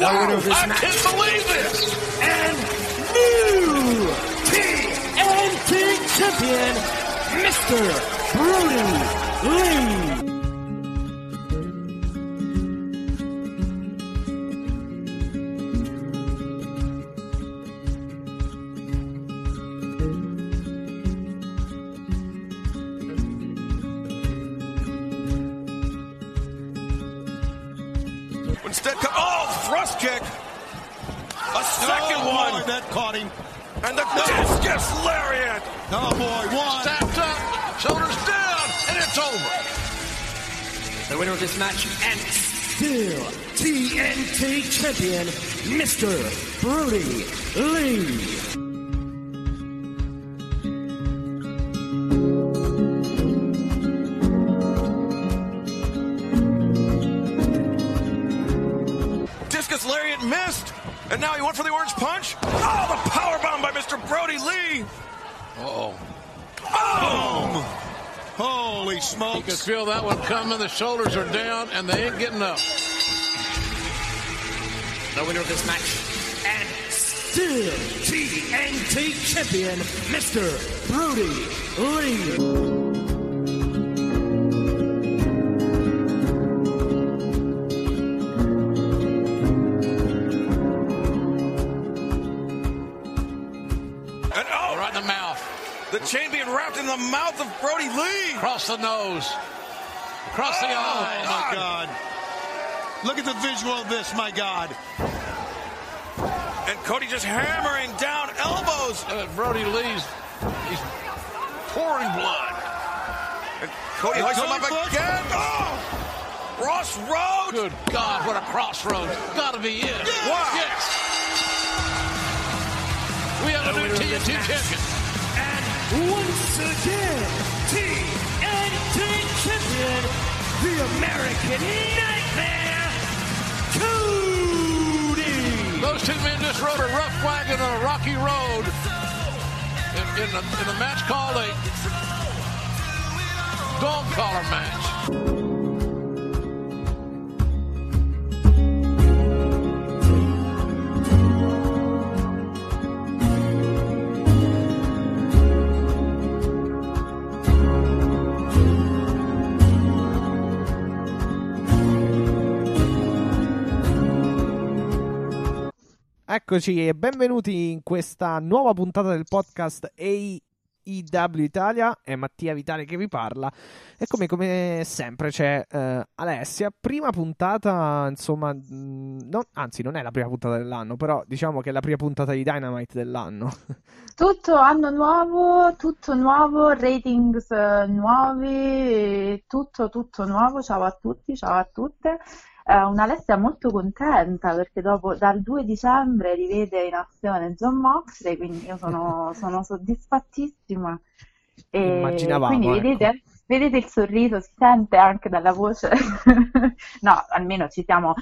Wow, I can't believe this! And new TNT champion, Mr. Brodie Lee! And the discus lariat. Oh boy, one. Stacked up, shoulders down, and it's over. The winner of this match and still TNT champion, Mr. Brodie Lee. And now he went for the orange punch. Oh, the powerbomb by Mr. Brodie Lee. Uh-oh. Boom! Holy smokes. You can feel that one coming. The shoulders are down, and they ain't getting up. The winner of this match, and still TNT champion, Mr. Brodie Lee. Chain being wrapped in the mouth of Brodie Lee. Across the nose. Across the eye. Oh, my God. Look at the visual of this, my God. And Cody just hammering down elbows. Brodie Lee's he's pouring blood. And Cody hoists him up again. Oh! Crossroads. Good God, what a crossroads. Gotta be it. Yes! Wow. Yes. We have a new TNT champion. Once again, TNT champion, the American Nightmare, Cody! Those 2 men just rode a rough wagon on a rocky road in a match called a dog collar match. Eccoci e benvenuti in questa nuova puntata del podcast AEW Italia. È Mattia Vitale che vi parla e come sempre c'è Alessia. Prima puntata, insomma, non è la prima puntata dell'anno, però diciamo che è la prima puntata di Dynamite dell'anno. Tutto anno nuovo, tutto nuovo, ratings nuovi, tutto nuovo. Ciao a tutti, ciao a tutte. Un'Alessia molto contenta perché dal 2 dicembre rivede in azione Jon Moxley, quindi io sono soddisfattissima. E immaginavamo, quindi vedete il sorriso, si sente anche dalla voce. No, almeno ci siamo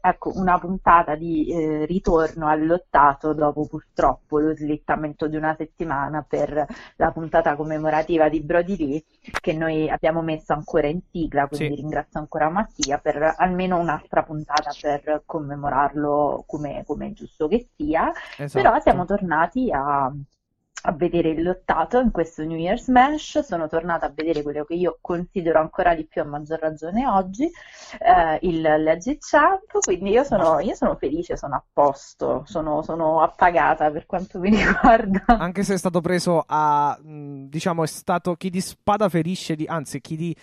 ecco, una puntata di ritorno allottato dopo purtroppo lo slittamento di una settimana per la puntata commemorativa di Brodie Lee, che noi abbiamo messo ancora in sigla, quindi sì. Ringrazio ancora Mattia per almeno un'altra puntata per commemorarlo come è giusto che sia. Esatto. Però siamo tornati a vedere il lottato in questo New Year's Match, sono tornata a vedere quello che io considero ancora di più, a maggior ragione oggi, il Legit Champ, quindi io sono felice, sono a posto, sono appagata per quanto mi riguarda. Anche se è stato preso a, diciamo, è stato chi di spada ferisce, chi di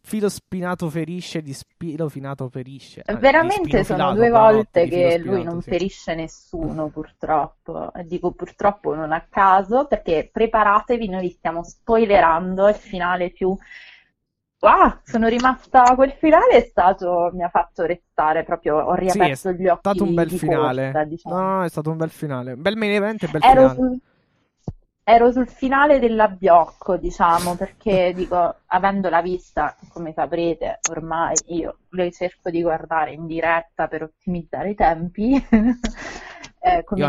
filo spinato ferisce, di spilo finato ferisce. Veramente sono 2 volte che lui non ferisce nessuno, purtroppo, dico purtroppo non a caso. Perché preparatevi, noi vi stiamo spoilerando il finale più... Wow, sono rimasta... Quel finale mi ha fatto restare proprio... Ho riaperto gli occhi. È stato un bel finale. Corsa, diciamo. No, è stato un bel finale. Bel main event e bel finale. Ero sul finale dell'abbiocco, diciamo, perché dico, avendola vista, come saprete, ormai io le cerco di guardare in diretta per ottimizzare i tempi. Come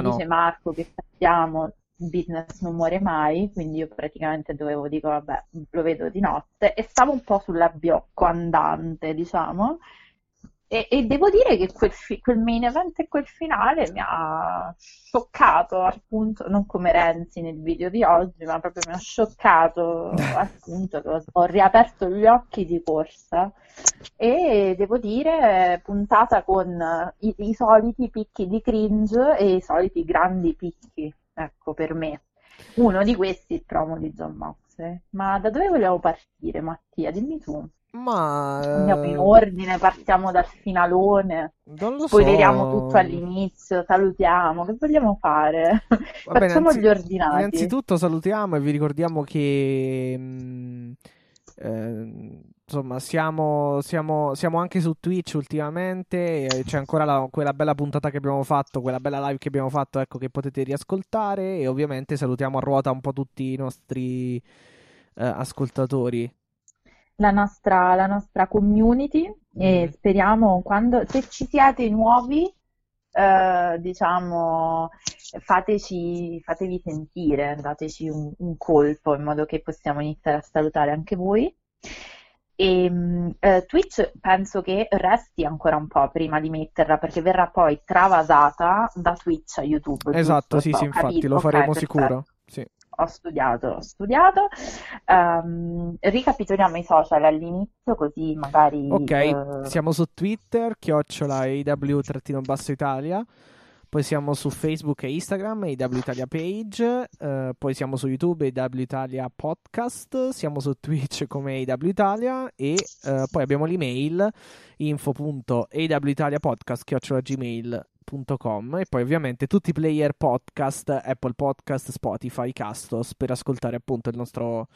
dice Marco, che sappiamo... business non muore mai, quindi io praticamente dico vabbè, lo vedo di notte e stavo un po' sull'abbiocco andante, diciamo, E devo dire che quel main event e quel finale mi ha scioccato, appunto, non come Renzi nel video di oggi, ma proprio mi ha scioccato, appunto, che ho riaperto gli occhi di corsa. E devo dire, puntata con i soliti picchi di cringe e i soliti grandi picchi, ecco, per me. Uno di questi è il promo di Jon Moxley. Ma da dove vogliamo partire, Mattia? Dimmi tu. Ma andiamo in ordine, partiamo dal finalone, non lo so. Poi vediamo tutto all'inizio, salutiamo, che vogliamo fare? Vabbè, facciamo gli ordinati. Innanzitutto salutiamo e vi ricordiamo che insomma siamo anche su Twitch ultimamente, c'è ancora quella bella puntata che abbiamo fatto, quella bella live che abbiamo fatto, ecco, che potete riascoltare, e ovviamente salutiamo a ruota un po' tutti i nostri ascoltatori. La nostra community, e speriamo, quando, se ci siete nuovi, diciamo, fatevi sentire, dateci un colpo, in modo che possiamo iniziare a salutare anche voi. E Twitch penso che resti ancora un po' prima di metterla, perché verrà poi travasata da Twitch a YouTube. Esatto, sì, sì, infatti. Capito? Lo faremo, okay, sicuro, sì. Ho studiato. Ricapitoliamo i social all'inizio, così magari... Ok, siamo su Twitter, @AEW_Italia. Poi siamo su Facebook e Instagram, AEW Italia Page. Poi siamo su YouTube, AEW Italia Podcast. Siamo su Twitch come AEW Italia. E poi abbiamo l'email info.aewitaliapodcast@gmail.com. E poi ovviamente tutti i player podcast, Apple Podcast, Spotify, Castos, per ascoltare appunto il nostro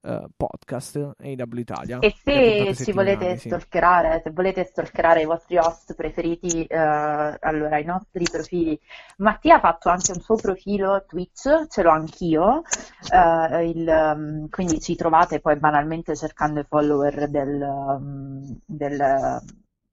podcast AEW Italia. E se ci volete stalkerare, sì, se volete stalkerare i vostri host preferiti, allora i nostri profili, Mattia ha fatto anche un suo profilo Twitch, ce l'ho anch'io, quindi ci trovate poi banalmente cercando i follower del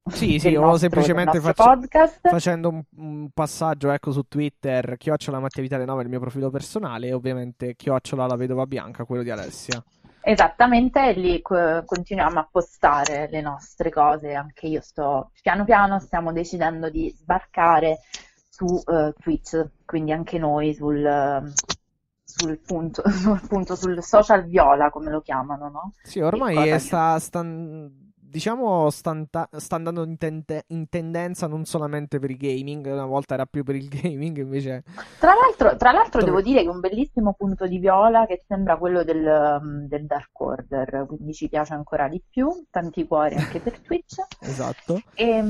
Sì, o semplicemente facendo un passaggio, ecco, su Twitter, @MattiaVitale9 è il mio profilo personale, e ovviamente @LaVedova Bianca, quello di Alessia. Esattamente, lì continuiamo a postare le nostre cose, anche io piano piano stiamo decidendo di sbarcare su Twitch, quindi anche noi sul social viola, come lo chiamano, no? Sì, ormai diciamo sta andando in tendenza non solamente per il gaming, una volta era più per il gaming, invece... Tra l'altro devo dire che un bellissimo punto di viola che sembra quello del Dark Order, quindi ci piace ancora di più, tanti cuori anche per Twitch. Esatto. E,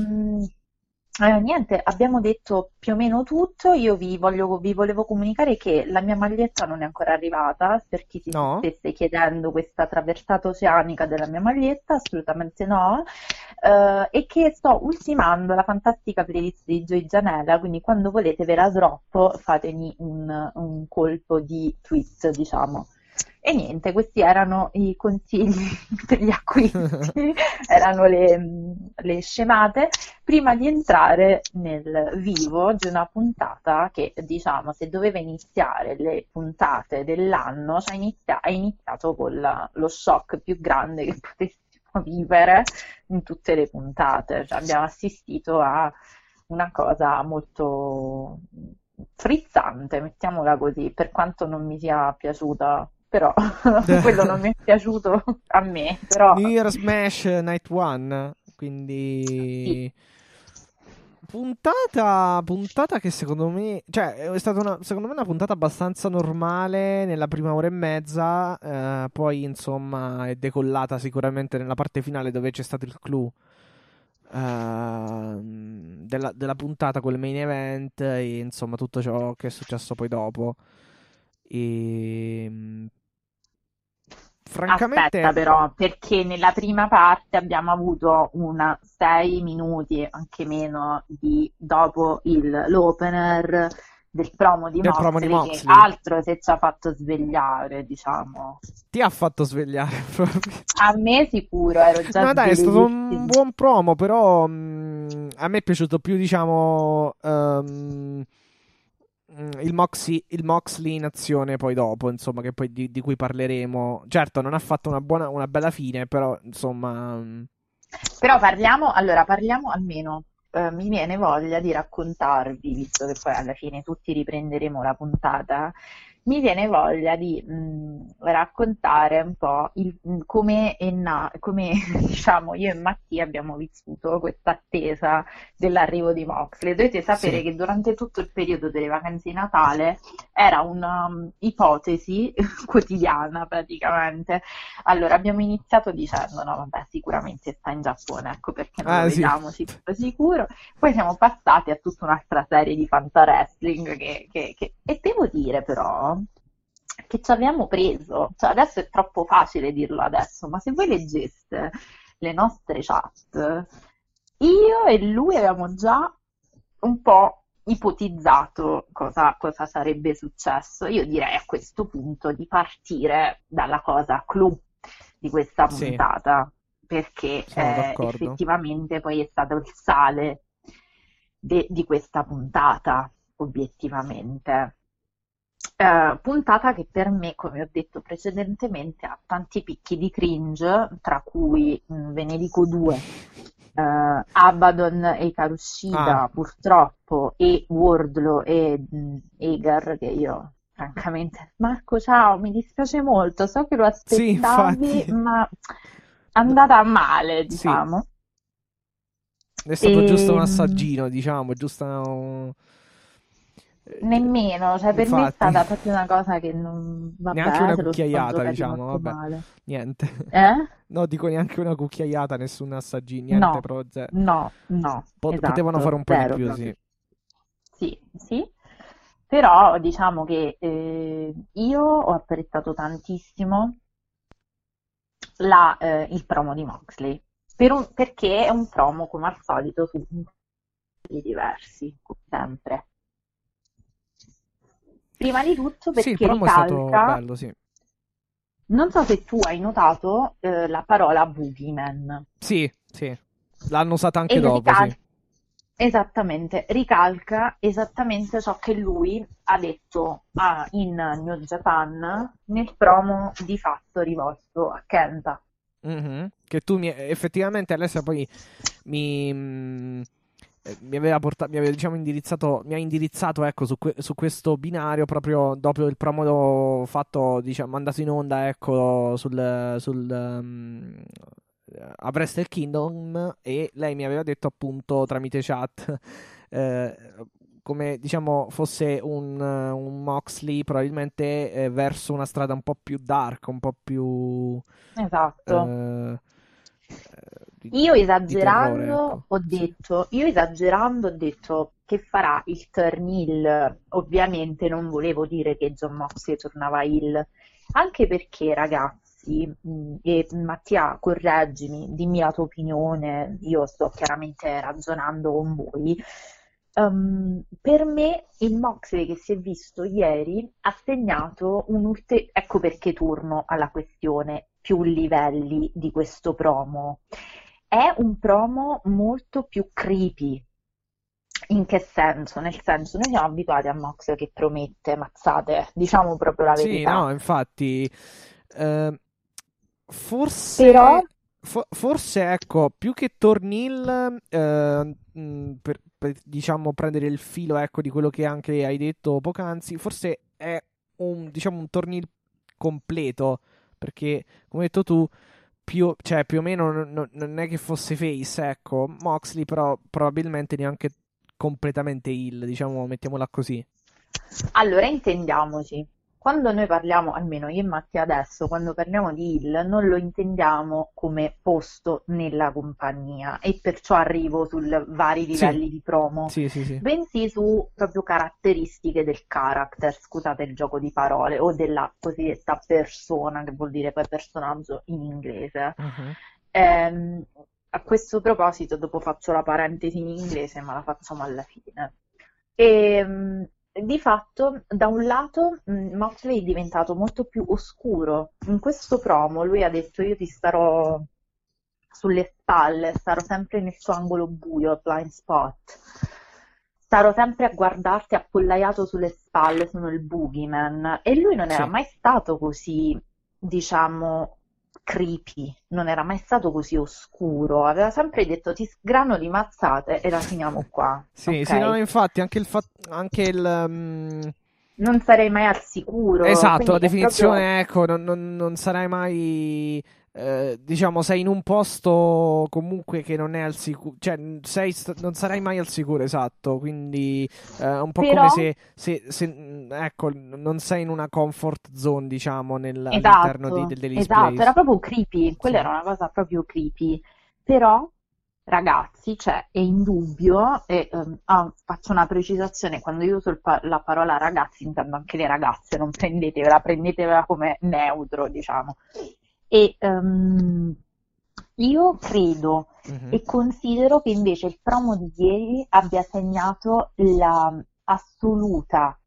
niente, abbiamo detto più o meno tutto, io vi volevo comunicare che la mia maglietta non è ancora arrivata, per chi si stesse chiedendo questa traversata oceanica della mia maglietta, assolutamente no, e che sto ultimando la fantastica playlist di Joy Gianella, quindi quando volete ve la droppo, fatemi un colpo di tweet, diciamo. E niente, questi erano i consigli per gli acquisti, erano le scemate, prima di entrare nel vivo di una puntata che, diciamo, se doveva iniziare le puntate dell'anno, cioè è iniziato con lo shock più grande che potessimo vivere in tutte le puntate. Cioè, abbiamo assistito a una cosa molto frizzante, mettiamola così, per quanto non mi sia piaciuta. Però quello non mi è piaciuto a me, però... New Year Smash Night One, quindi sì. puntata che secondo me, cioè, è stata una puntata abbastanza normale nella prima ora e mezza, poi insomma è decollata sicuramente nella parte finale, dove c'è stato il clou della puntata con il main event e insomma tutto ciò che è successo poi dopo. E... francamente aspetta, però, perché nella prima parte abbiamo avuto 6 minuti anche meno di dopo l'opener del promo di Moxley, che altro se ci ha fatto svegliare, diciamo. Ti ha fatto svegliare proprio. A me sicuro, ero già svegliato. È stato un buon promo, però a me è piaciuto più, diciamo, il Moxley in azione poi dopo, insomma, che poi di cui parleremo. Certo, non ha fatto una bella fine, però insomma Però parliamo, allora parliamo almeno, mi viene voglia di raccontarvi, visto che poi alla fine tutti riprenderemo la puntata, mi viene voglia di raccontare un po' come diciamo io e Mattia abbiamo vissuto questa attesa dell'arrivo di Moxley. Dovete sapere che durante tutto il periodo delle vacanze di Natale era un'ipotesi quotidiana praticamente. Allora abbiamo iniziato dicendo no vabbè sicuramente sta in Giappone, ecco perché non lo vediamo sicuro. Poi siamo passati a tutta un'altra serie di fanta wrestling che... E devo dire però che ci abbiamo preso, cioè adesso è troppo facile dirlo adesso, ma se voi leggeste le nostre chat, io e lui avevamo già un po' ipotizzato cosa sarebbe successo. Io direi a questo punto di partire dalla cosa clou di questa puntata, perché effettivamente poi è stato il sale di questa puntata, obiettivamente. Puntata che per me, come ho detto precedentemente, ha tanti picchi di cringe, tra cui ve ne dico due, Abadon e Hikaru Shida purtroppo, e Wardlow e Hager, che io francamente, Marco ciao, mi dispiace molto, so che lo aspettavi, ma è andata male, diciamo. È stato giusto un assaggino, diciamo, giusto nemmeno, cioè per me è stata proprio una cosa che non va bene. Neanche una cucchiaiata, diciamo, vabbè. Niente. No, dico neanche una cucchiaiata, nessun assaggino, niente, no, però no. Esatto, potevano fare un po' di più, sì. Però diciamo che io ho apprezzato tantissimo il promo di Moxley, perché è un promo come al solito su diversi, come sempre. Prima di tutto perché ricalca... è stato bello, Non so se tu hai notato la parola boogeyman. Sì, l'hanno usata anche dopo. Esattamente, ricalca esattamente ciò che lui ha detto in New Japan nel promo di fatto rivolto a Kenta. Che tu effettivamente Alessia poi mi ha indirizzato ecco su questo binario proprio dopo il promo fatto, diciamo, andato in onda, ecco, sul a Wrestle Kingdom, e lei mi aveva detto appunto tramite chat come, diciamo, fosse un Moxley probabilmente verso una strada un po' più dark, un po' più Io esagerando ho detto che farà il turn heel. Ovviamente non volevo dire che Jon Moxley tornava heel, anche perché, ragazzi, e Mattia correggimi, dimmi la tua opinione, io sto chiaramente ragionando con voi, per me il Moxley che si è visto ieri ha segnato ecco perché torno alla questione, più livelli di questo promo. È un promo molto più creepy. In che senso? Nel senso, noi siamo abituati a Mox che promette mazzate, diciamo proprio la verità. Sì, no, infatti forse ecco, più che tornil per, diciamo, prendere il filo, ecco, di quello che anche hai detto poc'anzi, forse è un tornil completo. Perché, come hai detto tu, più o meno non è che fosse face, ecco, Moxley, però probabilmente neanche completamente heel, diciamo, mettiamola così. Allora, intendiamoci, quando noi parliamo, almeno io e Mattia adesso, quando parliamo di heel, non lo intendiamo come posto nella compagnia, e perciò arrivo sul vari livelli di promo, bensì su proprio caratteristiche del character, scusate il gioco di parole, o della cosiddetta persona, che vuol dire poi personaggio in inglese. A questo proposito, dopo faccio la parentesi in inglese, ma la facciamo alla fine. Di fatto, da un lato, Moxley è diventato molto più oscuro. In questo promo lui ha detto: io ti starò sulle spalle, starò sempre nel tuo angolo buio, blind spot, starò sempre a guardarti appollaiato sulle spalle, sono il boogeyman. E lui non era mai stato così, diciamo, creepy, non era mai stato così oscuro, aveva sempre detto ti sgrano di mazzate e la finiamo qua. Sì, okay. Sì, no, infatti anche il fatto, anche il non sarei mai al sicuro. Esatto, la definizione proprio... ecco, non sarai mai diciamo sei in un posto comunque che non è al sicuro, cioè non sarai mai al sicuro, esatto, quindi un po' però... come se ecco non sei in una comfort zone, diciamo, all'interno dell'Elysplace. Esatto, era proprio creepy, quella sì. Era una cosa proprio creepy, però ragazzi, cioè, è indubbio, e faccio una precisazione, quando io uso la parola ragazzi intendo anche le ragazze, non prendetevela come neutro, diciamo. E io credo e considero che invece il promo di ieri abbia segnato l'assoluta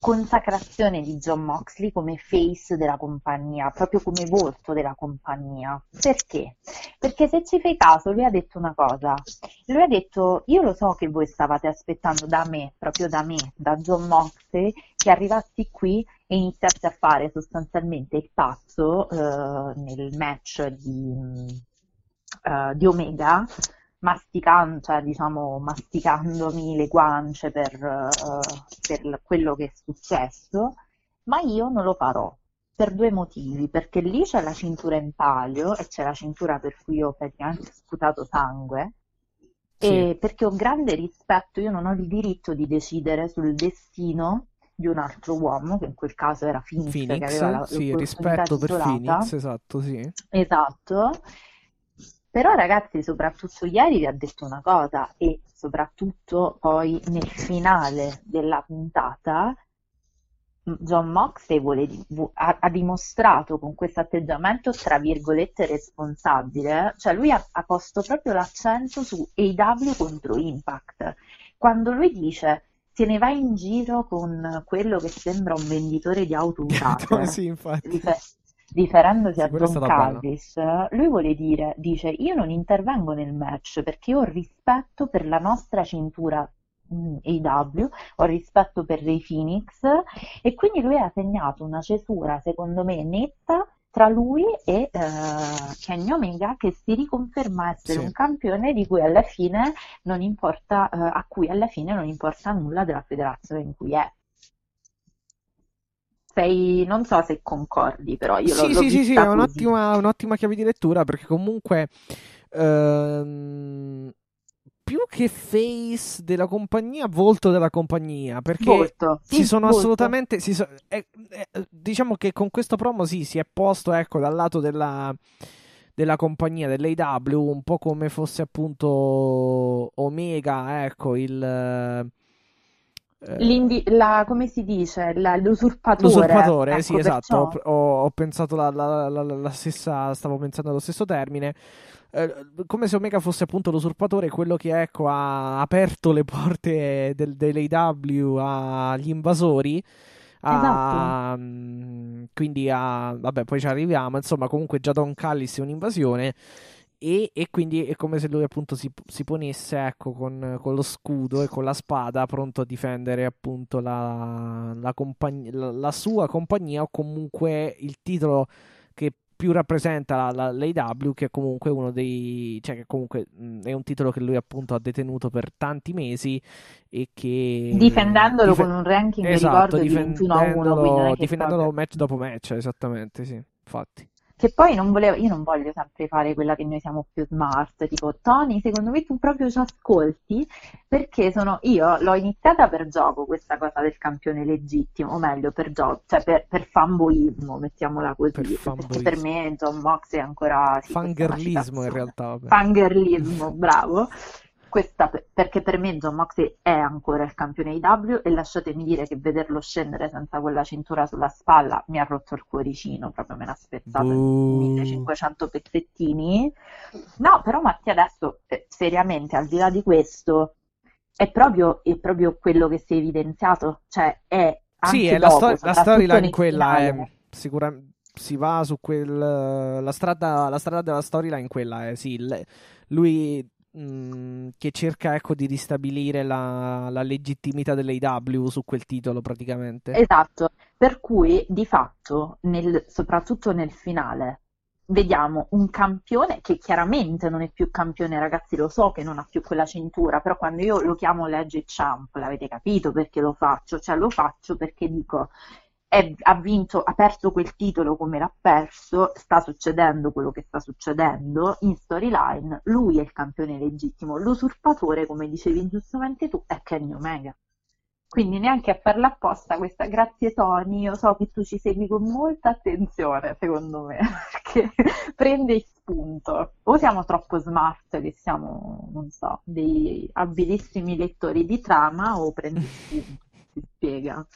consacrazione di Jon Moxley come face della compagnia, proprio come volto della compagnia. Perché? Perché se ci fai caso lui ha detto una cosa, lui ha detto io lo so che voi stavate aspettando da me, proprio da me, da Jon Moxley, che arrivassi qui e iniziassi a fare sostanzialmente il pazzo nel match di Omega, masticandomi le guance per quello che è successo, ma io non lo farò per due motivi, perché lì c'è la cintura in palio e c'è la cintura per cui io ho praticamente sputato sangue, sì. E perché ho grande rispetto, io non ho il diritto di decidere sul destino di un altro uomo, che in quel caso era Phoenix che aveva sì, rispetto titolata. Per Phoenix, esatto, sì. Esatto. Però ragazzi, soprattutto ieri vi ha detto una cosa, e soprattutto poi nel finale della puntata Jon Moxley ha dimostrato con questo atteggiamento tra virgolette responsabile, cioè lui ha posto proprio l'accento su AEW contro Impact, quando lui dice se ne va in giro con quello che sembra un venditore di auto usate. Sì, infatti. Riferendosi a Don Callis, lui vuole dire, dice io non intervengo nel match perché ho rispetto per la nostra cintura AEW, ho rispetto per Rey Fenix, e quindi lui ha segnato una cesura secondo me netta tra lui e Kenny Omega, che si riconferma essere sì. Un campione di cui alla fine non importa, a cui alla fine non importa nulla della federazione in cui è. Non so se concordi, però io sì, l'ho vista sì, è un'ottima chiave di lettura, perché comunque più che face della compagnia, volto della compagnia, perché volto. Si sono volto. Assolutamente diciamo che con questo promo si è posto ecco dal lato della compagnia dell'AEW, un po' come fosse appunto Omega, ecco il come si dice l'usurpatore ecco, sì esatto, perciò... ho pensato la stessa, stavo pensando allo stesso termine, come se Omega fosse appunto l'usurpatore, quello che ecco ha aperto le porte dell'AEW agli invasori, esatto. Quindi vabbè poi ci arriviamo, insomma comunque già Don Callis è un'invasione. E quindi è come se lui appunto si ponesse ecco con lo scudo e con la spada pronto a difendere appunto la sua compagnia, o comunque il titolo che più rappresenta l'AEW, che è comunque uno dei, cioè che comunque è un titolo che lui appunto ha detenuto per tanti mesi e che difendendolo con un ranking esatto, di ricordo di 21-1, difendendolo match dopo match, esattamente sì, infatti. Che poi io non voglio sempre fare quella che noi siamo più smart, tipo Tony, secondo me tu proprio ci ascolti, perché io l'ho iniziata per gioco questa cosa del campione legittimo, o meglio per gioco, cioè per fanboismo, mettiamola così, perché per me Jon Moxley è ancora... Sì, fangirlismo in realtà. Fangirlismo, bravo. Perché per me Jon Moxley è ancora il campione AEW, e lasciatemi dire che vederlo scendere senza quella cintura sulla spalla mi ha rotto il cuoricino, proprio me l'ha spezzato in 1500 pezzettini. No, però Mattia, adesso seriamente, al di là di questo, è proprio quello che si è evidenziato, cioè è anche sì, è dopo, la storyline quella è sicuramente... si va su la strada della storyline quella è sì, lui che cerca ecco di ristabilire la legittimità dell'AEW su quel titolo praticamente. Esatto, per cui di fatto soprattutto nel finale vediamo un campione che chiaramente non è più campione, ragazzi, lo so che non ha più quella cintura, però quando io lo chiamo Legge Champ, l'avete capito perché lo faccio? Cioè lo faccio perché dico, ha perso quel titolo come l'ha perso, sta succedendo quello che sta succedendo, in storyline lui è il campione legittimo, l'usurpatore, come dicevi giustamente tu, è Kenny Omega. Quindi neanche a farla apposta questa, grazie Tony, io so che tu ci segui con molta attenzione, secondo me, perché prende il spunto. O siamo troppo smart, che siamo, non so, dei abilissimi lettori di trama, o prende il spunto, si spiega.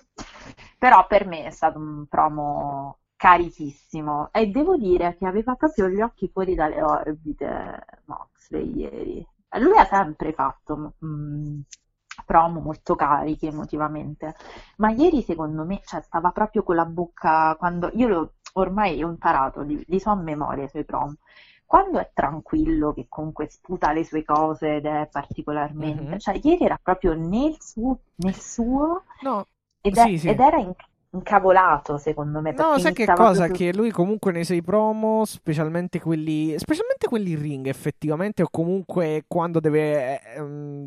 Però per me è stato un promo carichissimo, e devo dire che aveva proprio gli occhi fuori dalle orbite Moxley ieri. Lui ha sempre fatto... promo molto carichi emotivamente, ma ieri secondo me, cioè, stava proprio con la bocca, quando io ormai ho imparato, li so a memoria i suoi promo, quando è tranquillo che comunque sputa le sue cose ed è particolarmente, cioè ieri era proprio nel suo no, ed era incavolato secondo me. No, sai che cosa? Più... che lui comunque nei suoi promo, specialmente quelli in ring effettivamente, o comunque quando deve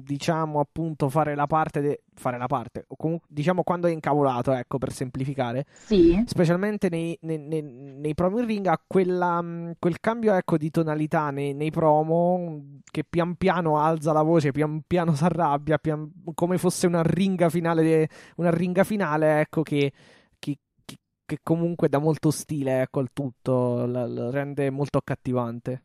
diciamo appunto fare la parte, quando è incavolato, ecco, per semplificare, sì, specialmente nei promo in ring ha quel cambio, ecco, di tonalità nei promo, che pian piano alza la voce, pian piano si arrabbia, come fosse una ringa finale, ecco, che comunque dà molto stile, ecco, il tutto, lo rende molto accattivante.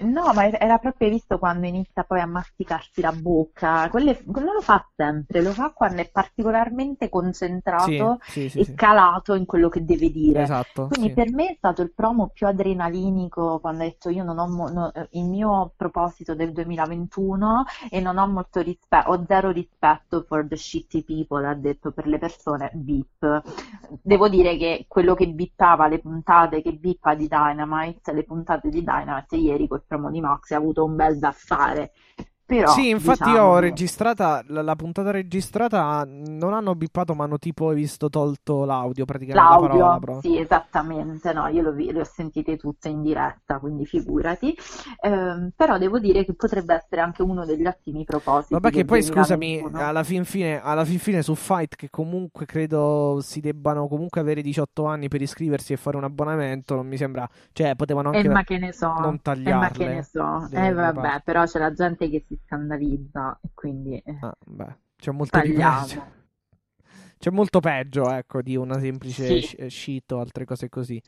No, ma era proprio visto quando inizia poi a masticarsi la bocca, quello lo fa sempre, lo fa quando è particolarmente concentrato, sì, calato in quello che deve dire. Esatto, quindi sì, per me è stato il promo più adrenalinico, quando ha detto io non ho il mio proposito del 2021 e non ho molto rispetto, ho zero rispetto for the shitty people, ha detto, per le persone beep. Devo dire che quello che bippava, le puntate che bippa di Dynamite, le puntate di Dynamite ieri col promo di Mox ha avuto un bel da fare. Però, sì, infatti diciamo... io ho registrata la puntata registrata, non hanno bippato, ma hanno tipo visto tolto l'audio praticamente. L'audio, la parola, però. Sì, esattamente, no, io le ho sentite tutte in diretta, quindi figurati. Però devo dire che potrebbe essere anche uno degli ottimi propositi. Vabbè, che poi scusami, alla fin fine su Fight, che comunque credo si debbano comunque avere 18 anni per iscriversi e fare un abbonamento, non mi sembra, cioè potevano anche ma che ne so, non tagliarle. Ma che ne so, vabbè, però c'è la gente che si scandalizza e quindi c'è molto peggio. C'è molto peggio, ecco, di una semplice shit o altre cose così.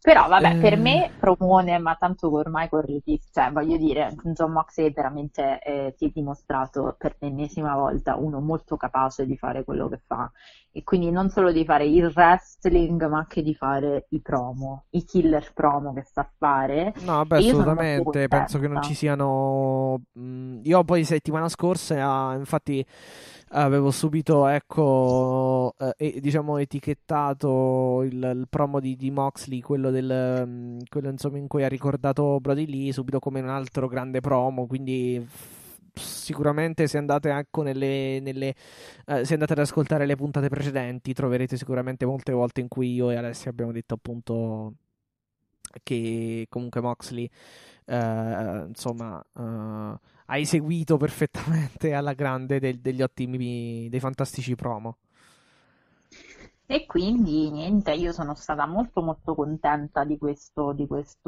Però vabbè, per me propone, ma tanto ormai cioè voglio dire, Jon Moxley veramente si è dimostrato per l'ennesima volta uno molto capace di fare quello che fa, e quindi non solo di fare il wrestling, ma anche di fare i promo, i killer promo che sa fare. No, beh, assolutamente, penso che non ci siano... Io poi settimana scorsa, infatti... avevo subito, ecco, diciamo etichettato il promo di Moxley, quello insomma in cui ha ricordato Brodie Lee, subito come un altro grande promo, quindi sicuramente se andate anche se andate ad ascoltare le puntate precedenti troverete sicuramente molte volte in cui io e Alessia abbiamo detto appunto che comunque Moxley ha eseguito perfettamente alla grande degli ottimi, dei fantastici promo. E quindi niente, io sono stata molto molto contenta di questo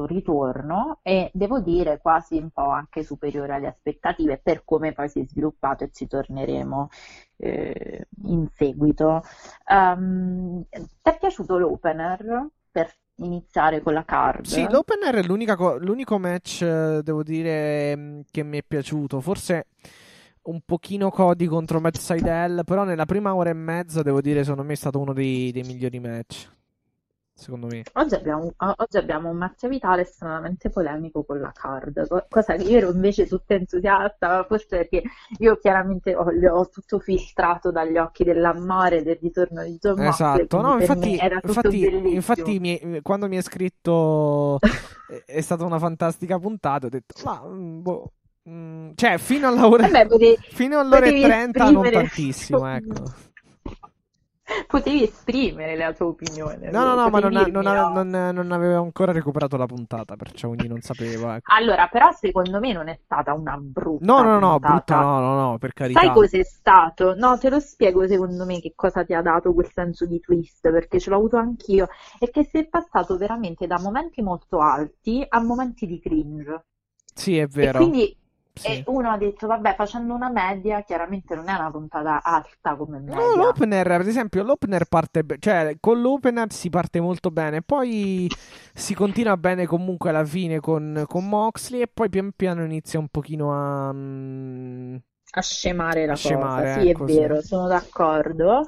ritorno, e devo dire quasi un po' anche superiore alle aspettative per come poi si è sviluppato, e ci torneremo in seguito. Ti è piaciuto l'opener? Per iniziare con la card. Sì, l'opener è l'unico match, devo dire, che mi è piaciuto. Forse un pochino Cody contro Matt Sydal, però nella prima ora e mezza, devo dire, secondo me è stato uno dei migliori match. Secondo me. Oggi abbiamo un Mattia Vitale stranamente polemico con la card, cosa che io ero invece tutta entusiasta, forse perché io chiaramente ho tutto filtrato dagli occhi dell'amore del ritorno di Jon Moxley. Esatto, no, infatti, quando mi è scritto è stata una fantastica puntata, ho detto ma boh. Cioè fino all'ora e 30 non tantissimo, ecco. Potevi esprimere la tua opinione. No, ma non avevo ancora recuperato la puntata, perciò ogni non sapeva. Ecco. Allora, però secondo me non è stata una brutta puntata. No, per carità. Sai cos'è stato? No, te lo spiego secondo me che cosa ti ha dato quel senso di twist, perché ce l'ho avuto anch'io, e che sei passato veramente da momenti molto alti a momenti di cringe. Sì, è vero. E quindi... Sì. E uno ha detto, vabbè, facendo una media, chiaramente non è una puntata alta come media. No, l'opener, ad esempio, l'opener parte cioè con l'opener si parte molto bene, poi si continua bene comunque alla fine con Moxley, e poi pian piano inizia un pochino a scemare la cosa. Sì, è così. Vero, sono d'accordo.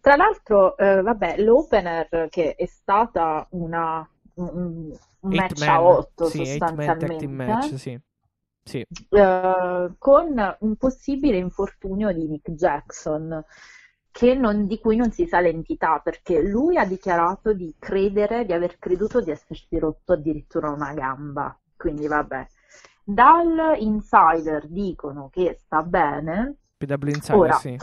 Tra l'altro, vabbè, l'opener che è stata un match a 8, sì, sostanzialmente match, sì. Sì. Con un possibile infortunio di Nick Jackson, di cui non si sa l'entità, perché lui ha dichiarato di aver creduto di essersi rotto addirittura una gamba, quindi vabbè. Dal insider dicono che sta bene. PW Insider, ora, sì.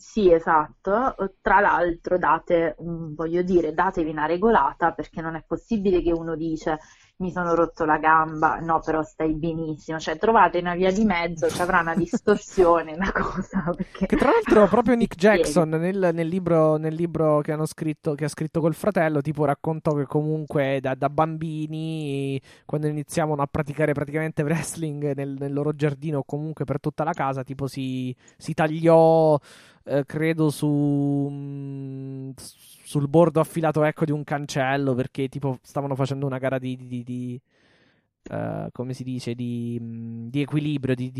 Sì, esatto. Tra l'altro datevi una regolata, perché non è possibile che uno dice mi sono rotto la gamba, no però stai benissimo, cioè trovate una via di mezzo, ci avrà una distorsione, una cosa perché... Che tra l'altro proprio Nick Jackson nel libro che hanno scritto, che ha scritto col fratello, tipo raccontò che comunque da bambini, quando iniziavano a praticare praticamente wrestling nel loro giardino o comunque per tutta la casa, tipo si tagliò credo sul bordo affilato, ecco, di un cancello, perché tipo stavano facendo una gara come si dice, di equilibrio, sì,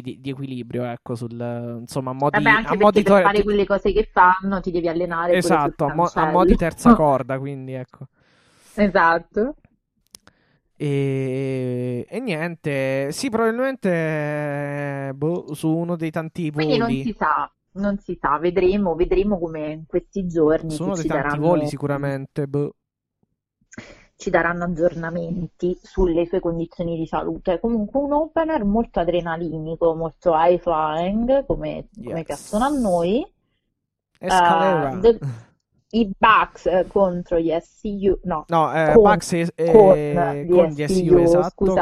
di equilibrio, ecco, insomma, per fare quelle cose che fanno ti devi allenare. Esatto, a mo' di terza corda, quindi ecco. Esatto. E niente, sì, probabilmente su uno dei tanti voli. Quindi non si sa, vedremo come in questi giorni. Su uno dei tanti voli sicuramente ci daranno aggiornamenti sulle sue condizioni di salute. Comunque un opener molto adrenalinico, molto high flying, come piacciono a noi. Escalera. I Bucks contro gli SCU, Bucks con gli SCU, esatto,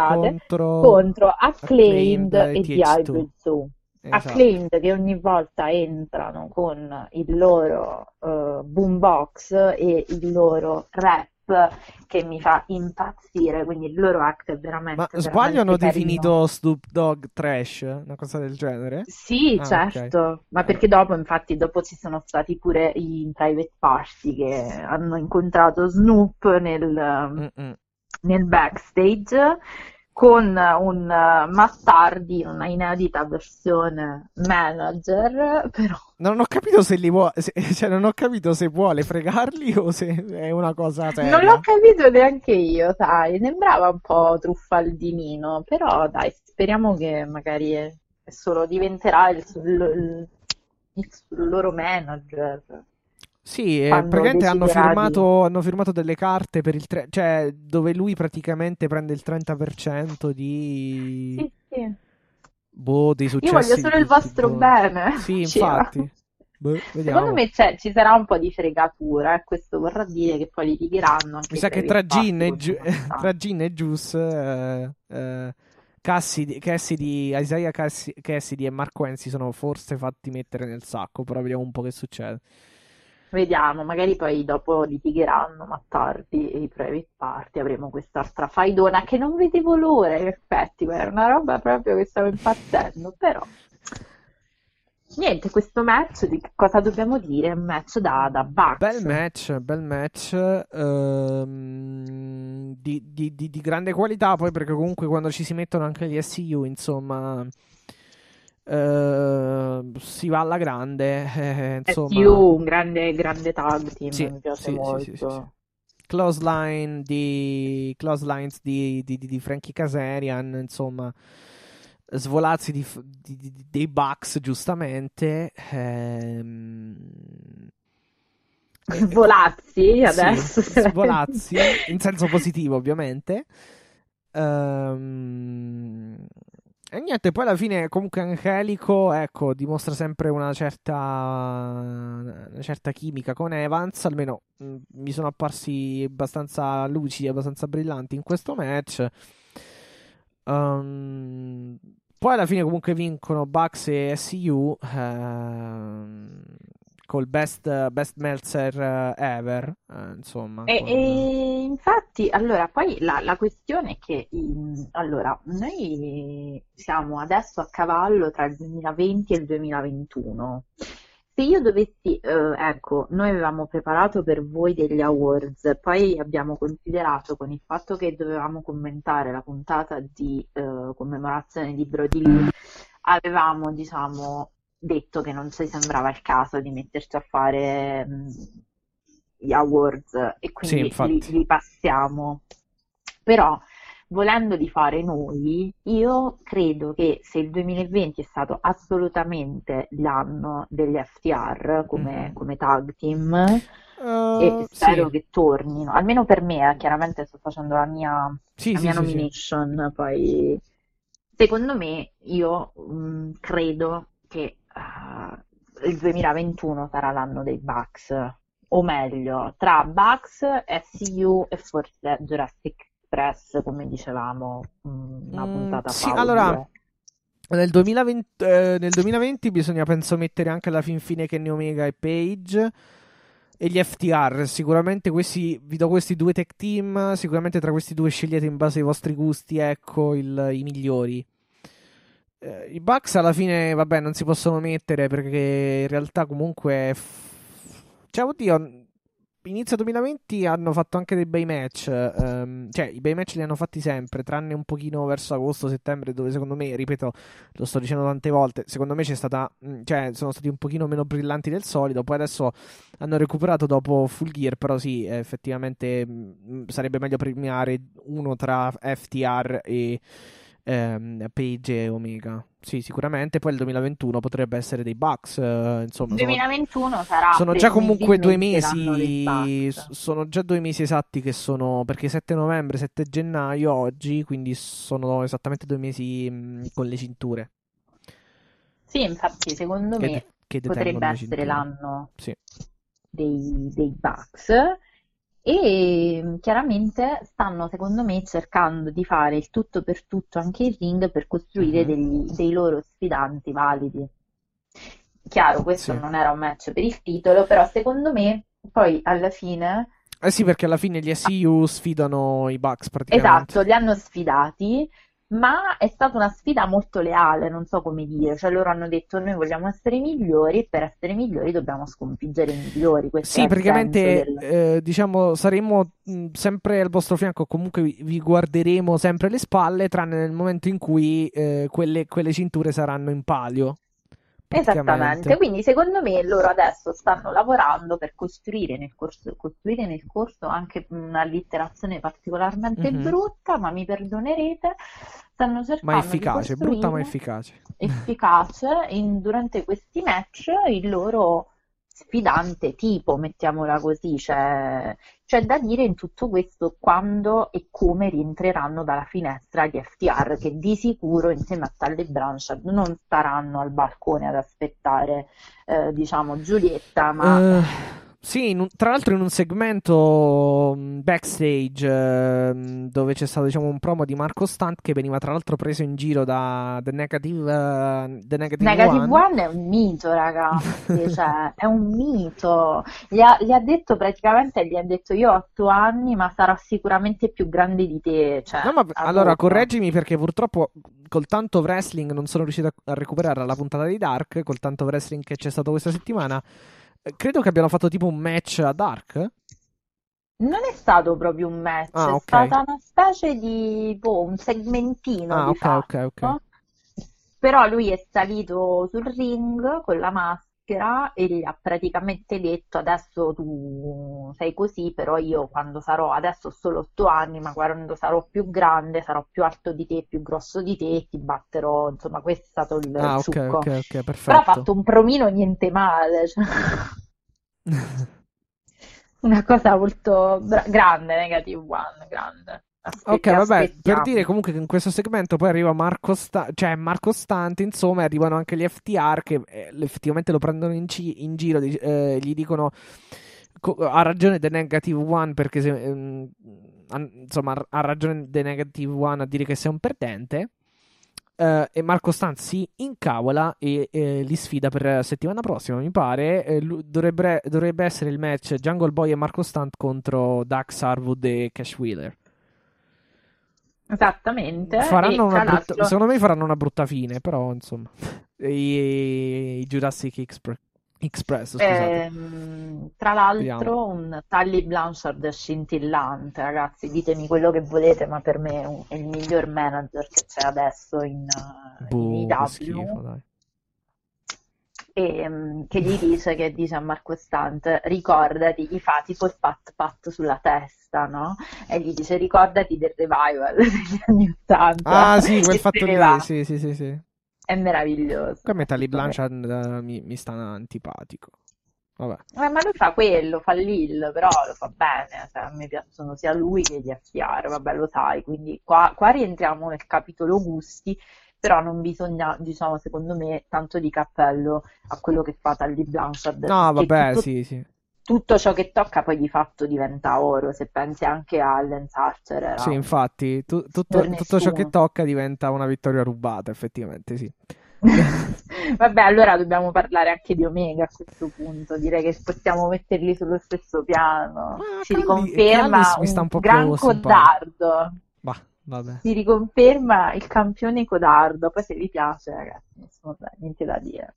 contro Acclaimed e TH2. Esatto. Acclaimed che ogni volta entrano con il loro boombox e il loro rap che mi fa impazzire, quindi il loro act è veramente... Ma sbaglio, hanno definito Snoop Dogg trash, una cosa del genere? Sì, certo, okay. Ma perché dopo ci sono stati pure i private party che hanno incontrato Snoop nel backstage con un Mastardi, una inedita versione manager, però... Non ho capito se li vuole... non ho capito se vuole fregarli o se è una cosa seria. Non l'ho capito neanche io, sai. Sembrava un po' truffaldinino, però dai, speriamo che magari diventerà il loro manager. Sì, praticamente hanno firmato delle carte per il cioè dove lui praticamente prende il 30% di sì. Dei successi. Io voglio solo il vostro bene. Sì, infatti. Vediamo. Secondo me ci sarà un po' di fregatura, questo vorrà dire che poi litigheranno. Mi sa che tra Gin e Juice Isaiah Cassidy e Marco Enzi sono forse fatti mettere nel sacco, però vediamo un po' che succede. Vediamo, magari poi dopo litigheranno, ma tardi e i private party avremo quest'altra faidona che non vedevo l'ora, in effetti, era una roba proprio che stavo impazzendo, però... Niente, questo match, di cosa dobbiamo dire? Un match da Bucks. Bel match di grande qualità, poi perché comunque quando ci si mettono anche gli SCU, insomma... si va alla grande, insomma. Più un grande tag team, sì, mi piace molto. Sì. Closelines di Frankie Kazarian, insomma, svolazzi dei Bucks, giustamente. Svolazzi adesso. Sì, svolazzi in senso positivo, ovviamente. E niente, poi alla fine comunque Angelico, ecco, dimostra sempre una certa chimica con Evans, almeno mi sono apparsi abbastanza lucidi, abbastanza brillanti in questo match. Poi alla fine comunque vincono Bucks e SCU col best Meltzer ever, insomma. E infatti, allora, poi la questione è che allora, noi siamo adesso a cavallo tra il 2020 e il 2021. Se io dovessi, ecco, noi avevamo preparato per voi degli awards, poi abbiamo considerato con il fatto che dovevamo commentare la puntata di commemorazione di Brodie Lee, avevamo, diciamo, detto che non ci sembrava il caso di metterci a fare gli awards, e quindi sì, li passiamo. Però volendoli fare noi, io credo che se il 2020 è stato assolutamente l'anno degli FTR come tag team, e spero che tornino, almeno per me, chiaramente sto facendo la mia nomination, poi secondo me io credo che il 2021 sarà l'anno dei Bucks, o meglio, tra Bucks, SCU e forse Jurassic Press, come dicevamo una puntata fa. Sì, allora nel 2020 bisogna, penso, mettere anche alla fin fine Kenny Omega e Page e gli FTR. Sicuramente questi, vi do questi due tech team, sicuramente tra questi due scegliete in base ai vostri gusti, ecco, i migliori. I Bucks alla fine, vabbè, non si possono mettere perché in realtà comunque cioè, oddio, inizio 2020 hanno fatto anche dei bei match, cioè i bei match li hanno fatti sempre, tranne un pochino verso agosto-settembre, dove secondo me, ripeto, lo sto dicendo tante volte, secondo me c'è stata, cioè sono stati un pochino meno brillanti del solito. Poi adesso hanno recuperato dopo Full Gear, però sì, effettivamente sarebbe meglio premiare uno tra FTR e Page e Omega. Sì, sicuramente. Poi il 2021 potrebbe essere dei Bucks, insomma. Il 2021 sarà. Sono già comunque 2 mesi. Sono già 2 mesi esatti che sono, perché 7 novembre, 7 gennaio oggi, quindi sono esattamente 2 mesi con le cinture. Sì, infatti, secondo me che potrebbe essere l'anno dei Bucks. E chiaramente stanno, secondo me, cercando di fare il tutto per tutto anche in ring per costruire dei loro sfidanti validi. Chiaro, questo non era un match per il titolo, però secondo me poi alla fine... Eh sì, perché alla fine gli SCU sfidano i Bucks praticamente. Esatto, li hanno sfidati, ma è stata una sfida molto leale, non so come dire, cioè loro hanno detto noi vogliamo essere migliori e per essere migliori dobbiamo sconfiggere i migliori. Questo sì, praticamente diciamo saremo sempre al vostro fianco, comunque vi guarderemo sempre alle spalle, tranne nel momento in cui quelle cinture saranno in palio. Esattamente, quindi secondo me loro adesso stanno lavorando per costruire nel corso anche una allitterazione particolarmente brutta, ma mi perdonerete, stanno cercando di costruire brutta ma efficace durante questi match il loro sfidante tipo, mettiamola così. C'è da dire in tutto questo quando e come rientreranno dalla finestra gli FTR, che di sicuro insieme a Tully Blanchard non staranno al balcone ad aspettare diciamo Giulietta, ma sì, tra l'altro in un segmento backstage dove c'è stato, diciamo, un promo di Marco Stunt che veniva tra l'altro preso in giro da The Negative One. È un mito, ragazzi, cioè è un mito. Gli ha detto praticamente, gli ha detto io ho 8 anni ma sarò sicuramente più grande di te, cioè, no, ma allora correggimi, perché purtroppo col tanto wrestling non sono riuscito a recuperare la puntata di Dark, col tanto wrestling che c'è stato questa settimana. Credo che abbiano fatto tipo un match a Dark? Non è stato proprio un match, è stata una specie di un segmentino di fatto. Okay. Però lui è salito sul ring con la maschera e gli ha praticamente detto adesso tu sei così, però io quando sarò, adesso ho solo 8 anni, ma quando sarò più grande sarò più alto di te, più grosso di te e ti batterò, insomma questo è stato il succo. Okay, perfetto. Però ha fatto un promino niente male, cioè... una cosa molto grande, Negative One, grande. Ok, vabbè, per dire comunque che in questo segmento poi arriva Marco Stunt, insomma, arrivano anche gli FTR che effettivamente lo prendono in giro, gli dicono ha ragione The Negative One, perché se, insomma ha ragione The Negative One a dire che sei un perdente. E Marco Stunt si incavola e li sfida per settimana prossima, mi pare. Dovrebbe essere il match Jungle Boy e Marco Stunt contro Dax Harwood e Cash Wheeler. Esattamente. Secondo me faranno una brutta fine, però insomma. I Jurassic Express, scusate. Tra l'altro vediamo. Un Tully Blanchard scintillante, ragazzi, ditemi quello che volete, ma per me è il miglior manager che c'è adesso in AEW, schifo, dai. E, che gli dice a Marco Stunt: ricordati, gli fa tipo il pat sulla testa, no? E gli dice: ricordati del revival degli anni 80. Ah sì, quel fatto lì, sì. È meraviglioso. Come Tully Blanchard mi sta antipatico. Vabbè. Ma lui fa quello, fa Lil, però lo fa bene. Cioè, a me piacciono sia lui che gli FTR, vabbè, lo sai. Quindi qua rientriamo nel capitolo gusti, però non bisogna, diciamo, secondo me, tanto di cappello a quello che fa Tully Blanchard. No, vabbè, tutto, sì. Tutto ciò che tocca poi di fatto diventa oro, se pensi anche a Lance Archer. Era... Sì, infatti, tutto ciò che tocca diventa una vittoria rubata, effettivamente, sì. Vabbè, allora dobbiamo parlare anche di Omega a questo punto, direi che possiamo metterli sullo stesso piano. Si riconferma un gran codardo. Bah, vabbè. Si riconferma il campione codardo, poi se vi piace, ragazzi, insomma, niente da dire.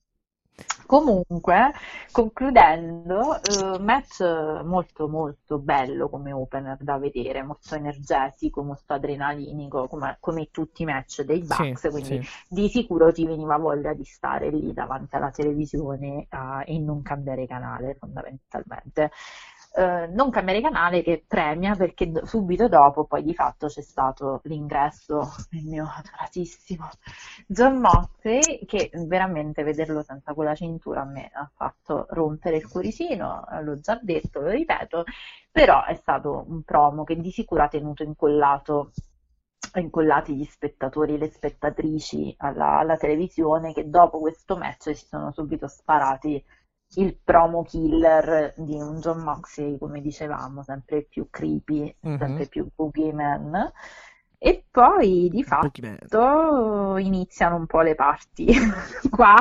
Comunque, concludendo, match molto molto bello come opener da vedere, molto energetico, molto adrenalinico, come tutti i match dei Bucks, sì, quindi sì. Di sicuro ti veniva voglia di stare lì davanti alla televisione e non cambiare canale, fondamentalmente. Non cambiare canale, che premia, perché subito dopo poi di fatto c'è stato l'ingresso del mio adoratissimo Jon Moxley, che veramente vederlo senza quella cintura a me ha fatto rompere il cuoricino, l'ho già detto, lo ripeto, però è stato un promo che di sicuro ha tenuto incollati gli spettatori e le spettatrici alla televisione, che dopo questo match si sono subito sparati il promo killer di un Jon Moxley, come dicevamo, sempre più creepy, sempre più boogeyman, e poi di fatto iniziano un po' le parti qua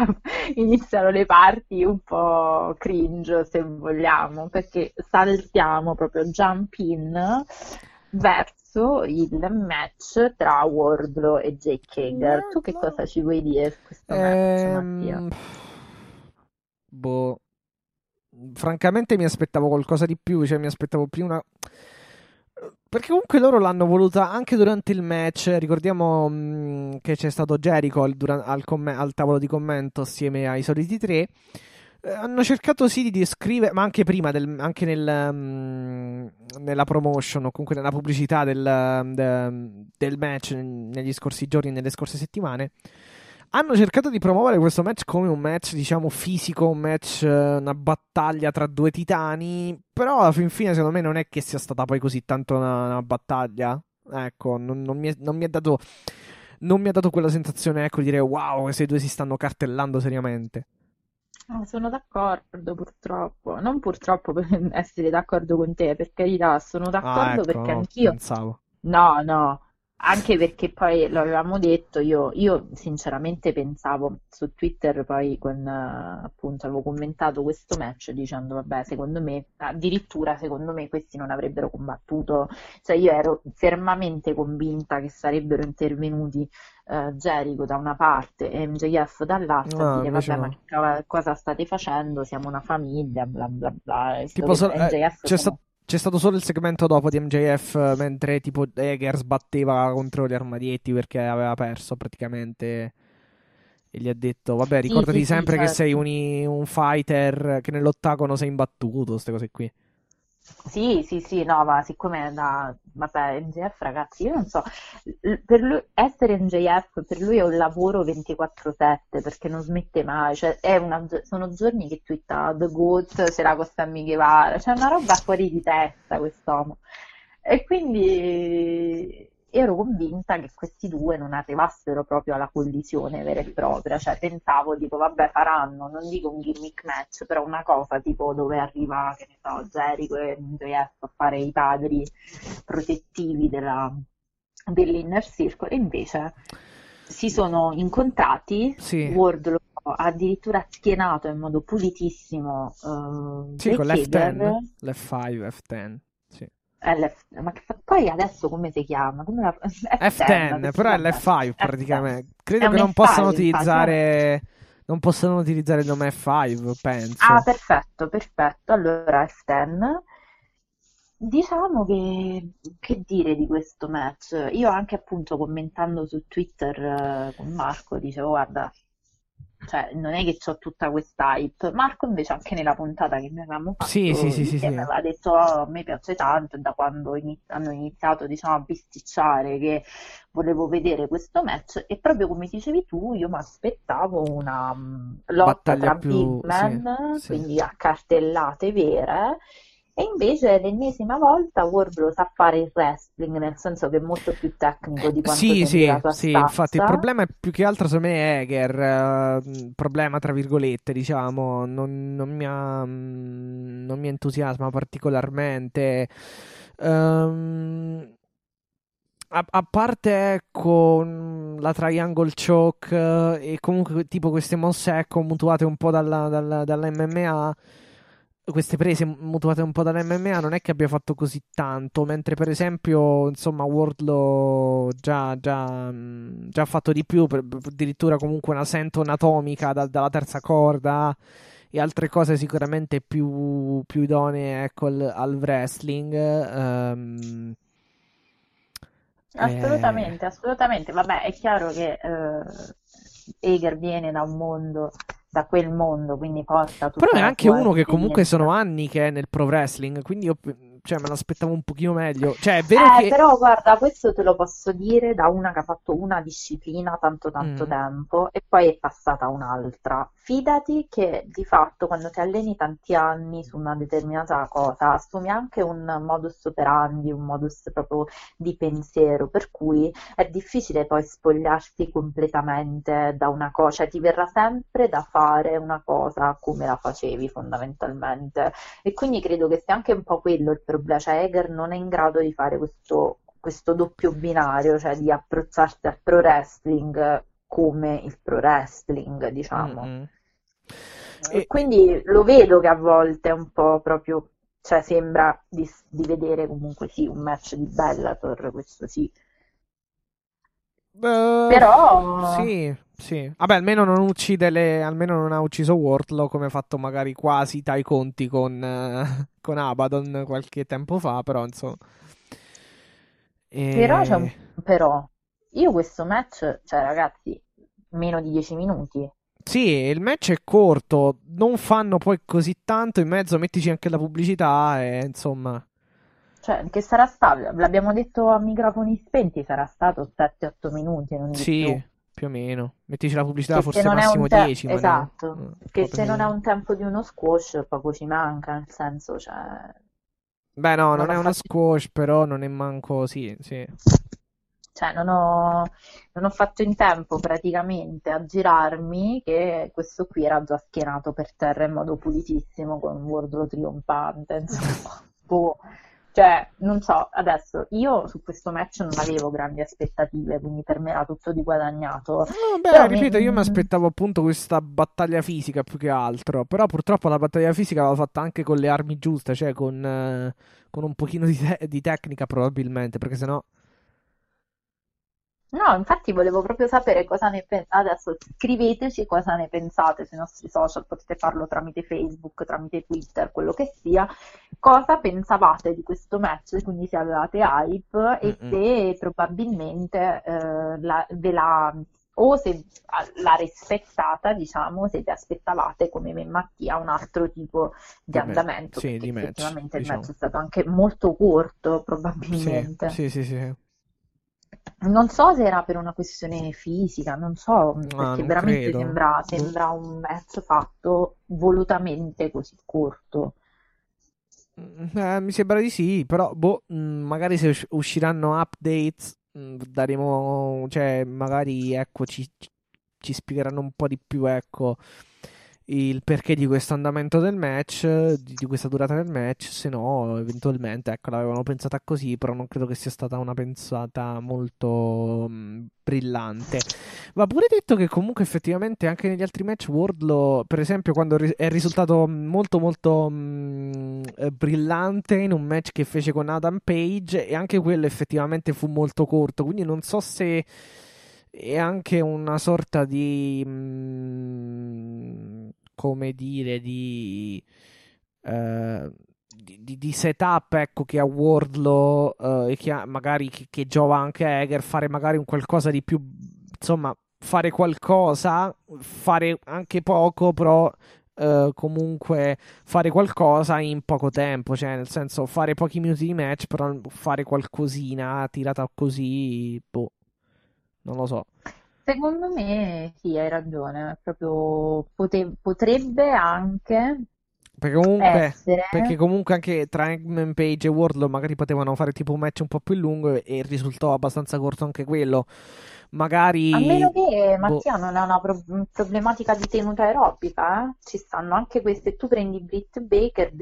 iniziano le parti un po' cringe, se vogliamo, perché saltiamo proprio jump in verso il match tra Wardlow e Jake Hager. Tu che cosa ci vuoi dire su questo match, Mattia? Boh, francamente mi aspettavo qualcosa di più, cioè mi aspettavo più una... Perché comunque loro l'hanno voluta anche durante il match. Ricordiamo che c'è stato Jericho al tavolo di commento assieme ai soliti tre. Hanno cercato sì di descrivere, ma anche prima, nella promotion o comunque nella pubblicità del match negli scorsi giorni, nelle scorse settimane, hanno cercato di promuovere questo match come un match, diciamo, fisico, un match, una battaglia tra due titani, però alla fin fine secondo me non è che sia stata poi così tanto una battaglia, ecco, non mi ha dato quella sensazione, ecco, di dire wow, questi due si stanno cartellando seriamente. Sono d'accordo, purtroppo, non purtroppo per essere d'accordo con te, per carità, sono d'accordo, ecco, perché no, anch'io pensavo. No. Anche perché poi lo avevamo detto, io sinceramente pensavo su Twitter, poi con appunto avevo commentato questo match dicendo vabbè, secondo me questi non avrebbero combattuto, cioè io ero fermamente convinta che sarebbero intervenuti Jericho da una parte e MJF dall'altra, a dire vabbè, ma cosa state facendo, siamo una famiglia, bla bla bla, tipo c'è stato solo il segmento dopo di MJF, mentre tipo Hager sbatteva contro gli armadietti perché aveva perso praticamente, e gli ha detto vabbè, ricordati sempre certo, che sei un fighter, che nell'ottagono sei imbattuto, queste cose qui. Sì, no, ma siccome vabbè, MJF, ragazzi, io non so, per lui essere MJF, per lui è un lavoro 24/7, perché non smette mai, cioè sono giorni che twitta The Goat, se la costa a Miguel Guevara, cioè una roba fuori di testa quest'uomo. E quindi ero convinta che questi due non arrivassero proprio alla collisione vera e propria, cioè pensavo, dico, vabbè, faranno, non dico un gimmick match, però una cosa tipo dove arriva, che ne so, Jericho e MJF a fare i padri protettivi dell'Inner Circle, e invece si sono incontrati, sì. Wardlow addirittura schienato in modo pulitissimo sì, con l'F10, l'F5, F10, sì. Ma che poi adesso come si chiama? Come la... F10, però è l'F5 praticamente. Credo che non possano utilizzare, non possono utilizzare il nome F5, penso. Ah, perfetto, perfetto. Allora F10. Diciamo che dire di questo match? Io anche appunto commentando su Twitter con Marco dicevo, guarda, cioè non è che c'ho tutta questa hype. Marco invece anche nella puntata che noi avevamo fatto sì, aveva detto, oh, a me piace tanto, da quando hanno iniziato, diciamo, a bisticciare che volevo vedere questo match, e proprio come dicevi tu io mi aspettavo una lotta battaglia tra big man, sì, quindi a cartellate vere. E invece l'ennesima volta Wardlow sa fare il wrestling, nel senso che è molto più tecnico di quanto sia la sua stazza. Infatti il problema è più che altro secondo me Hager, problema tra virgolette, diciamo, non mi entusiasma particolarmente. A parte con la triangle choke e comunque tipo queste mosse mutuate un po' dall'MMA, queste prese mutuate un po' dall'MMA, non è che abbia fatto così tanto, mentre per esempio, insomma, Wardlow già ha fatto di più, addirittura comunque una sento anatomica dalla terza corda e altre cose sicuramente più idonee, ecco, al wrestling. Assolutamente, vabbè, è chiaro che Hager viene da quel mondo, quindi porta tutto. Però è anche uno che comunque sono anni che è nel pro wrestling, quindi io, cioè, me l'aspettavo un pochino meglio. Cioè, è vero che... Però guarda, questo te lo posso dire da una che ha fatto una disciplina tanto tempo e poi è passata a un'altra. Fidati che di fatto quando ti alleni tanti anni su una determinata cosa assumi anche un modus operandi, un modus proprio di pensiero, per cui è difficile poi spogliarsi completamente da una cosa, cioè ti verrà sempre da fare una cosa come la facevi fondamentalmente, e quindi credo che sia anche un po' quello il problema, cioè Hager non è in grado di fare questo doppio binario, cioè di approcciarsi al pro wrestling come il pro wrestling, diciamo. Mm-hmm. E quindi lo vedo che a volte è un po' proprio, cioè sembra di vedere comunque sì un match di Bellator, questo sì. Però sì. Vabbè, almeno non uccide almeno non ha ucciso Wardlow come ha fatto magari quasi tai conti con Abadon qualche tempo fa, però insomma. Però io questo match, cioè ragazzi, meno di 10 minuti. Sì, il match è corto, non fanno poi così tanto in mezzo, mettici anche la pubblicità e insomma. Cioè, che sarà stato, l'abbiamo detto a microfoni spenti, sarà stato 7-8 minuti, non di sì, più o meno. Mettici la pubblicità, che forse massimo 10. Esatto, ma che se non è un tempo di uno squash poco ci manca, nel senso, cioè... Beh no, non è uno squash, però non è manco, sì. Cioè non ho fatto in tempo praticamente a girarmi che questo qui era già schienato per terra in modo pulitissimo con un Wardlow trionfante, insomma. Boh, cioè non so, adesso io su questo match non avevo grandi aspettative, quindi per me era tutto di guadagnato. Ripeto, io mi aspettavo appunto questa battaglia fisica più che altro, però purtroppo la battaglia fisica l'ho fatta anche con le armi giuste, cioè con un pochino di tecnica probabilmente, perché sennò... No, infatti volevo proprio sapere cosa ne pensate. Adesso scriveteci cosa ne pensate sui nostri social, potete farlo tramite Facebook, tramite Twitter, quello che sia. Cosa pensavate di questo match, quindi se avevate hype e se probabilmente o se l'ha rispettata, diciamo, se vi aspettavate come me e Mattia un altro tipo di andamento. Sì, di match, effettivamente diciamo. Il match è stato anche molto corto probabilmente. Sì. Non so se era per una questione fisica, non so, perché veramente sembra un match fatto volutamente così corto. Mi sembra di sì, però boh, magari se usciranno updates daremo, cioè magari ecco ci spiegheranno un po' di più, ecco, il perché di questo andamento del match, di questa durata del match. Se no eventualmente, ecco, l'avevano pensata così, però non credo che sia stata una pensata molto brillante. Va pure detto che comunque effettivamente anche negli altri match Wardlow, per esempio, quando è risultato molto molto brillante in un match che fece con Adam Page, e anche quello effettivamente fu molto corto, quindi non so se è anche una sorta di come dire di setup, ecco, che a Wardlow e che ha, magari che giova anche a Hager, fare magari un qualcosa di più, insomma, fare qualcosa, fare anche poco, però comunque fare qualcosa in poco tempo, cioè nel senso fare pochi minuti di match, però fare qualcosina tirata così, boh, non lo so. Secondo me sì, hai ragione, proprio potrebbe anche, perché comunque, essere... perché comunque anche tra Hangman Page e Wardlow magari potevano fare tipo un match un po' più lungo e risultò abbastanza corto anche quello, magari. A meno che Mattia non ha una problematica di tenuta aerobica, eh? Ci stanno anche queste. Tu prendi Britt Baker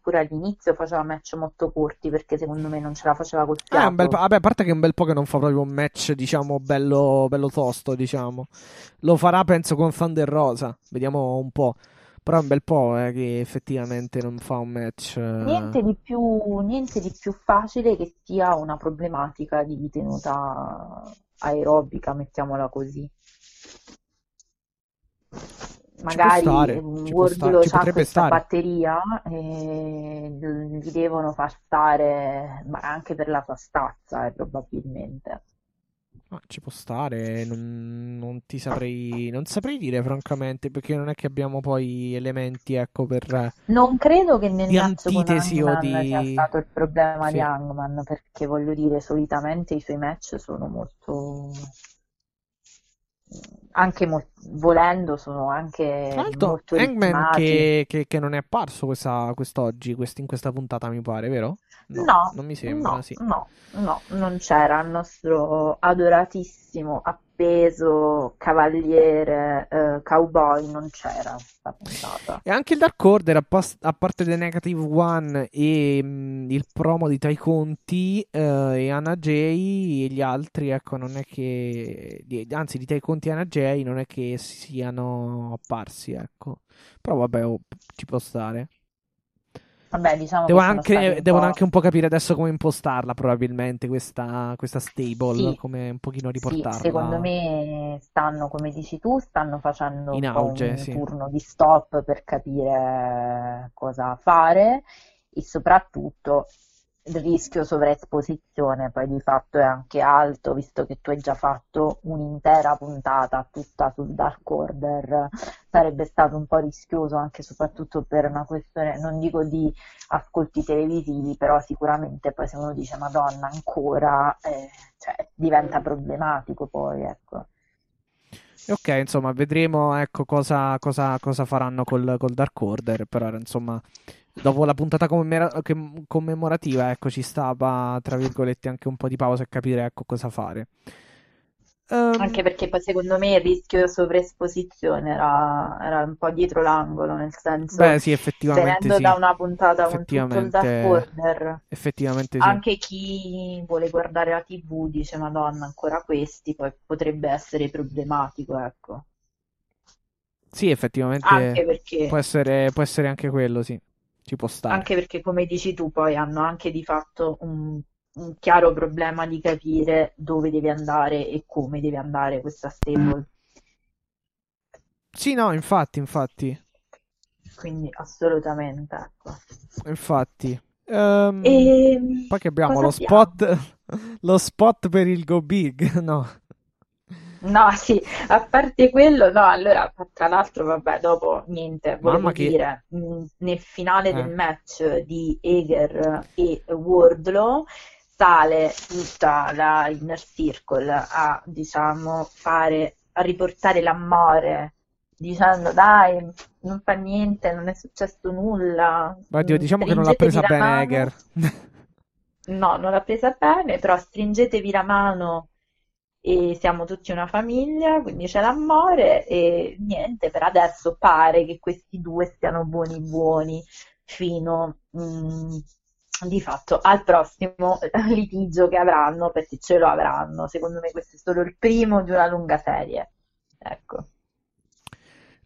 pure all'inizio faceva match molto corti, perché secondo me non ce la faceva col fiato. Vabbè, a parte che un bel po' che non fa proprio un match, diciamo, bello tosto, diciamo. Lo farà penso con Thunder Rosa, vediamo un po'. Però è un bel po' che effettivamente non fa un match... Niente di più facile che sia una problematica di tenuta aerobica, mettiamola così. Magari Wardlow c'ha questa batteria e gli devono far stare, ma anche per la sua stazza, probabilmente. Ma ci può stare, non saprei dire francamente, perché non è che abbiamo poi elementi, ecco, per... Non credo che nel match con Hangman sia stato il problema, sì, di Hangman, perché voglio dire, solitamente i suoi match sono molto... anche volendo sono anche certo, molto Hangman che non è apparso in questa puntata, mi pare, vero? No, non mi sembra, sì. No, non c'era il nostro adoratissimo, appeso cavaliere cowboy, non c'era questa puntata. E anche il Dark Order, a parte The Negative One e il promo di Tai Conti e Anna Jay e gli altri, ecco, non è che... anzi, di Tai Conti e Anna Jay non è che siano apparsi, ecco. Però vabbè, ci può stare. Vabbè, diciamo devono anche un po' capire adesso come impostarla, probabilmente, questa stable, sì, come un pochino riportarla. Sì, secondo me stanno, come dici tu, stanno facendo in auge, un turno di stop per capire cosa fare, e soprattutto il rischio sovraesposizione poi di fatto è anche alto, visto che tu hai già fatto un'intera puntata tutta sul Dark Order. Sarebbe stato un po' rischioso, anche soprattutto per una questione, non dico di ascolti televisivi, però sicuramente poi se uno dice Madonna ancora, cioè, diventa problematico poi, ecco. Ok, insomma, vedremo, ecco, cosa faranno col Dark Order, però insomma dopo la puntata commemorativa, ecco, ci stava tra virgolette anche un po' di pausa e capire, ecco, cosa fare. Anche perché poi secondo me il rischio sovraesposizione era un po' dietro l'angolo, nel senso, beh, sì, effettivamente, venendo da una puntata con tutto il Dark Order, effettivamente anche chi vuole guardare la TV dice Madonna ancora questi, poi potrebbe essere problematico, ecco. Sì, effettivamente, anche perché... può essere anche quello, sì, ci può stare, anche perché come dici tu poi hanno anche di fatto un chiaro problema di capire dove deve andare e come deve andare questa stable. Sì, no, infatti. Quindi assolutamente, ecco. Infatti. Poi che abbiamo lo spot per il Go Big, no? No, sì, a parte quello, no, allora, tra l'altro, vabbè, dopo, niente, volevo dire, nel finale del match di Hager e Wardlow sale tutta la Inner Circle a, diciamo, a riportare l'amore dicendo dai, non fa niente, non è successo nulla. Ma Dio, diciamo che non l'ha presa bene Hager. No, non l'ha presa bene, però stringetevi la mano e siamo tutti una famiglia, quindi c'è l'amore e niente, per adesso pare che questi due stiano buoni buoni fino di fatto al prossimo litigio che avranno, perché ce lo avranno. Secondo me questo è solo il primo di una lunga serie, ecco.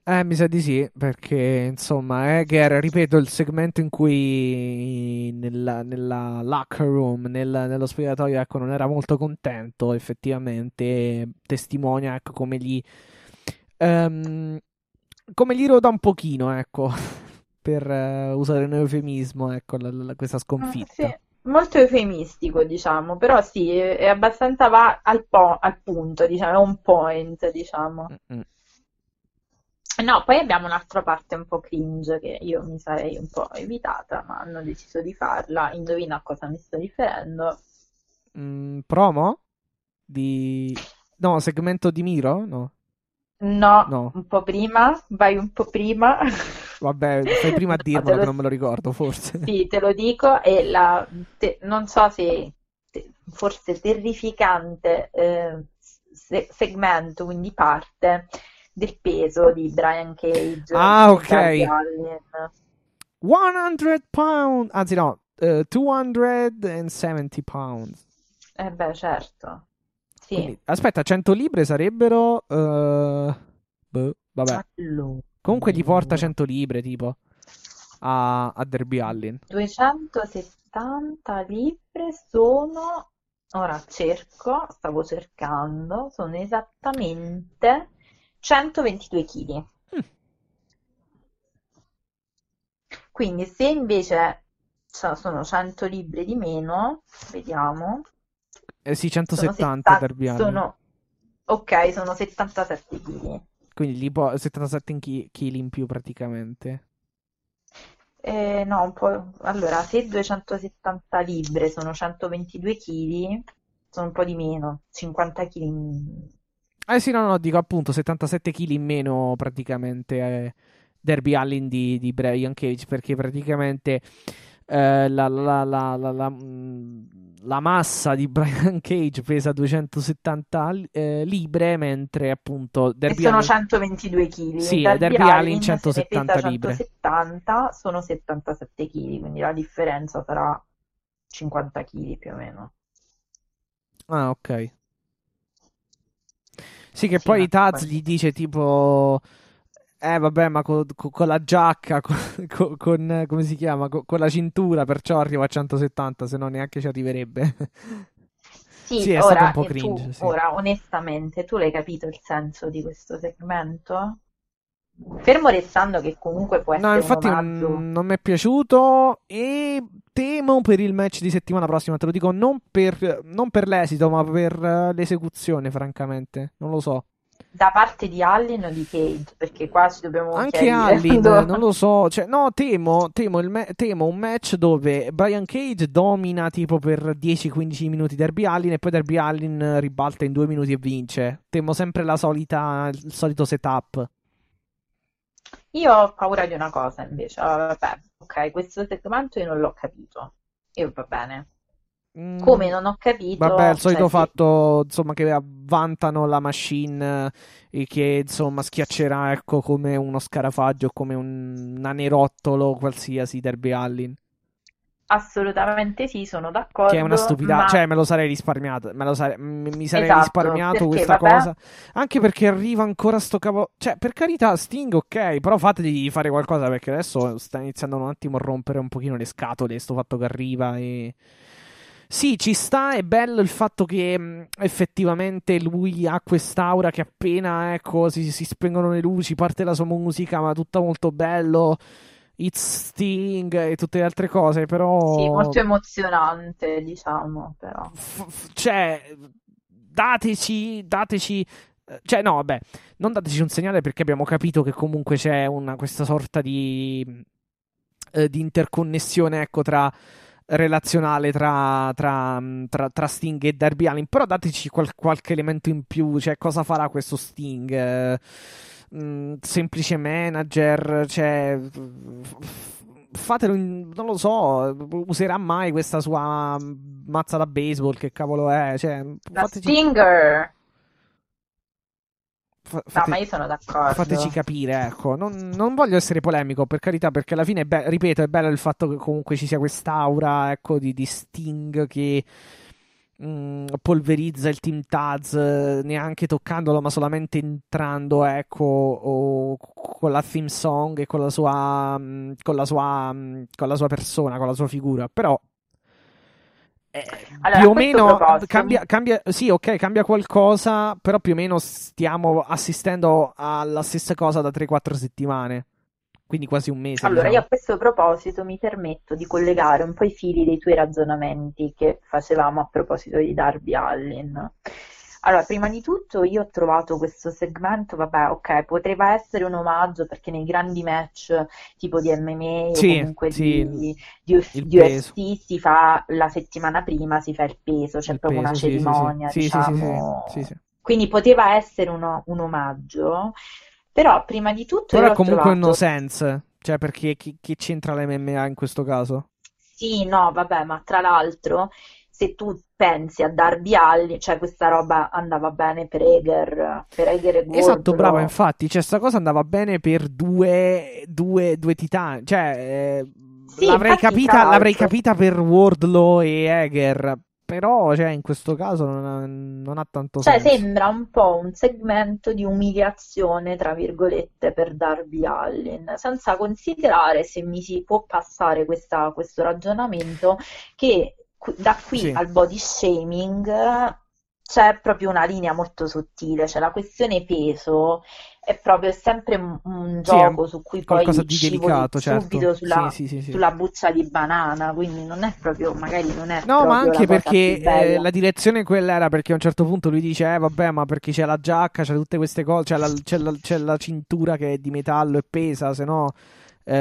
Mi sa di sì, perché insomma Hager, ripeto, il segmento in cui nella locker room, nello spogliatoio, ecco, non era molto contento effettivamente, testimonia, ecco, come gli roda un pochino, ecco, per usare un eufemismo, ecco, questa sconfitta. Sì. Molto eufemistico, diciamo, però sì, è abbastanza, va al punto, diciamo, è on point, diciamo. Mm-hmm. No, poi abbiamo un'altra parte un po' cringe che io mi sarei un po' evitata, ma hanno deciso di farla. Indovina a cosa mi sto riferendo? Promo? No, segmento di Miro? No. No, un po' prima, vai un po' prima. Vabbè, sei prima a dirmelo, che non me lo ricordo, forse. Sì, te lo dico, e non so se forse terrificante segmento, quindi parte del peso di Brian Cage. Ah, ok. Darby Allin. 100 pounds, anzi no, 270 pounds. Eh beh, certo. Sì. Quindi, aspetta, 100 libbre sarebbero... vabbè. Allora. Comunque gli porta 100 libbre, tipo, a Darby Allin. 270 libbre sono... Ora stavo cercando, sono esattamente... 122 kg. Quindi se invece sono 100 libbre di meno, vediamo. Sì, 170 per Bianchi. Ok, sono 77 kg. Quindi 77 kg in più praticamente. No, un po'. Allora, se 270 libbre sono 122 kg, sono un po' di meno, 50 kg in... sì, no, dico appunto 77 kg in meno praticamente Darby Allin di Brian Cage, perché praticamente la massa di Brian Cage pesa 270 libbre, mentre appunto Darby Allin... sono 122 kg. Sì, Darby Allin 170 libbre. 170 sono 77 kg, quindi la differenza sarà 50 kg più o meno. Ah, ok. Sì, che sì, poi Taz gli dice tipo, vabbè, ma con la giacca, con come si chiama, con la cintura, perciò arriva a 170, se no neanche ci arriverebbe. Sì, è stato un po' cringe. Sì. Ora, onestamente, tu l'hai capito il senso di questo segmento? Fermo restando che comunque può essere un omaggio. Non mi è piaciuto e temo per il match di settimana prossima, te lo dico, non per l'esito ma per l'esecuzione, francamente non lo so, da parte di Allin o di Cage, perché qua ci dobbiamo anche Allin, non lo so, cioè, no, temo un match dove Brian Cage domina tipo per 10-15 minuti Darby Allin e poi Darby Allin ribalta in 2 minuti e vince. Temo sempre il solito setup. Io ho paura di una cosa invece, vabbè, ok, questo segmento io non l'ho capito, e va bene. Come non ho capito... Vabbè, il solito fatto, insomma, che avvantano la machine e che, insomma, schiaccerà, ecco, come uno scarafaggio, come un anerottolo qualsiasi Darby Allin. Assolutamente sì, sono d'accordo. Che è una stupidità, cioè me lo sarei risparmiato, mi sarei risparmiato questa cosa. Anche perché arriva ancora sto capo, cioè per carità Sting, ok, però fategli fare qualcosa, perché adesso sta iniziando un attimo a rompere un pochino le scatole sto fatto che arriva e... Sì, ci sta, è bello il fatto che effettivamente lui ha quest'aura che appena, ecco, si spengono le luci, parte la sua musica, ma tutta molto bello. It's Sting e tutte le altre cose, però... Sì, molto emozionante, diciamo, però... Cioè, dateci... Cioè, no, vabbè, non dateci un segnale, perché abbiamo capito che comunque c'è questa sorta di interconnessione, ecco, relazionale tra Sting e Darby Allin, però dateci qualche elemento in più, cioè cosa farà questo Sting... semplice manager, cioè fatelo, non lo so, userà mai questa sua mazza da baseball, che cavolo è, cioè, la fateci... Stinger. No, ma io sono d'accordo. Fateci capire, ecco. Non voglio essere polemico, per carità, perché alla fine, ripeto, è bello il fatto che comunque ci sia quest'aura, ecco, di Sting che polverizza il Team Taz, neanche toccandolo, ma solamente entrando, ecco, o con la theme song e con la sua persona, con la sua figura, però... allora, più o meno cambia, sì, ok, cambia qualcosa, però più o meno stiamo assistendo alla stessa cosa da 3-4 settimane, quindi quasi un mese. Allora, diciamo, io a questo proposito mi permetto di collegare un po' i fili dei tuoi ragionamenti che facevamo a proposito di Darby Allin. Allora, prima di tutto io ho trovato questo segmento, vabbè, ok, poteva essere un omaggio, perché nei grandi match tipo di MMA, sì, o comunque sì, di UFC si fa la settimana prima, si fa il peso, c'è proprio una cerimonia, diciamo. Quindi poteva essere un omaggio, però prima di tutto però io comunque ho trovato... no sense, cioè, perché chi c'entra l'MMA in questo caso? Sì, no, vabbè, ma tra l'altro... se tu pensi a Darby Allin, cioè questa roba andava bene per Hager e Wardlow. Esatto, bravo, infatti, cioè sta cosa andava bene per due titani, cioè sì, l'avrei capita per Wardlow e Hager, però cioè in questo caso non ha tanto senso. Cioè sembra un po' un segmento di umiliazione, tra virgolette, per Darby Allin, senza considerare, se mi si può passare questo ragionamento, che da qui al body shaming c'è proprio una linea molto sottile, cioè la questione peso è proprio sempre un gioco su cui poi scivoli subito sulla buccia di banana, quindi non è proprio, magari non è no, ma anche perché la direzione quella era, perché a un certo punto lui dice vabbè, ma perché c'è la giacca, c'è tutte queste cose, c'è la cintura che è di metallo e pesa, se no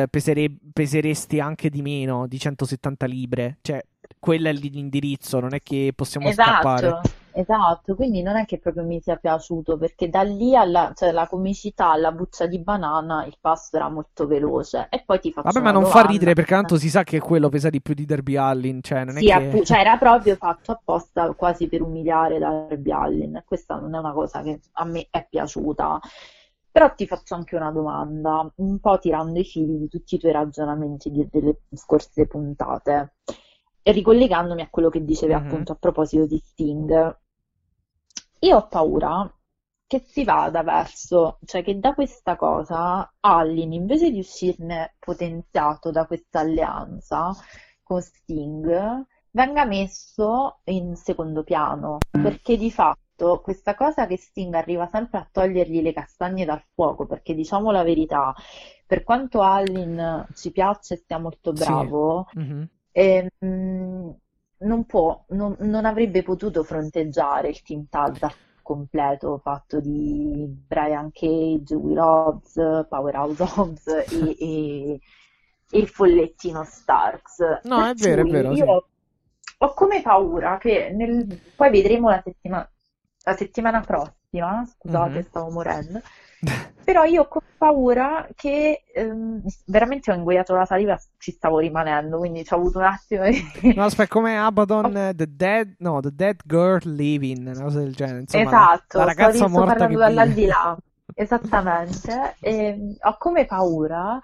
peseresti anche di meno di 170 libbre, cioè quello è l'indirizzo, non è che possiamo scappare. Esatto, quindi non è che proprio mi sia piaciuto, perché da lì cioè la comicità, alla buccia di banana, il passo era molto veloce. E poi ti faccio vabbè, ma non domanda, fa ridere, perché tanto si sa che quello pesa di più di Darby Allin, cioè non sì, è che... cioè era proprio fatto apposta, quasi per umiliare Darby Allin. Questa non è una cosa che a me è piaciuta. Però ti faccio anche una domanda, un po' tirando i fili di tutti i tuoi ragionamenti delle scorse puntate, e ricollegandomi a quello che dicevi appunto a proposito di Sting. Io ho paura che si vada verso, cioè che da questa cosa Allin, invece di uscirne potenziato da questa alleanza con Sting, venga messo in secondo piano, perché di fatto questa cosa che Sting arriva sempre a togliergli le castagne dal fuoco, perché diciamo la verità, per quanto Allin ci piaccia e sia molto bravo, non avrebbe potuto fronteggiare il Team Taz completo, fatto di Brian Cage, Will Hobbs, Powerhouse Hobbs e il follettino Starks. No, per è vero. Io ho come paura che poi vedremo la settimana prossima, scusate, stavo morendo. Però io ho paura che veramente ho ingoiato la saliva, ci stavo rimanendo, quindi ci ho avuto un attimo di... No, aspetta, come Abadon, The Dead Girl Living, una cosa del genere, insomma, esatto, la ragazza morta che vive dall'aldilà, esattamente. Ho come paura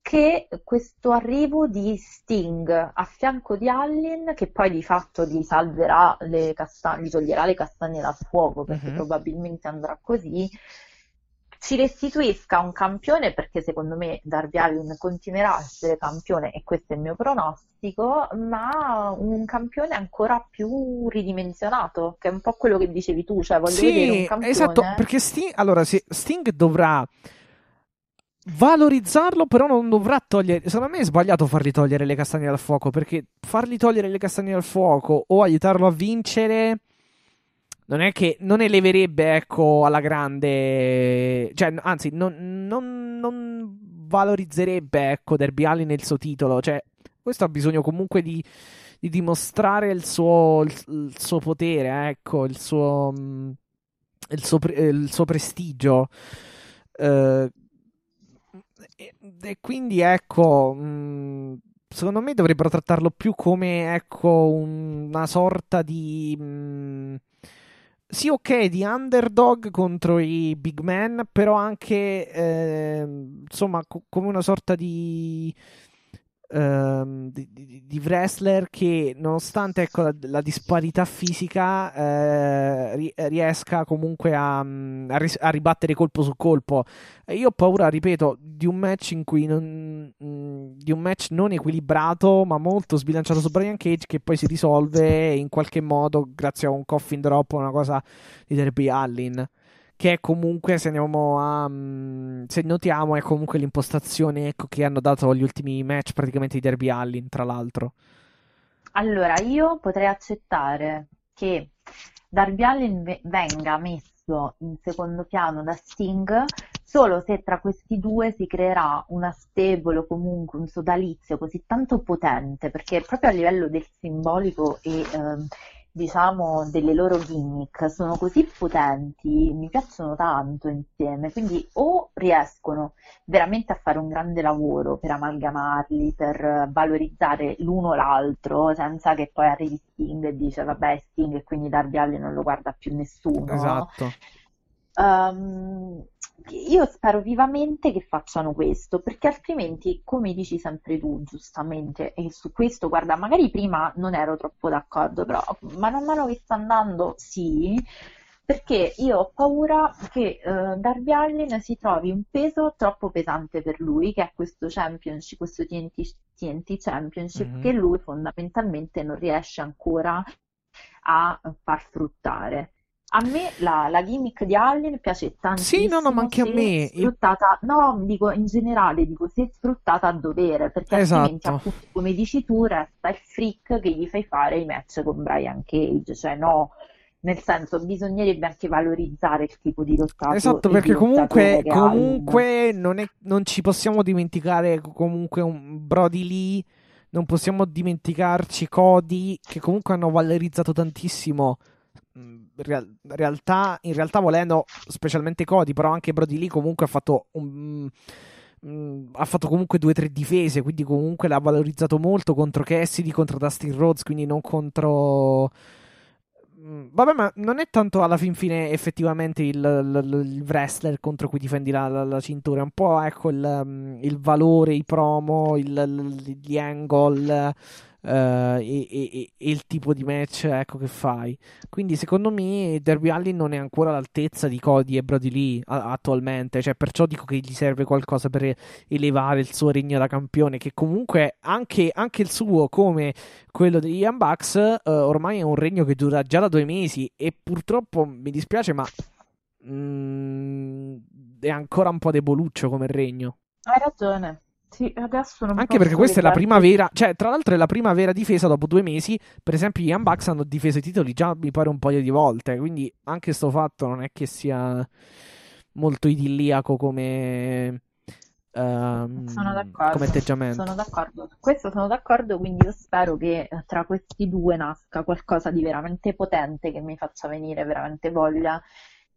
che questo arrivo di Sting a fianco di Allin, che poi di fatto gli toglierà le castagne dal fuoco, perché probabilmente andrà così, ci restituisca un campione, perché secondo me Darby Allin continuerà a essere campione, e questo è il mio pronostico, ma un campione ancora più ridimensionato, che è un po' quello che dicevi tu, cioè voglio vedere un campione. Esatto, perché Sting dovrà valorizzarlo, però non dovrà togliere, secondo me è sbagliato fargli togliere le castagne dal fuoco, perché fargli togliere le castagne dal fuoco o aiutarlo a vincere non è che non eleverebbe, ecco, alla grande, cioè anzi non valorizzerebbe, ecco, Darby Allin nel suo titolo, cioè questo ha bisogno comunque di dimostrare il suo potere, ecco, il suo prestigio. E quindi ecco, secondo me dovrebbero trattarlo più come, ecco, una sorta di sì, ok, di underdog contro i big man, però anche insomma come una sorta di wrestler che, nonostante, ecco, la disparità fisica, riesca comunque a ribattere colpo su colpo. Io ho paura, ripeto, di un match in cui di un match non equilibrato, ma molto sbilanciato su Brian Cage, che poi si risolve in qualche modo grazie a un coffin drop o una cosa di Darby Allin, che comunque, se andiamo a se notiamo, è comunque l'impostazione, ecco, che hanno dato agli ultimi match praticamente di Darby Allin, tra l'altro. Allora, io potrei accettare che Darby Allin venga messo in secondo piano da Sting solo se tra questi due si creerà una stable o comunque un sodalizio così tanto potente, perché proprio a livello del simbolico e diciamo delle loro gimmick sono così potenti, mi piacciono tanto insieme, quindi o riescono veramente a fare un grande lavoro per amalgamarli, per valorizzare l'uno l'altro, senza che poi arrivi Sting e dice vabbè Sting e quindi Darby Allin non lo guarda più nessuno. Esatto. Io spero vivamente che facciano questo, perché altrimenti, come dici sempre tu giustamente, e su questo, guarda, magari prima non ero troppo d'accordo, però mano a mano che sta andando sì, perché io ho paura che Darby Allin si trovi un peso troppo pesante per lui, che è questo championship, questo TNT Championship, mm-hmm, che lui fondamentalmente non riesce ancora a far fruttare. A me la gimmick di Allin piace tantissimo. Sì, no, ma anche a me. Sfruttata, no, dico in generale, dico se sfruttata a dovere, perché esatto, altrimenti, come dici tu, resta il freak che gli fai fare i match con Brian Cage, cioè no, nel senso bisognerebbe anche valorizzare il tipo di lottato. Esatto, perché comunque non ci possiamo dimenticare comunque un Brodie Lee, non possiamo dimenticarci Cody, che comunque hanno valorizzato tantissimo. In realtà volendo, specialmente Cody, però anche Brodie Lee comunque ha fatto comunque 2-3 difese, quindi comunque l'ha valorizzato molto contro Cassidy, contro Dustin Rhodes, quindi non contro... Vabbè, ma non è tanto alla fin fine effettivamente il wrestler contro cui difendi la cintura, è un po', ecco, il valore, i promo, gli angle... E il tipo di match, ecco, che fai. Quindi secondo me Darby Allin non è ancora all'altezza di Cody e Brodie Lee attualmente, cioè, perciò dico che gli serve qualcosa per elevare il suo regno da campione, che comunque anche il suo, come quello degli Young Bucks, ormai è un regno che dura già da 2 mesi e purtroppo mi dispiace, ma è ancora un po' deboluccio come regno. Hai ragione. Sì, adesso non anche perché questa è la prima vera, cioè, tra l'altro è la prima vera difesa dopo 2 mesi. Per esempio, gli Young Bucks hanno difeso i titoli già, mi pare, un paio di volte, quindi anche sto fatto non è che sia molto idilliaco come come atteggiamento. Sono d'accordo, questo sono d'accordo, quindi io spero che tra questi due nasca qualcosa di veramente potente che mi faccia venire veramente voglia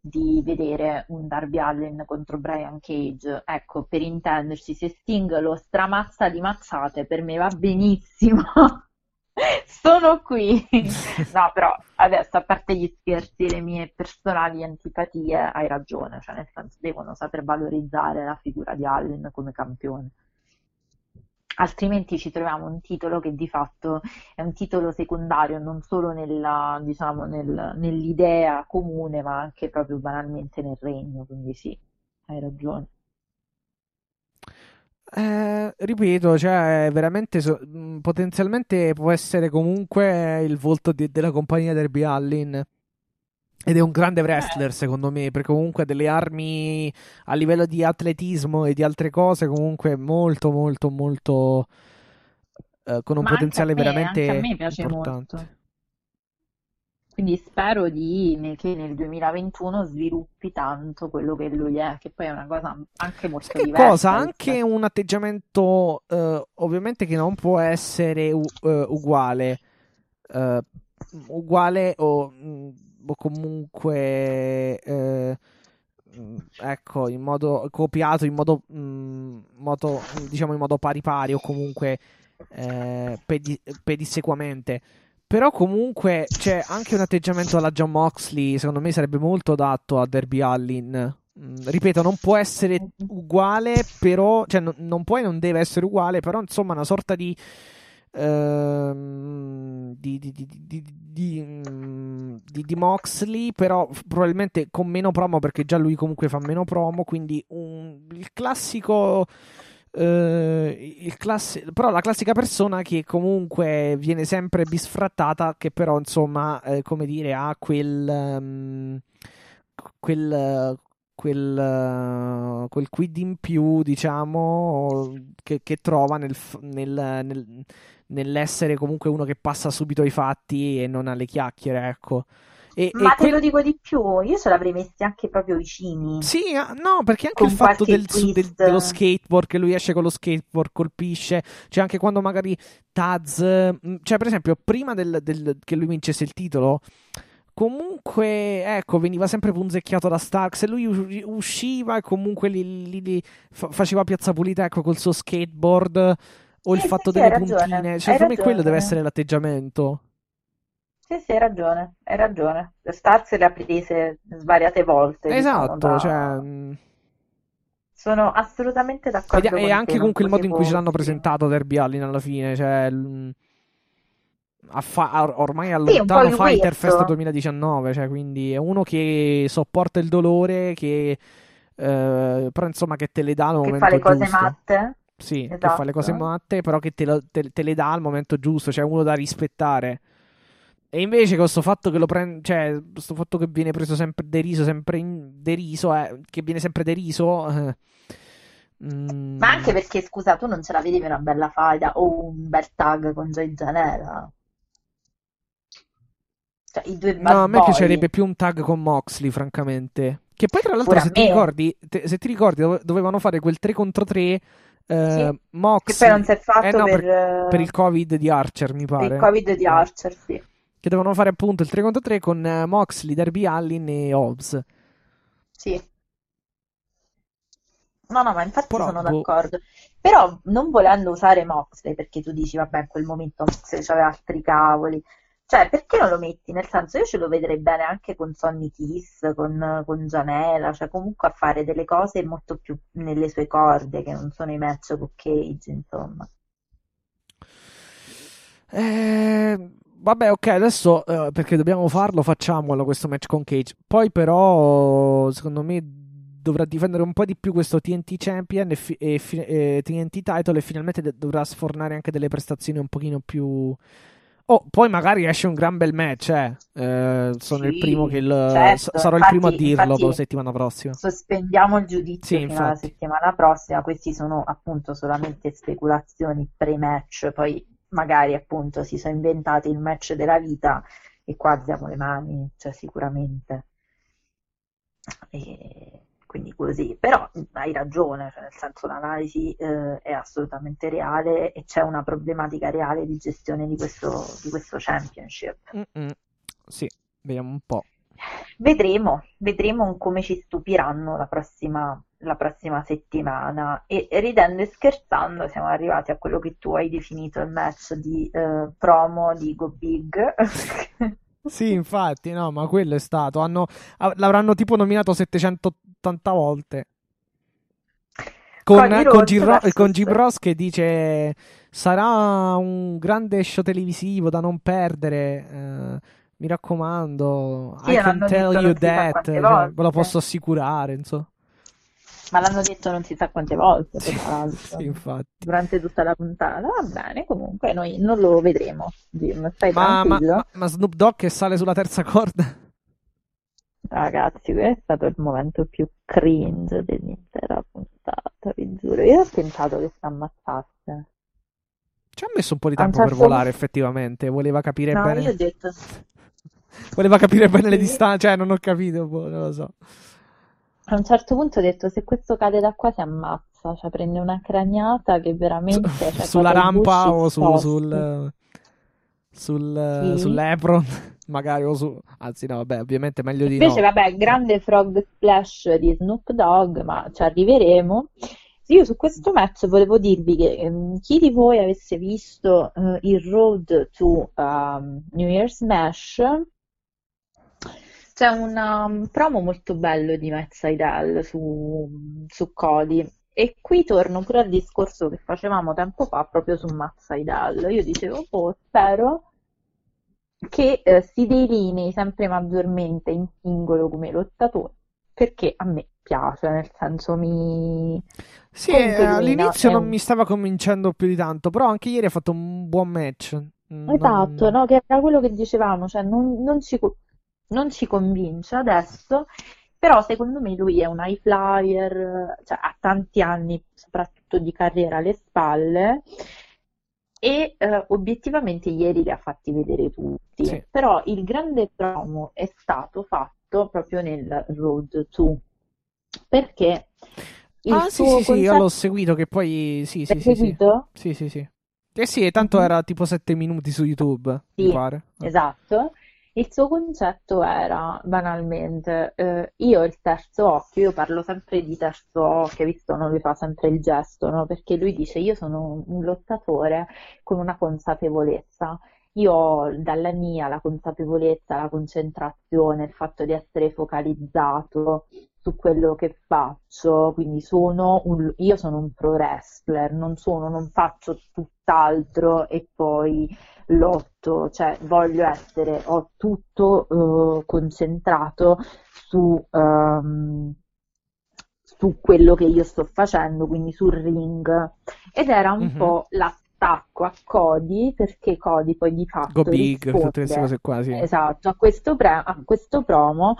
di vedere un Darby Allin contro Brian Cage. Ecco, per intenderci, se Sting lo stramazza di mazzate, per me va benissimo. Sono qui. No, però adesso, a parte gli scherzi e le mie personali antipatie, hai ragione, cioè, nel senso, devono saper valorizzare la figura di Allin come campione, altrimenti ci troviamo un titolo che di fatto è un titolo secondario, non solo nell'idea comune, ma anche proprio banalmente nel regno. Quindi sì, hai ragione. Ripeto, cioè, veramente potenzialmente può essere comunque il volto della compagnia Darby Allin, ed è un grande wrestler, secondo me, perché comunque ha delle armi a livello di atletismo e di altre cose comunque molto molto molto con un potenziale veramente importante. Anche a me piace molto. Quindi spero che nel 2021 sviluppi tanto quello che lui è, che poi è una cosa anche molto diversa. Che cosa? Anche un atteggiamento ovviamente che non può essere uguale o comunque ecco, in modo copiato, in modo, diciamo in modo pari pari, o comunque pedissequamente. Però comunque c'è anche un atteggiamento alla Jon Moxley, secondo me sarebbe molto adatto a Darby Allin. Ripeto, non può essere uguale, però, cioè non può e non deve essere uguale, però insomma una sorta di Moxley, però probabilmente con meno promo, perché già lui comunque fa meno promo, quindi però la classica persona che comunque viene sempre bisfrattata, che però insomma come dire, ha quel quid in più, diciamo, che trova nell'essere comunque uno che passa subito ai fatti e non alle chiacchiere, ecco. Lo dico di più, io se l'avrei messi anche proprio vicini. Sì, no, perché anche il fatto dello skateboard, che lui esce con lo skateboard, colpisce, cioè anche quando magari Taz, cioè per esempio prima che lui vincesse il titolo, comunque ecco, veniva sempre punzecchiato da Starks e lui usciva e comunque faceva piazza pulita, ecco, col suo skateboard, o il fatto delle puntine, cioè per me quello deve essere l'atteggiamento. Sì, hai ragione. Starks le ha prese svariate volte. Esatto, diciamo, sono assolutamente d'accordo con te. E anche con quel modo in cui ce l'hanno presentato Darby Allin alla fine, cioè ormai allontano Fighterfest 2019, cioè, quindi è uno che sopporta il dolore, che però insomma che te le dà al momento giusto, che fa le cose matte. Sì, esatto. Che fa le cose matte, però che te le dà al momento giusto, cioè uno da rispettare. E invece questo fatto che questo fatto che viene preso sempre deriso, che viene sempre deriso. Ma anche perché, scusa, tu non ce la vedevi una bella faida o un bel tag con Joey Janela? Cioè, i due bad boy. A me piacerebbe più un tag con Moxley, francamente. Che poi, tra l'altro, se ti ricordi, dovevano fare quel 3-3. Sì, Moxley, che poi non si è fatto per il Covid di Archer, mi pare. Per il Covid di Archer, sì. Che dovevano fare appunto il 3-3 con Moxley, Darby Allin e Hobbs. Sì. No, ma infatti sono d'accordo. Però non volendo usare Moxley, perché tu dici, vabbè, in quel momento Moxley c'aveva altri cavoli. Cioè, perché non lo metti? Nel senso, io ce lo vedrei bene anche con Sonny Kiss, con Janela, cioè comunque a fare delle cose molto più nelle sue corde, che non sono i match con Cage, insomma. Vabbè, ok, adesso perché dobbiamo farlo, facciamolo questo match con Cage. Poi però, secondo me, dovrà difendere un po' di più questo TNT Champion e TNT Title, e finalmente dovrà sfornare anche delle prestazioni un pochino più... Oh, poi magari esce un gran bel match, sono il primo che... sarò il primo a dirlo la settimana prossima. Sospendiamo il giudizio fino alla settimana prossima. Questi sono appunto solamente speculazioni pre-match, poi... magari appunto si sono inventati il match della vita e qua alziamo le mani, cioè sicuramente, e quindi così. Però hai ragione, cioè, nel senso, l'analisi è assolutamente reale e c'è una problematica reale di gestione di questo championship. Sì, vediamo un po', vedremo come ci stupiranno la prossima settimana. E ridendo e scherzando siamo arrivati a quello che tu hai definito il match di promo di Go Big. Sì, infatti, no, ma quello è stato, l'avranno tipo nominato 780 volte con Jim Ross che dice sarà un grande show televisivo da non perdere, mi raccomando, sì, I can tell you that, cioè, ve lo posso assicurare, insomma. Ma l'hanno detto non si sa quante volte, sì, infatti, durante tutta la puntata. Va bene, comunque noi non lo vedremo, Jim, stai tranquillo. Ma Snoop Dogg che sale sulla terza corda, ragazzi, questo è stato il momento più cringe dell'intera puntata, vi giuro. Io ho pensato che si ammazzasse, ci ha messo un po' di tempo per volare, effettivamente voleva capire bene. Io ho detto voleva capire bene le distanze, cioè non ho capito, non lo so. A un certo punto ho detto, se questo cade da qua si ammazza, cioè prende una craniata che veramente... Cioè, sulla rampa o sull'apron, magari o su, anzi no, vabbè, ovviamente meglio di invece no. Vabbè, grande frog splash di Snoop Dogg, ma ci arriveremo. Io su questo match volevo dirvi che chi di voi avesse visto il Road to New Year's Smash, c'è un promo molto bello di Matt Sydal su Cody, e qui torno pure al discorso che facevamo tempo fa proprio su Matt Sydal. Io dicevo, spero che si delinei sempre maggiormente in singolo come lottatore, perché a me piace, nel senso mi... Sì, all'inizio non mi stava convincendo più di tanto, però anche ieri ha fatto un buon match. Esatto, no, che era quello che dicevamo, cioè non ci convince adesso, però secondo me lui è un high flyer, cioè ha tanti anni soprattutto di carriera alle spalle, e obiettivamente ieri li ha fatti vedere tutti, sì. Però il grande promo è stato fatto proprio nel Road to, perché il suo concerto... io l'ho seguito, che poi sì. Eh sì, tanto era tipo 7 minuti su YouTube, sì, mi pare. Esatto. Il suo concetto era banalmente io il terzo occhio, io parlo sempre di terzo occhio, visto non vi fa sempre il gesto, no? Perché lui dice io sono un lottatore con una consapevolezza. Io ho dalla mia la consapevolezza, la concentrazione, il fatto di essere focalizzato su quello che faccio, quindi io sono un pro wrestler, non faccio tutt'altro e poi lotto, cioè voglio essere, ho tutto concentrato su quello che io sto facendo, quindi sul ring, ed era un po' l'attacco a Cody, perché Cody poi di fatto risponde esatto a questo promo,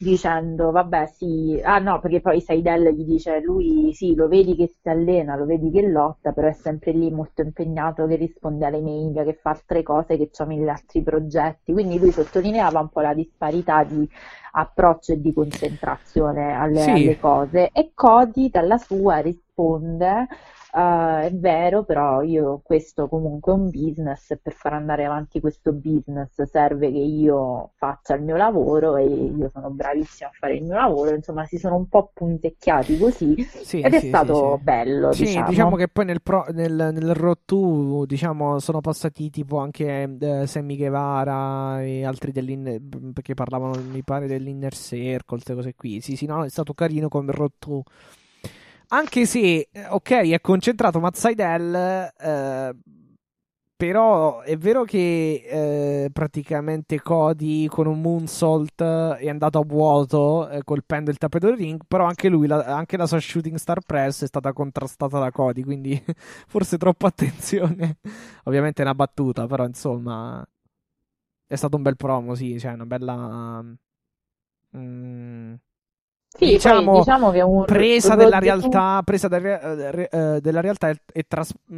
dicendo vabbè sì, ah no, perché poi Sydal gli dice lui sì, lo vedi che si allena, lo vedi che lotta, però è sempre lì molto impegnato, che risponde alle mail, che fa altre cose, che c'ha 1000 altri progetti, quindi lui sottolineava un po' la disparità di approccio e di concentrazione alle cose, e Cody dalla sua risponde è vero, però io questo comunque è un business, e per far andare avanti questo business serve che io faccia il mio lavoro, e io sono bravissima a fare il mio lavoro. Insomma, si sono un po' puntecchiati così, ed è stato bello. Sì, diciamo che poi nel Road to, diciamo, sono passati tipo anche Sammy Guevara e altri perché parlavano, mi pare, dell'Inner Circle, queste cose qui. Sì, no, è stato carino come Road to. Anche se, ok, è concentrato Matt Sydal, però è vero che praticamente Cody con un moonsault è andato a vuoto colpendo il tappeto del ring, però anche lui, anche la sua shooting star press è stata contrastata da Cody, quindi forse troppa attenzione. Ovviamente è una battuta, però insomma è stato un bel promo, sì, cioè una bella... Sì, diciamo, poi, diciamo che un presa della realtà, della realtà e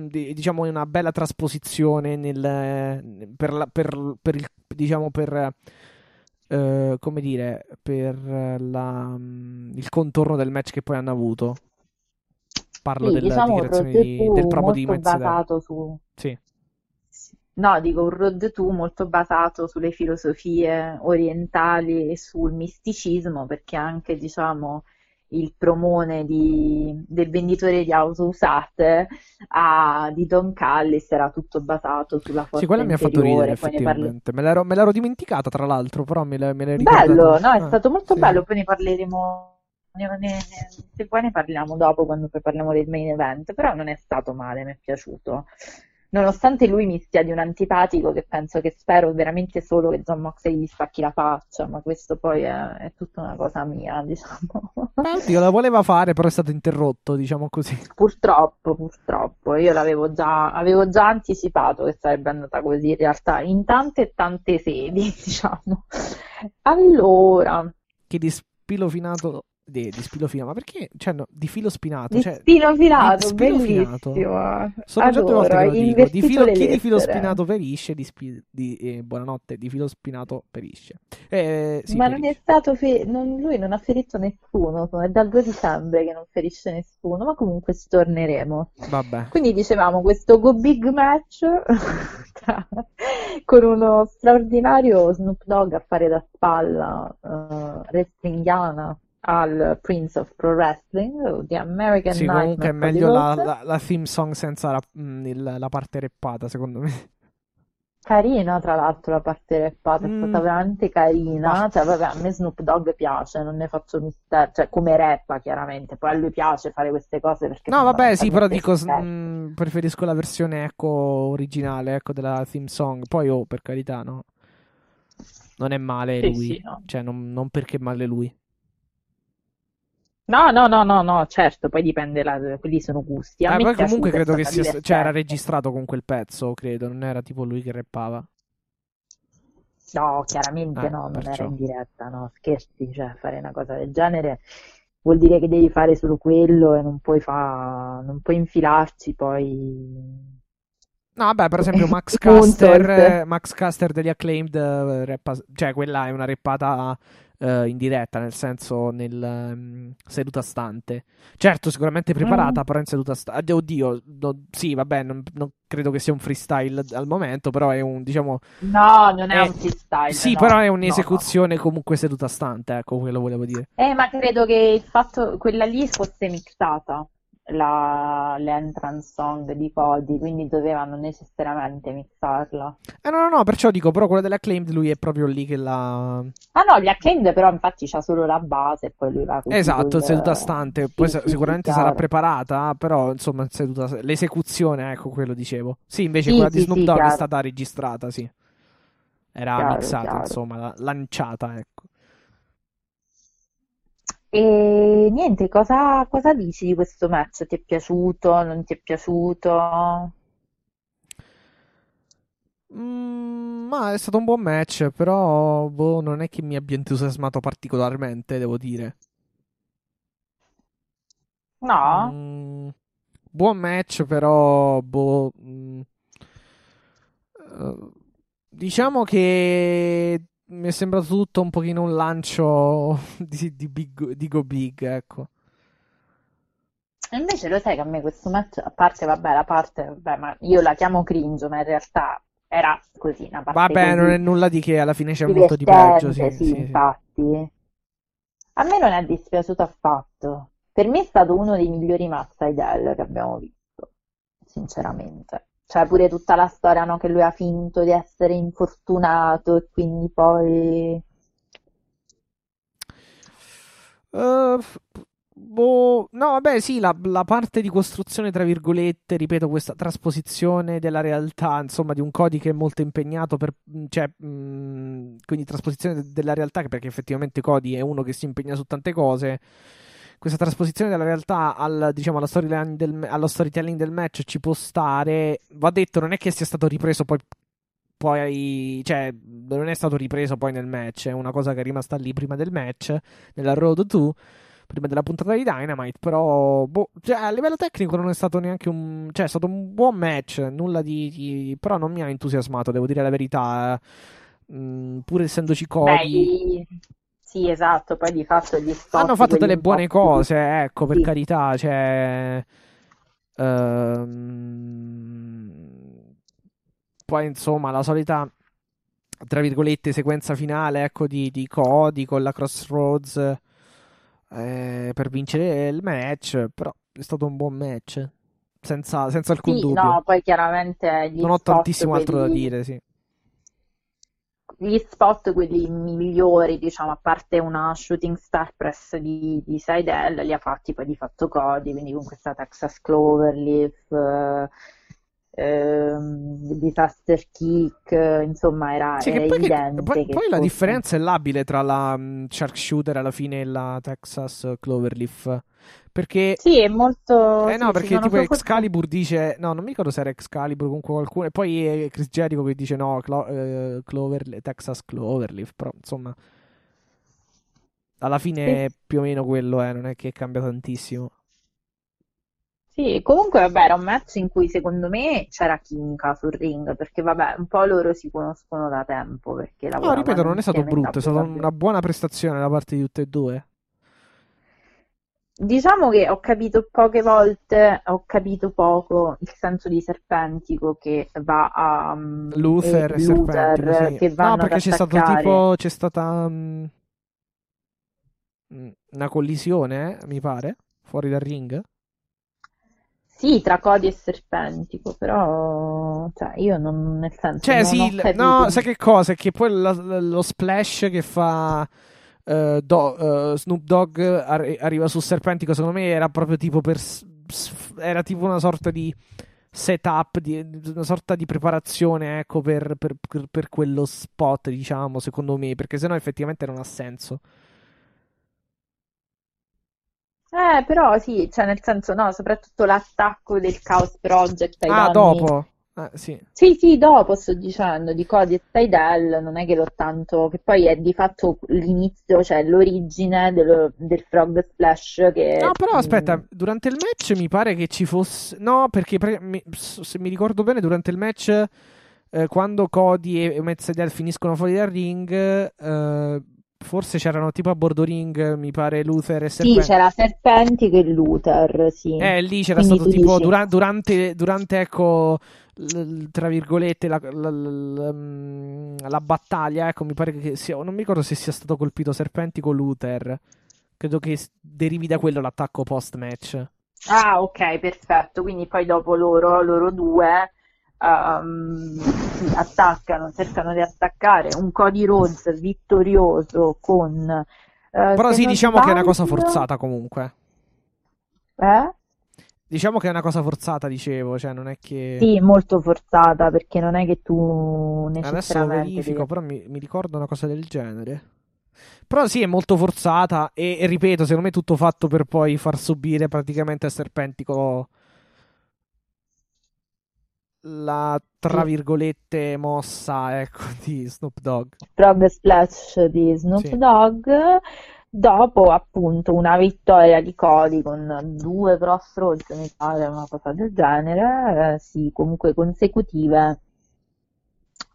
diciamo una bella trasposizione per il contorno del match che poi hanno avuto. Parlo del promo di Matt su... Sì. No, dico un Road to molto basato sulle filosofie orientali e sul misticismo, perché anche, diciamo, il promone del venditore di auto usate di Don Callis era tutto basato sulla forza interiore. Sì, quella mi ha fatto ridere, effettivamente. Me l'ero dimenticata, tra l'altro, però me l'hai ricordata. Bello, no, è stato molto bello, poi ne parleremo... Se poi ne parliamo dopo, quando poi parliamo del main event, però non è stato male, mi è piaciuto. Nonostante lui mi stia di un antipatico, che penso che spero veramente solo che Jon Moxley gli spacchi la faccia, ma questo poi è tutta una cosa mia, diciamo. Oddio, la voleva fare, però è stato interrotto, diciamo così. Purtroppo, io avevo già anticipato che sarebbe andata così in realtà, in tante e tante sedi, diciamo. Allora... Che di spilofinato di spillo filato, ma perché? Cioè, no, di filo spinato. Di, cioè, spillo filato, bellissimo. Sono già due volte che lo dico. Di filo, chi di filo spinato perisce, buonanotte, di filo spinato perisce. Sì, ma perisce. Non è stato lui non ha ferito nessuno, è dal 2 dicembre che non ferisce nessuno, ma comunque ci torneremo. Vabbè. Quindi dicevamo questo Go Big Match con uno straordinario Snoop Dogg a fare da spalla wrestlingiana al Prince of Pro Wrestling, The American Nightmare. Sì, comunque è meglio la theme song senza la parte reppata, secondo me. Carina, tra l'altro, la parte reppata è stata veramente carina. Cioè, vabbè, a me Snoop Dogg piace, non ne faccio mistero, cioè come reppa chiaramente, poi a lui piace fare queste cose perché no, vabbè, sì, però dico preferisco la versione originale, della theme song. Poi per carità, no, non è male lui, sì, no. Cioè non perché è male lui. No, certo, poi dipende, quelli sono gusti. A me poi comunque credo che sia, cioè, era registrato con quel pezzo, credo, non era tipo lui che rappava. No, chiaramente no, perciò. Non era in diretta, no, scherzi, cioè fare una cosa del genere vuol dire che devi fare solo quello e non puoi infilarci poi... No, vabbè, per esempio Max Caster degli Acclaimed, cioè quella è una reppata in diretta, nel senso seduta stante. Certo, sicuramente preparata, però in seduta stante. Oddio, sì, vabbè, non credo che sia un freestyle al momento, però è un, diciamo... No, non è un freestyle. Sì, no, però è un'esecuzione comunque seduta stante, ecco, quello volevo dire. Ma credo che il fatto quella lì fosse mixata. L'entrance song di Cody, quindi dovevano necessariamente mixarla. No, perciò dico, però quella dell'Acclaimed lui è proprio lì che la... Ah no, gli Acclaimed però infatti c'ha solo la base e poi lui va... Esatto, seduta stante, poi sicuramente sarà preparata, però insomma l'esecuzione, ecco, quello dicevo. Sì, invece quella di Snoop Dogg è stata registrata, sì. Era mixata, insomma, lanciata, ecco. E niente, cosa dici di questo match? Ti è piaciuto? Non ti è piaciuto? Ma è stato un buon match, però non è che mi abbia entusiasmato particolarmente, devo dire. No? Buon match, però diciamo che mi è sembrato tutto un pochino un lancio di Go Big, ecco. Invece lo sai che a me questo match, a parte ma io la chiamo cringe, ma in realtà era così una parte non è nulla di che, alla fine c'è molto di peggio, sì, infatti. A me non è dispiaciuto affatto. Per me è stato uno dei migliori Matt Sydal che abbiamo visto, sinceramente. Cioè pure tutta la storia, no, che lui ha finto di essere infortunato e quindi poi... no, vabbè, sì, la parte di costruzione, tra virgolette, ripeto, questa trasposizione della realtà, insomma, di un Cody che è molto impegnato per... Cioè, quindi trasposizione della realtà, perché effettivamente Cody è uno che si impegna su tante cose... Questa trasposizione della realtà allo storytelling del match ci può stare. Va detto, non è che sia stato ripreso poi cioè non è stato ripreso poi nel match, è una cosa che è rimasta lì prima del match, nella Road to, prima della puntata di Dynamite, però cioè, a livello tecnico non è stato neanche cioè è stato un buon match, nulla di però non mi ha entusiasmato, devo dire la verità, pur essendoci Cody. Sì, esatto, poi di fatto gli spot hanno fatto delle buone cose, ecco, per carità, cioè poi insomma la solita, tra virgolette, sequenza finale, ecco, di Cody con la Crossroads per vincere il match, però è stato un buon match, senza alcun dubbio. No, poi chiaramente gli non ho tantissimo altro da dire, sì. Gli spot, quelli migliori, diciamo, a parte una shooting star press di Sydal, li ha fatti poi di fatto Cody, quindi con questa Texas Cloverleaf, Disaster Kick, insomma era, sì, era che evidente. Poi la differenza è labile tra la Sharkshooter alla fine e la Texas Cloverleaf, perché sì, è molto... no, perché tipo Excalibur dice... No, non mi ricordo se era Excalibur, comunque qualcuno... E poi è Chris Jericho che dice no, Texas Cloverleaf, però insomma... alla fine sì, più o meno quello è, non è che cambia tantissimo. Sì, comunque vabbè, era un match in cui secondo me c'era chimica sul ring, perché vabbè, un po' loro si conoscono da tempo, perché no, ripeto, non è stato brutto, è stata una buona prestazione da parte di tutte e due. Diciamo che ho capito poche volte, ho capito poco il senso di Serpentico che va a Luther, Serpentico, sì, che vanno, no, perché c'è stato tipo, c'è stata una collisione, mi pare, fuori dal ring. Sì, tra Cody e Serpentico, però cioè, io non, nel senso, cioè, non sì, ho capito. No, sai che cosa? È che poi lo splash che fa Snoop Dogg arriva su Serpentico, secondo me era proprio tipo era tipo una sorta di setup, una sorta di preparazione, ecco, per quello spot, diciamo, secondo me, perché sennò effettivamente non ha senso. Però sì, cioè nel senso, no, soprattutto l'attacco del Chaos Project ai danni. Dopo? Sì. Sì, dopo, sto dicendo, di Cody e Sydal, non è che l'ho tanto, che poi è di fatto l'inizio, cioè l'origine del Frog Splash che... No, però aspetta, durante il match mi pare che ci fosse... No, perché se mi ricordo bene, durante il match, quando Cody e Matt Sydal finiscono fuori dal ring... forse c'erano tipo a bordo ring, mi pare, Luther e Serpentico. Sì, c'era Serpentico e Luther, sì. Lì c'era, quindi stato tipo durante ecco, tra virgolette, la battaglia, ecco, mi pare che sia, non mi ricordo se sia stato colpito Serpentico o Luther. Credo che derivi da quello l'attacco post-match. Ah, ok, perfetto. Quindi poi dopo loro due... attaccano, cercano di attaccare un Cody Rhodes vittorioso con però sì, diciamo che è una cosa forzata comunque, diciamo che è una cosa forzata, dicevo, cioè non è che sì, molto forzata, perché non è che tu necessariamente adesso verifico, però mi ricordo una cosa del genere, però sì, è molto forzata e ripeto, secondo me è tutto fatto per poi far subire praticamente a Serpentico la, tra virgolette, mossa, ecco, di Snoop Dogg, Frog Splash di Snoop, sì. Dogg, dopo appunto una vittoria di Cody con 2 crossroads, mi pare, una cosa del genere, sì, comunque consecutive,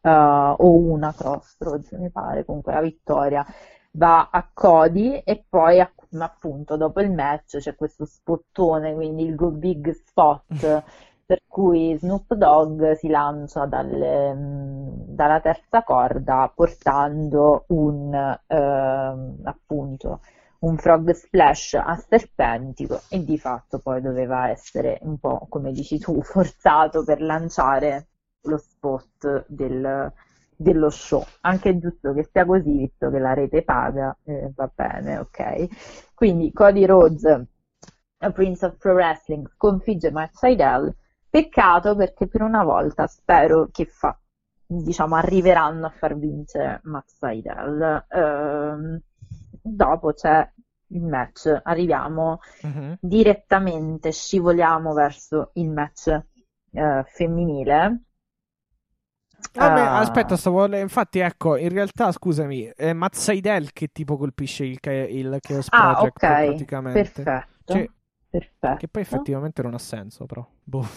o una crossroads, mi pare, comunque la vittoria va a Cody e poi appunto dopo il match c'è questo spottone, quindi il Go Big Spot per cui Snoop Dogg si lancia dalla terza corda portando appunto un Frog Splash a Serpentico, e di fatto poi doveva essere un po', come dici tu, forzato per lanciare lo spot dello show. Anche è giusto che sia così, visto che la rete paga, va bene, ok. Quindi Cody Rhodes, Prince of Pro Wrestling, sconfigge Matt Sydal. Peccato, perché per una volta spero che diciamo arriveranno a far vincere Matt Sydal. Dopo c'è il match, arriviamo direttamente, scivoliamo verso il match femminile. Aspetta, infatti, ecco, in realtà, scusami, è Matt Sydal che tipo colpisce il Chaos Project, okay, praticamente. Perfetto, perfetto. Che poi effettivamente non ha senso, però boh.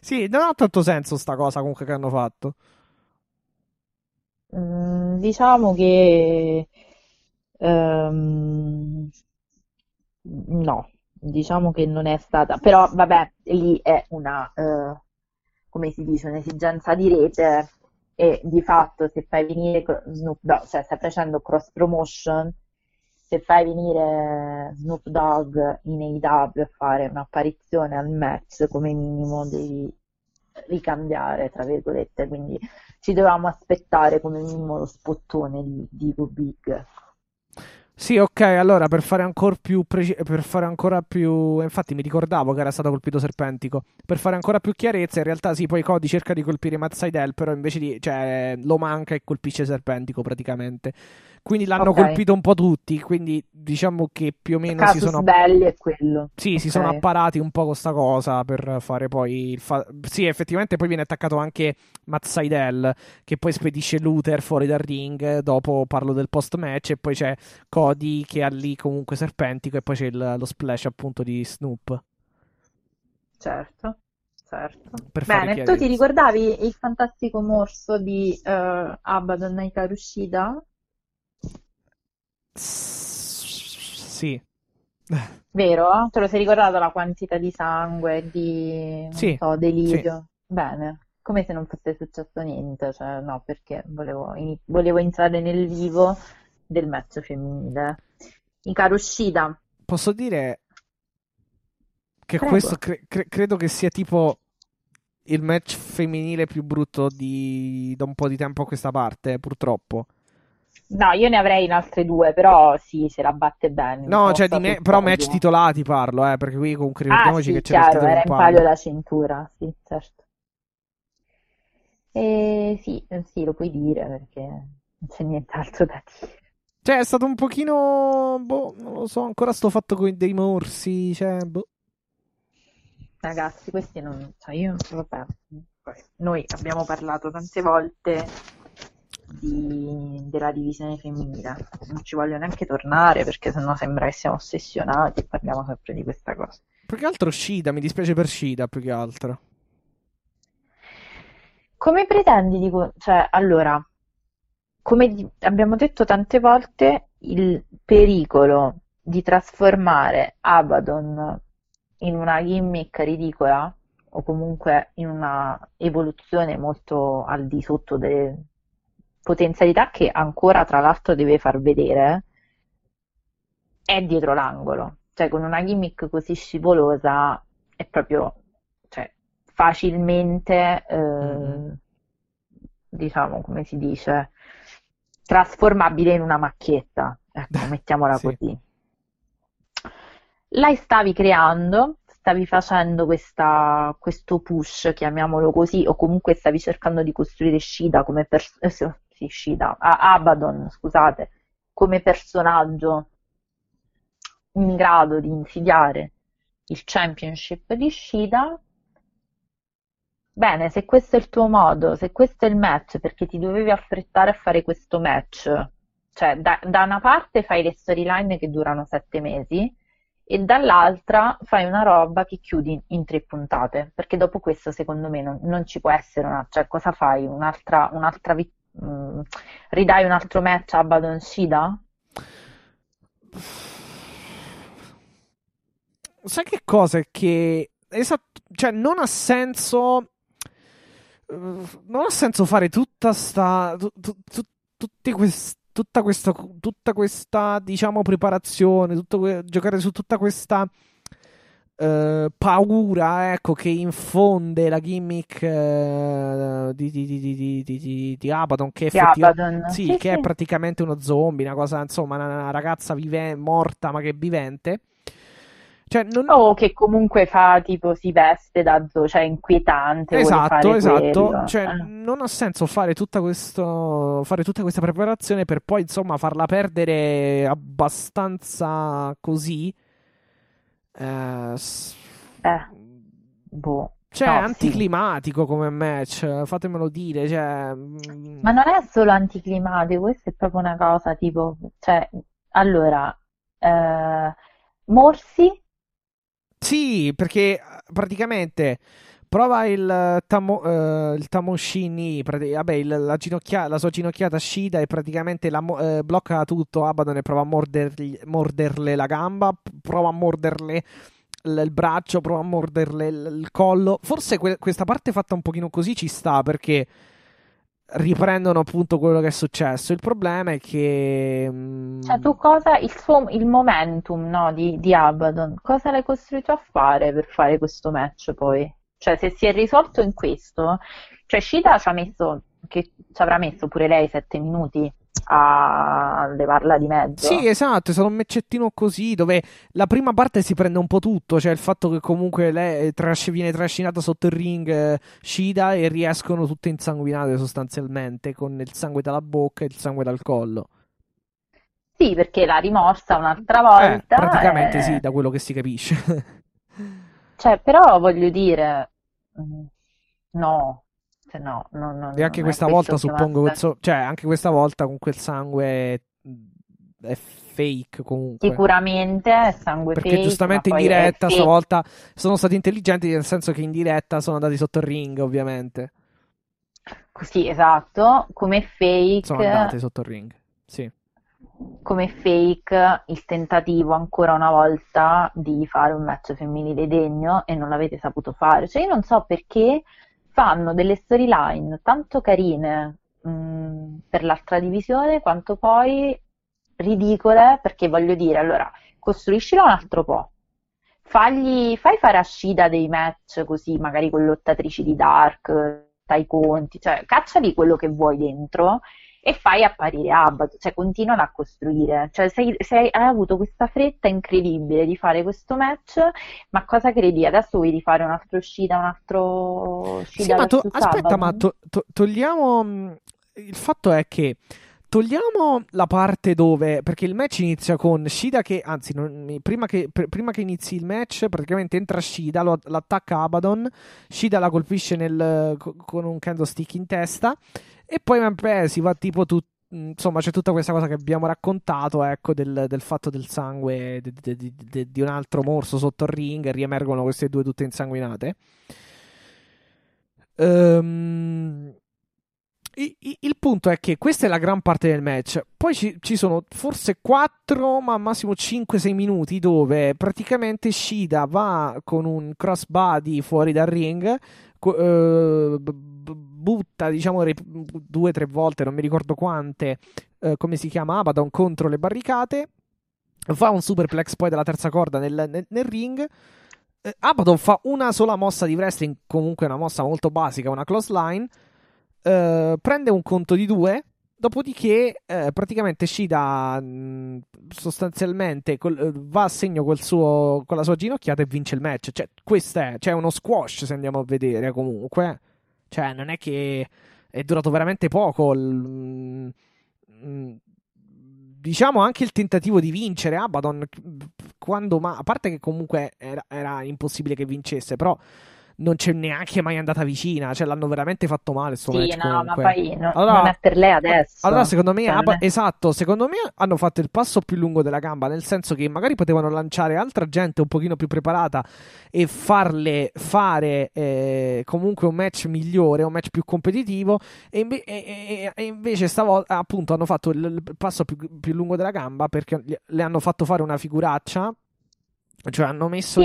Sì, non ha tanto senso sta cosa comunque che hanno fatto. Diciamo che no, diciamo che non è stata, però vabbè, lì è una come si dice, un'esigenza di rete, e di fatto se fai venire Snoop Dogg, cioè stai facendo cross promotion, se fai venire Snoop Dogg in AEW a fare un'apparizione al match, come minimo devi ricambiare, tra virgolette, quindi ci dovevamo aspettare come minimo lo spottone di Go Big. Sì, ok, allora per fare ancora più infatti mi ricordavo che era stato colpito Serpentico, per fare ancora più chiarezza, in realtà sì, poi Cody cerca di colpire Matt Sydal, però invece lo manca e colpisce Serpentico praticamente, quindi l'hanno colpito un po' tutti, quindi diciamo che più o meno si sono belli è quello. Sì, si sono apparati un po' con sta cosa per fare poi il sì, effettivamente poi viene attaccato anche Matt Sydal, che poi spedisce Luther fuori dal ring, dopo parlo del post match, e poi c'è Cody che ha lì comunque Serpentico, e poi c'è lo splash appunto di Snoop. Certo, certo. Bene, tu ti ricordavi il fantastico morso di Abadon e Hikaru Shida? Sì. Vero? Te lo sei ricordato la quantità di sangue, di delirio? Sì. Bene, come se non fosse successo niente, cioè no, perché volevo entrare nel vivo del match femminile. Hikaru Shida. Posso dire... che questo credo che sia tipo il match femminile più brutto da un po' di tempo a questa parte, purtroppo. No, io ne avrei in altre due, però sì, se la batte bene. No, cioè però match titolati parlo, perché qui comunque ricordiamoci che c'era stato un palio la cintura, sì, certo. E sì, lo puoi dire perché non c'è nient'altro da dire. Cioè, è stato un pochino, boh, non lo so, ancora sto fatto con dei morsi, cioè, boh. Ragazzi, questi non... cioè io... vabbè. Noi abbiamo parlato tante volte della divisione femminile. Non ci voglio neanche tornare, perché sennò sembra che siamo ossessionati e parliamo sempre di questa cosa. Più che altro Shida, mi dispiace per Shida, più che altro. Come pretendi, dico... cioè, allora, come abbiamo detto tante volte, il pericolo di trasformare Abaddon in una gimmick ridicola, o comunque in una evoluzione molto al di sotto delle potenzialità che ancora tra l'altro deve far vedere, è dietro l'angolo. Cioè, con una gimmick così scivolosa è proprio, cioè, facilmente diciamo, come si dice, trasformabile in una macchietta, ecco, mettiamola così. Lei stavi creando, stavi facendo questo push, chiamiamolo così, o comunque stavi cercando di costruire Shida come Abaddon, scusate, come personaggio in grado di insidiare il championship di Shida. Bene, se questo è il tuo modo, se questo è il match, perché ti dovevi affrettare a fare questo match, cioè da una parte fai le storyline che durano 7 mesi, e dall'altra fai una roba che chiudi in 3 puntate, perché dopo questo secondo me non ci può essere una, cioè cosa fai? Ridai un altro match a Abaddon Shida? Sai che cosa è che cioè non ha senso fare tutta sta tutta questa diciamo preparazione, giocare su tutta questa paura, ecco, che infonde la gimmick di Abaddon, che è praticamente uno zombie, una cosa, insomma, una ragazza morta ma che è vivente. Cioè, che comunque fa tipo, si veste da cioè inquietante. Esatto. Cioè, non ha senso fare tutta questa preparazione per poi, insomma, farla perdere abbastanza così. Boh. Cioè, no, anticlimatico come match, fatemelo dire. Cioè... ma non è solo anticlimatico, questa è proprio una cosa tipo. Cioè, allora, morsi. Sì, perché praticamente prova il Tamoshini, vabbè, la sua ginocchiata Shida, e praticamente blocca tutto Abaddon e prova a morderle la gamba, prova a morderle il braccio, prova a morderle il collo. Forse questa parte fatta un pochino così ci sta, perché riprendono appunto quello che è successo. Il problema è che cioè, tu cosa il momentum, no, di Abaddon, cosa l'hai costruito a fare per fare questo match poi? Cioè, se si è risolto in questo, cioè Shida ci avrà messo pure lei 7 minuti a levarla di mezzo. Sì, esatto, è stato un meccettino così, dove la prima parte si prende un po' tutto, cioè il fatto che comunque lei viene trascinata sotto il ring Shida, e riescono tutte insanguinate sostanzialmente, con il sangue dalla bocca e il sangue dal collo. Sì, perché l'ha rimossa un'altra volta. Praticamente sì, da quello che si capisce. Cioè, però voglio dire, no, cioè, no. E anche questa volta suppongo, cioè anche questa volta con quel sangue è fake comunque. Sicuramente è sangue perché fake. Perché giustamente in diretta stavolta sono stati intelligenti, nel senso che in diretta sono andati sotto il ring ovviamente. Sì, esatto, come fake. Sono andati sotto il ring, sì. Come fake il tentativo ancora una volta di fare un match femminile degno e non l'avete saputo fare. Cioè io non so perché fanno delle storyline tanto carine per l'altra divisione quanto poi ridicole, perché voglio dire, allora costruiscila un altro po', fai fare a Shida dei match così magari con lottatrici di dark, tai conti, cioè cacciali quello che vuoi dentro e fai apparire Abadon, cioè continua a costruire, cioè hai avuto questa fretta incredibile di fare questo match, ma cosa credi? Adesso vuoi rifare un'altra uscita, Sì, ma aspetta, ma togliamo... Il fatto è che togliamo la parte dove, perché il match inizia con Shida che, anzi, prima che inizi il match, praticamente entra Shida, l'attacca Abadon, Shida la colpisce con un candlestick in testa e poi si va tipo insomma c'è tutta questa cosa che abbiamo raccontato, ecco, del fatto del sangue di un altro morso sotto il ring, e riemergono queste due tutte insanguinate. Il punto è che questa è la gran parte del match. Poi ci sono forse 4, ma massimo 5-6 minuti dove praticamente Shida va con un crossbody fuori dal ring, butta diciamo 2-3 volte, non mi ricordo quante, come si chiama, Abadon contro le barricate, fa un superplex poi dalla terza corda nel ring. Abadon fa una sola mossa di wrestling, comunque una mossa molto basica, una clothesline. Prende un conto di 2, dopodiché praticamente Shida sostanzialmente va a segno con la sua ginocchiata e vince il match. Cioè, questo è uno squash, se andiamo a vedere, comunque. Cioè, non è che è durato veramente poco. Diciamo anche il tentativo di vincere Abadon, a parte che comunque era impossibile che vincesse, però non c'è neanche mai andata vicina, cioè l'hanno veramente fatto male sto match. Sì, no, ma poi non è per lei adesso. Allora secondo me secondo me hanno fatto il passo più lungo della gamba, nel senso che magari potevano lanciare altra gente un pochino più preparata e farle fare comunque un match migliore, un match più competitivo, e invece stavolta appunto hanno fatto il passo più lungo della gamba, perché le hanno fatto fare una figuraccia, cioè hanno messo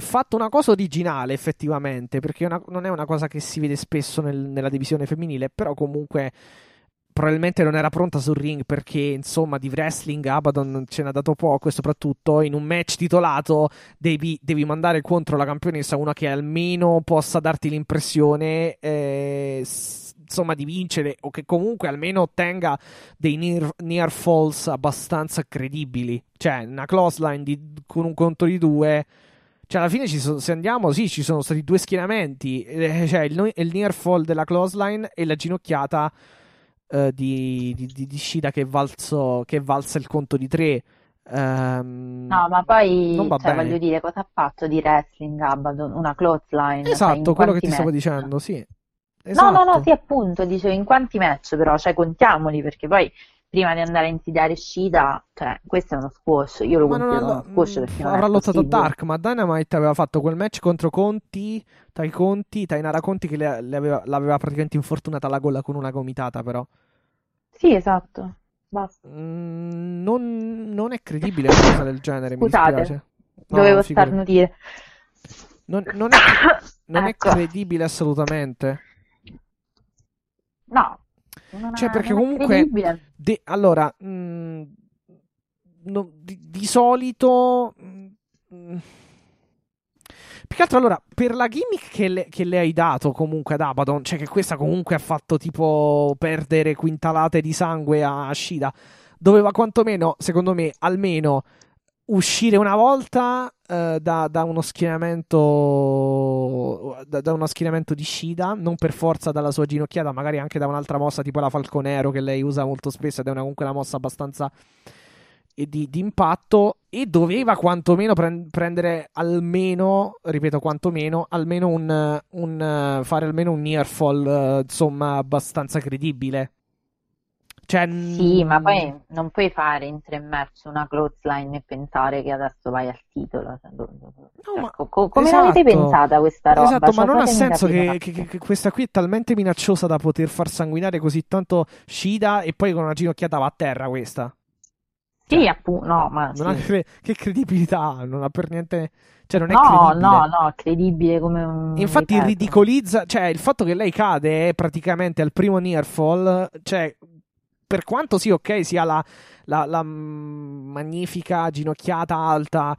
fatto una cosa originale effettivamente, perché non è una cosa che si vede spesso nella divisione femminile, però comunque probabilmente non era pronta sul ring, perché insomma di wrestling Abadon ce n'ha dato poco, e soprattutto in un match titolato devi mandare contro la campionessa una che almeno possa darti l'impressione insomma di vincere, o che comunque almeno ottenga dei near falls abbastanza credibili, cioè una clothesline con un conto di 2. Cioè alla fine ci sono stati 2 schienamenti, cioè il near fall della clothesline e la ginocchiata di Shida che valsa il conto di 3. No, ma poi voglio dire, cosa ha fatto di wrestling Abadon? Una clothesline, esatto, cioè quello che ti stavo dicendo, sì. Esatto. No, sì, appunto, dicevo, in quanti match però, cioè contiamoli, perché poi prima di andare a insidiare Shida, cioè questo è uno squash, io lo considero uno squash, perché non avrà lottato a Dark, ma Dynamite aveva fatto quel match contro Tainara Conti, che l'aveva praticamente infortunata alla gola con una gomitata, però. Sì, esatto, basta. Non è credibile una cosa del genere, scusate, mi dispiace. No, dovevo starnutire. Non ecco, è credibile assolutamente. No, cioè perché comunque di solito più che altro, allora, per la gimmick che le hai dato comunque ad Abadon, cioè che questa comunque ha fatto tipo perdere quintalate di sangue a Shida, doveva quantomeno, secondo me, almeno uscire una volta da uno schieramento di Shida, non per forza dalla sua ginocchiata, magari anche da un'altra mossa tipo la Falconero che lei usa molto spesso ed è comunque una mossa abbastanza di impatto, e doveva quantomeno prendere almeno, ripeto quantomeno, almeno fare almeno un near fall insomma abbastanza credibile. Cioè, sì, ma poi non puoi fare in 3 match una clothesline e pensare che adesso vai al titolo. No, ma, come esatto, l'avete pensata questa roba? Esatto, cioè, ma non ha senso che questa qui è talmente minacciosa da poter far sanguinare così tanto Shida, e poi con una ginocchiata va a terra questa. Cioè, sì, appunto, no, ma non sì. Che credibilità ha? Non ha per niente. Cioè, non è credibile. No, credibile come un. Infatti ridicolizza, cioè il fatto che lei cade è praticamente al primo near fall, cioè. Per quanto sì, ok, sia la magnifica ginocchiata alta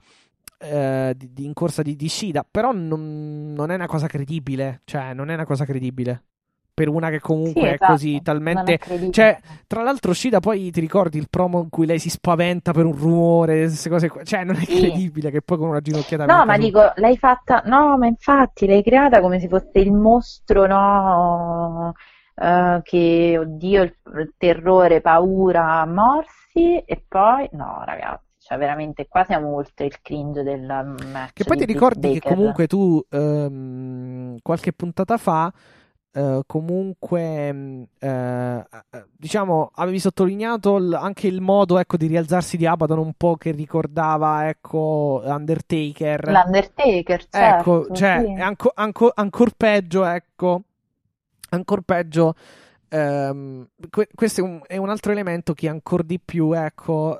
in corsa di Shida, però non è una cosa credibile, cioè non è una cosa credibile per una che comunque sì, esatto, è così talmente, cioè tra l'altro Shida, poi ti ricordi il promo in cui lei si spaventa per un rumore, queste cose qua, cioè non è sì. Credibile che poi con una ginocchiata no, ma dico, l'hai fatta, no, ma infatti l'hai creata come se fosse il mostro, no? Che oddio il terrore, paura, morsi, e poi no ragazzi, cioè veramente qua siamo oltre il cringe del match. Che poi ti ricordi Baker. Che comunque tu qualche puntata fa diciamo avevi sottolineato anche il modo, ecco, di rialzarsi di Abadon un po' che ricordava, ecco, l'Undertaker, certo, ecco, cioè sì. Ancor peggio, questo è un altro elemento che ancor di più, ecco,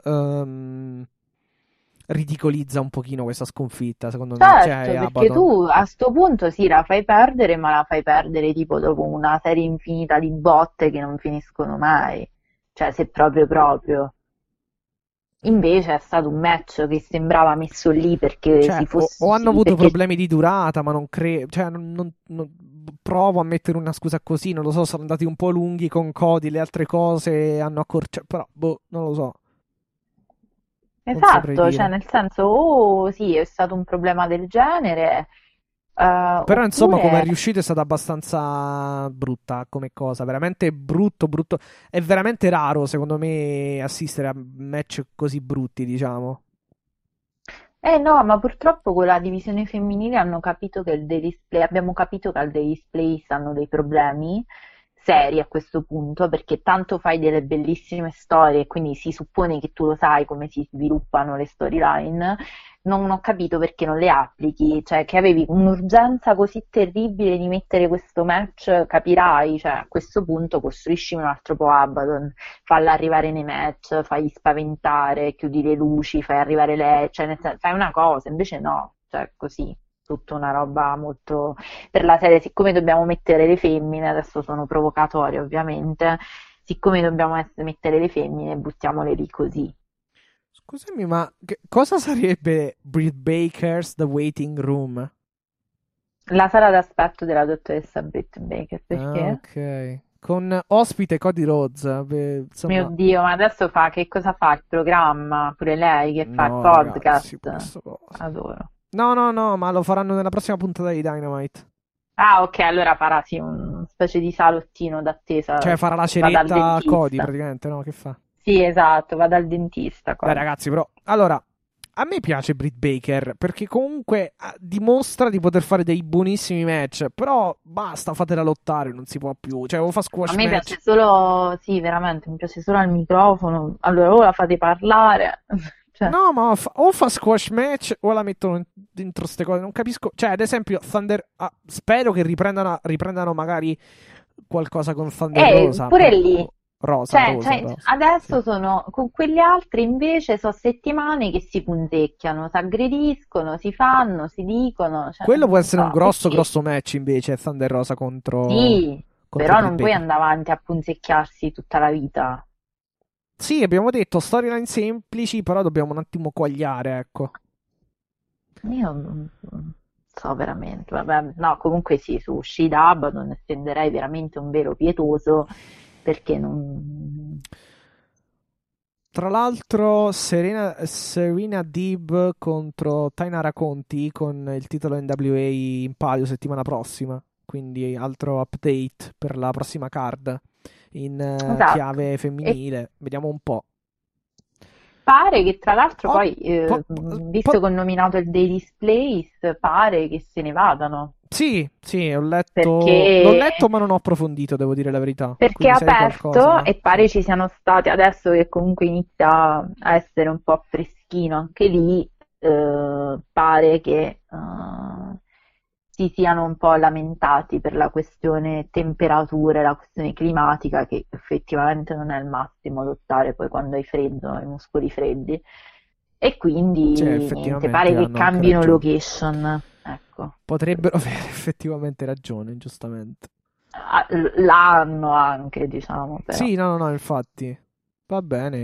ridicolizza un pochino questa sconfitta, secondo certo, me. Cioè, perché Abadon. Tu a sto punto sì, la fai perdere, ma la fai perdere tipo dopo una serie infinita di botte che non finiscono mai, cioè se proprio. Invece è stato un match che sembrava messo lì perché cioè, si fosse. O hanno avuto problemi di durata, ma non credo. Cioè, non provo a mettere una scusa così. Non lo so, sono andati un po' lunghi con Cody, le altre cose hanno accorciato. Però, boh, non lo so. Esatto, cioè, nel senso, sì, è stato un problema del genere. Però insomma come è riuscito è stata abbastanza brutta come cosa, veramente brutto, è veramente raro secondo me assistere a match così brutti, diciamo. No, ma purtroppo con la divisione femminile hanno capito che al Display hanno dei problemi seri a questo punto, perché tanto fai delle bellissime storie, quindi si suppone che tu lo sai come si sviluppano le storyline. Non ho capito perché non le applichi, cioè che avevi un'urgenza così terribile di mettere questo match, capirai, cioè a questo punto costruisci un altro po' Abadon, falla arrivare nei match, fagli spaventare, chiudi le luci, fai arrivare lei, cioè nel senso, fai una cosa, invece no, cioè così, tutta una roba molto per la serie, siccome dobbiamo mettere le femmine, adesso sono provocatoria ovviamente, siccome dobbiamo mettere le femmine buttiamole lì così. Scusami, ma cosa sarebbe Britt Baker's The Waiting Room? La sala d'aspetto della dottoressa Britt Baker, perché? Ok. Con ospite Cody Rhodes. Beh, insomma... Mio Dio, ma adesso fa che cosa fa? Il programma? Pure lei che fa il podcast? Ragazzi, adoro. No, ma lo faranno nella prossima puntata di Dynamite. Ah, ok, allora farà sì una specie di salottino d'attesa. Cioè farà la ceretta a Cody, praticamente, no? Che fa? Sì, esatto, va dal dentista. Beh, ragazzi, però, allora, a me piace Britt Baker, perché comunque dimostra di poter fare dei buonissimi match, però basta, fatela lottare, non si può più, cioè, o fa squash match. A me piace solo, sì, veramente, mi piace solo al microfono, allora o la fate parlare... Cioè. No, ma o fa squash match o la mettono dentro ste cose, non capisco. Cioè, ad esempio, Thunder, spero che riprendano magari qualcosa con Thunder Rosa. Pure però... lì. Rosa, adesso sì. Sono con quegli altri, invece so settimane che si punzecchiano, si aggrediscono, si fanno, si dicono, cioè, quello può essere un grosso match invece Thunder Rosa contro sì, contro però non puoi andare avanti a punzecchiarsi tutta la vita. Sì, abbiamo detto storyline semplici, però dobbiamo un attimo quagliare, ecco. Io non so veramente, vabbè, no, comunque sì, su Shida Abadon non stenderei veramente un velo pietoso. Perché non... Tra l'altro Serena Deeb contro Tainara Conti con il titolo NWA in palio settimana prossima, quindi altro update per la prossima card in esatto, chiave femminile. E vediamo un po'. Pare che tra l'altro poi, visto che ho nominato il Daily's Place, pare che se ne vadano. Sì, sì, ho letto, perché... l'ho letto ma non ho approfondito, devo dire la verità. Perché è aperto qualcosa, e pare ci siano state, adesso che comunque inizia a essere un po' freschino anche lì, pare che si siano un po' lamentati per la questione temperature, la questione climatica, che effettivamente non è il massimo lottare poi quando hai freddo, i muscoli freddi. E quindi cioè, niente, pare che cambino location. Ecco. Potrebbero avere effettivamente ragione, giustamente. L'hanno anche, diciamo. Però. Sì, no, infatti. Va bene.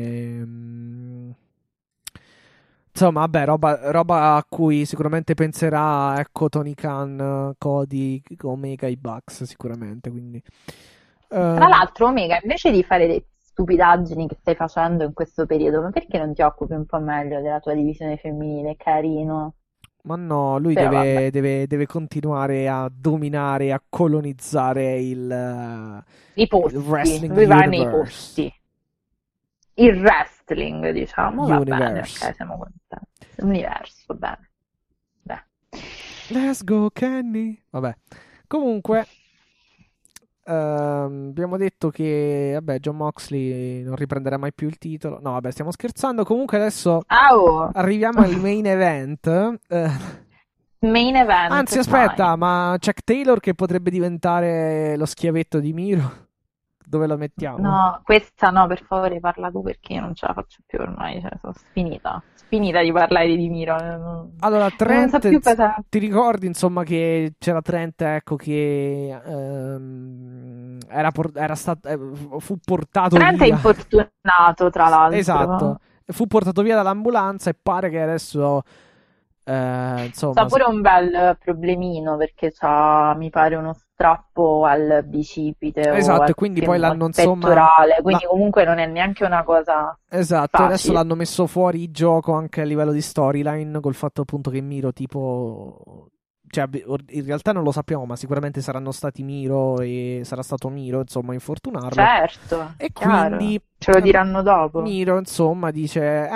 Insomma, vabbè, roba a cui sicuramente penserà, ecco, Tony Khan, Cody, Omega, i Bucks, sicuramente. Quindi. Tra l'altro, Omega, invece di fare le stupidaggini che stai facendo in questo periodo, ma perché non ti occupi un po' meglio della tua divisione femminile, carino? Ma no, lui deve continuare a dominare, a colonizzare i posti. Il wrestling lui va nei posti. Il wrestling, diciamo, va bene, ok, siamo contenti. L'universo, va bene. Beh. Let's go, Kenny. Vabbè. Comunque, abbiamo detto che vabbè, Jon Moxley non riprenderà mai più il titolo. No, vabbè, stiamo scherzando. Comunque adesso arriviamo al main event. Main event. Anzi, aspetta, ma Chuck Taylor che potrebbe diventare lo schiavetto di Miro? Dove lo mettiamo? No, questa no, per favore parla tu, perché io non ce la faccio più ormai, cioè, sono sfinita. Finita di parlare di Miro. Allora, Trent, non so più cosa... ti ricordi insomma che c'era Trent, ecco, che fu portato Trent via. Trent è infortunato, tra l'altro. Esatto, fu portato via dall'ambulanza e pare che adesso insomma... C'ha pure un bel problemino, perché c'ha, mi pare, uno strappo al bicipite. Esatto, e quindi poi l'hanno insomma... pettorale, quindi comunque non è neanche una cosa esatto, facile. Adesso l'hanno messo fuori il gioco anche a livello di storyline, col fatto appunto che Miro tipo... Cioè, in realtà non lo sappiamo, ma sicuramente saranno stati Miro e sarà stato Miro, insomma, a infortunarlo. Certo, e chiaro, quindi ce lo diranno dopo. Miro, insomma, dice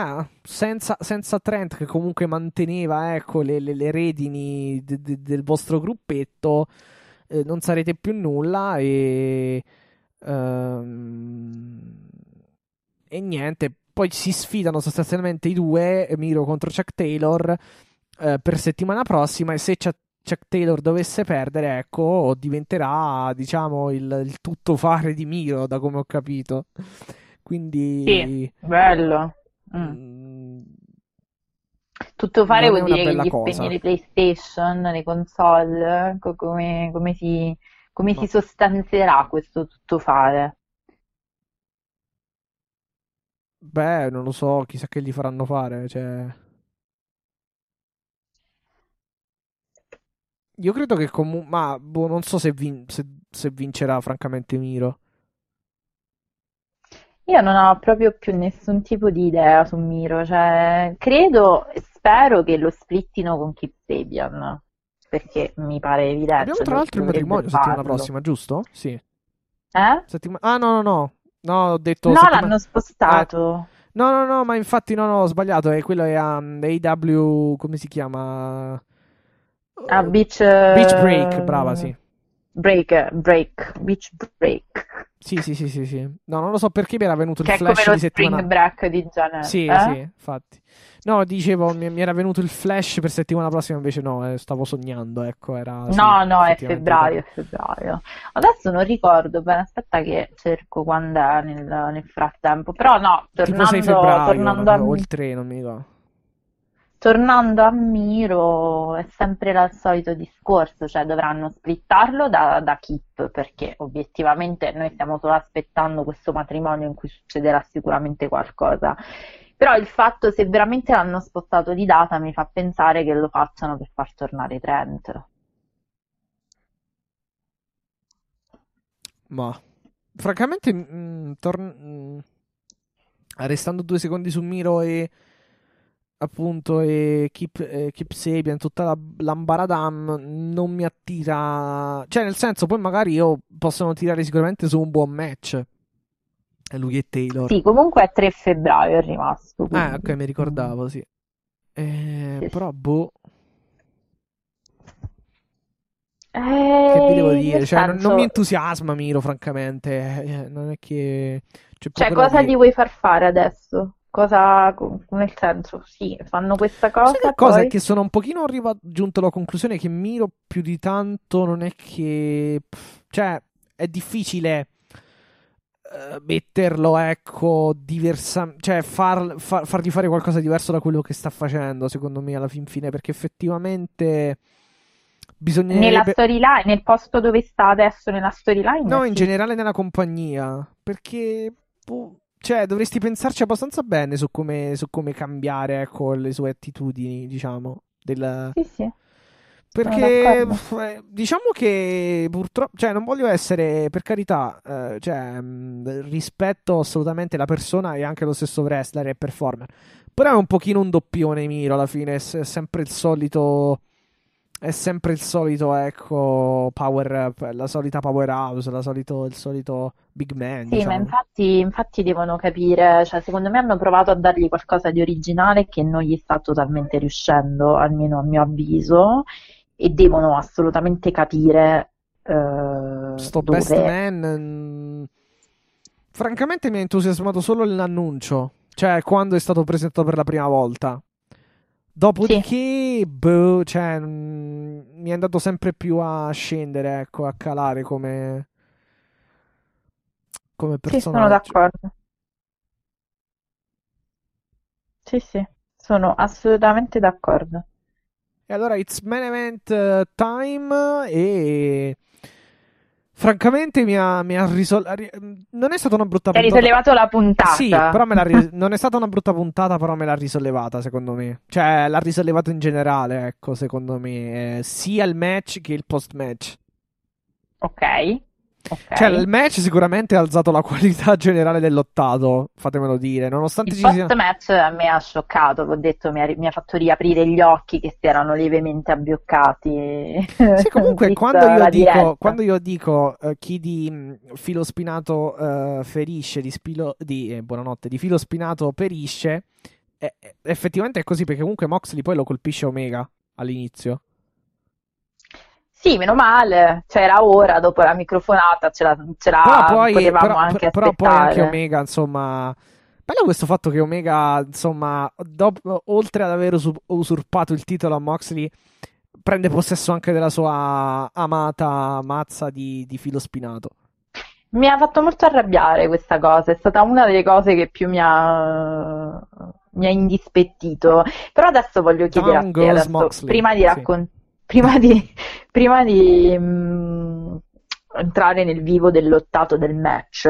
senza Trent, che comunque manteneva, ecco, le redini del vostro gruppetto, non sarete più nulla e niente. Poi si sfidano sostanzialmente i due, Miro contro Chuck Taylor, per settimana prossima, e se Chuck Taylor dovesse perdere, ecco, diventerà, diciamo, il tuttofare di Miro, da come ho capito. Quindi sì, bello. Tuttofare vuol dire che gli spegni le PlayStation, le console, come si sostanzierà questo tuttofare? Beh, non lo so, chissà che gli faranno fare, cioè... Io credo che comunque... Ma boh, non so se vincerà francamente Miro. Io non ho proprio più nessun tipo di idea su Miro. Cioè, credo e spero che lo splittino con Kip Sabian, perché mi pare evidente. Abbiamo tra l'altro il matrimonio settimana prossima, giusto? Sì. Eh? No, ho detto... No, l'hanno spostato. No, ma infatti no, ho sbagliato. Quello è AEW... Come si chiama... Beach Break, brava, sì. Beach Break. Sì. No, non lo so perché mi era venuto il flash di settimana. Che è come lo Spring Break di Janet. Sì, sì, infatti. No, dicevo, mi era venuto il flash per settimana prossima, invece no, stavo sognando, ecco, era... Sì, no, è febbraio. Adesso non ricordo bene, aspetta che cerco quando è nel frattempo, però no, tornando... Tipo 6 febbraio, o il 3, non mi ricordo. Tornando a Miro, è sempre il solito discorso, cioè dovranno splittarlo da Kip, perché obiettivamente noi stiamo solo aspettando questo matrimonio in cui succederà sicuramente qualcosa. Però il fatto, se veramente l'hanno spostato di data, mi fa pensare che lo facciano per far tornare Trent. Ma francamente restando 2 secondi su Miro e appunto e Keep Sapien, tutta l'ambaradam non mi attira, cioè nel senso, poi magari io possono tirare sicuramente su un buon match lui e Taylor. Sì, comunque è 3 febbraio è rimasto, quindi. Ah, ok, mi ricordavo, sì. Sì. Però boh. Che vi devo dire? Cioè, senso... non mi entusiasma Miro, francamente. Non è che... Cioè cosa gli vuoi far fare adesso? Cosa... Nel senso, sì, fanno questa cosa. Sì, la cosa poi... è che sono un pochino giunto alla conclusione che Miro più di tanto non è che... Cioè, è difficile... metterlo, ecco, diversamente, cioè fargli fare qualcosa diverso da quello che sta facendo, secondo me, alla fin fine, perché effettivamente bisognerebbe... Nella storyline, nel posto dove sta adesso nella storyline? No, in generale nella compagnia, perché cioè dovresti pensarci abbastanza bene su come cambiare, ecco, le sue attitudini, diciamo, del... Sì, sì. Perché diciamo che purtroppo, cioè non voglio essere, per carità, cioè rispetto assolutamente la persona e anche lo stesso wrestler e performer, però è un pochino un doppione Miro alla fine, è sempre il solito, ecco, power, la solita powerhouse, il solito big man. Sì, diciamo. Ma infatti devono capire, cioè secondo me hanno provato a dargli qualcosa di originale che non gli sta totalmente riuscendo, almeno a mio avviso. E devono assolutamente capire sto dove... best man. Francamente mi ha entusiasmato solo l'annuncio, cioè quando è stato presentato per la prima volta. Dopodiché sì. Boh, cioè, mi è andato sempre più a scendere, ecco, a calare come personaggio. Sì, sono d'accordo. Sì, sono assolutamente d'accordo. E allora it's main event time e francamente mi ha non è stata una brutta puntata. Hai risollevato la puntata. Sì, però non è stata una brutta puntata, però me l'ha risollevata, secondo me. Cioè, l'ha risollevato in generale, ecco, secondo me, sia il match che il post match. Ok. Cioè, il match sicuramente ha alzato la qualità generale dell'ottato, fatemelo dire. Nonostante il post-match a me ha scioccato, l'ho detto, mi ha fatto riaprire gli occhi che si erano levemente abbioccati. Sì, comunque, quando io dico chi di filo spinato ferisce, di filo spinato perisce, effettivamente è così, perché comunque Moxley poi lo colpisce Omega all'inizio. Sì, meno male, c'era ora, dopo la microfonata, potevamo anche Omega, insomma... Bello questo fatto che Omega, insomma, oltre ad aver usurpato il titolo a Moxley, prende possesso anche della sua amata mazza di filo spinato. Mi ha fatto molto arrabbiare questa cosa, è stata una delle cose che più mi ha indispettito. Però adesso voglio chiedere a te, adesso, prima di raccontare... Sì. Prima di entrare nel vivo dell'ottato del match,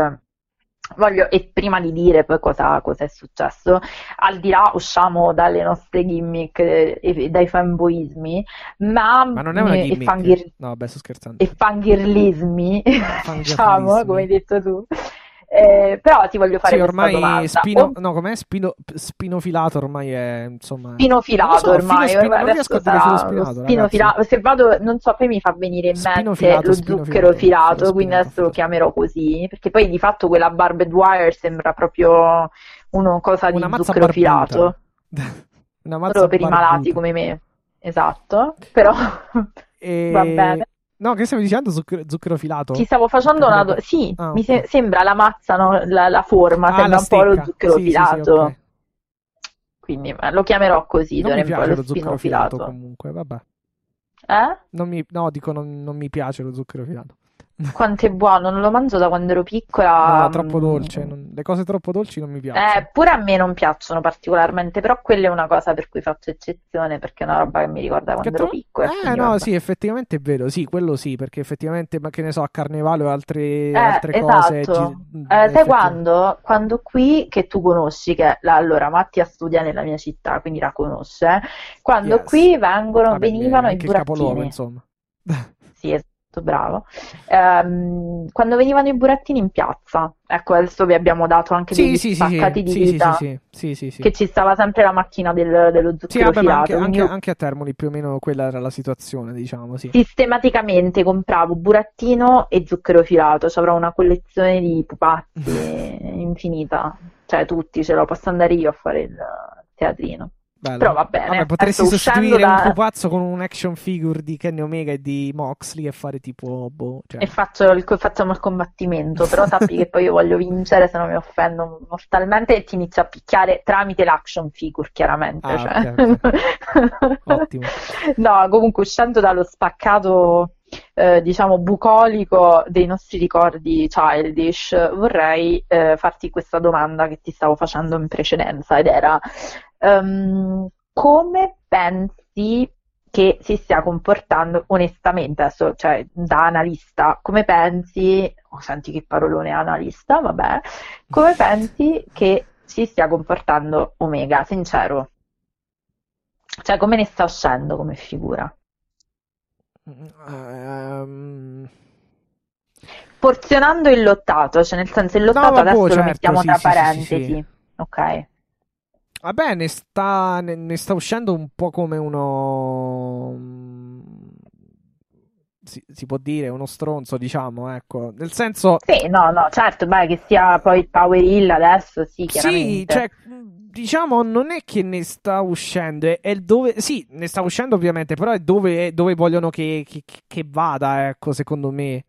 e prima di dire poi cosa è successo, al di là usciamo dalle nostre gimmick e dai fanboismi, ma non è una gimmick, no vabbè, sto scherzando, e fangirlismi, diciamo, come hai detto tu. Però ti voglio fare questa domanda. Spinofilato ormai è, insomma... Spinofilato ormai. Non riesco a dire spinofilato. Se vado, non so, poi mi fa venire in mente lo zucchero filato, quindi adesso lo chiamerò così, perché poi di fatto quella barbed wire sembra proprio una di zucchero filato. Una mazza solo per barbuta. I malati come me. Esatto, però va bene. No, che stavi dicendo? Zucchero filato? Ti stavo facendo una domanda. Sì, okay. Sembra la mazza, no? la forma, sembra un po' lo zucchero filato. Sì, okay. Quindi lo chiamerò così, non mi piace lo zucchero filato comunque, vabbè. Non mi piace lo zucchero filato. Quanto è buono, non lo mangio da quando ero piccola. No, troppo dolce, le cose troppo dolci non mi piacciono. Pure a me non piacciono particolarmente, però quella è una cosa per cui faccio eccezione, perché è una roba che mi ricorda quando ero piccola. No, vabbè. Sì, effettivamente è vero, sì, quello sì, perché effettivamente, ma che ne so, a Carnevale o altre cose. Esatto. Sai quando? Quando qui, che tu conosci, che allora Mattia studia nella mia città, quindi la conosce, quando qui venivano i burattini. Insomma. Sì, esatto. bravo, quando venivano i burattini in piazza, ecco, adesso vi abbiamo dato anche degli spaccati di vita, che ci stava sempre la macchina dello zucchero filato, anche a Termoli più o meno quella era la situazione, diciamo, sistematicamente compravo burattino e zucchero filato, cioè, avrò una collezione di pupazzi infinita, cioè tutti ce la posso andare io a fare il teatrino. Bello. Però va bene. Vabbè, potresti sostituire un pupazzo con un action figure di Kenny Omega e di Moxley e fare tipo e facciamo il combattimento, però sappi che poi io voglio vincere, se no mi offendo mortalmente e ti inizio a picchiare tramite l'action figure, chiaramente. Okay. Ottimo. No, comunque, uscendo dallo spaccato diciamo bucolico dei nostri ricordi childish, vorrei farti questa domanda che ti stavo facendo in precedenza, ed era: come pensi che si stia comportando, onestamente, adesso, cioè, da analista, come pensi, senti che parolone analista, vabbè, come pensi che si stia comportando Omega, sincero, cioè come ne sta uscendo come figura? Porzionando il lottato, cioè nel senso il lottato, no, vabbè, adesso certo, lo mettiamo tra parentesi, ok. Vabbè, ne sta uscendo un po' come uno, si può dire, uno stronzo, diciamo, ecco, nel senso... Sì, no, certo, beh, che sia poi il power heel adesso, sì, chiaramente. Sì, cioè, diciamo, non è che ne sta uscendo, è dove... Sì, ne sta uscendo ovviamente, però è dove vogliono che vada, ecco, secondo me.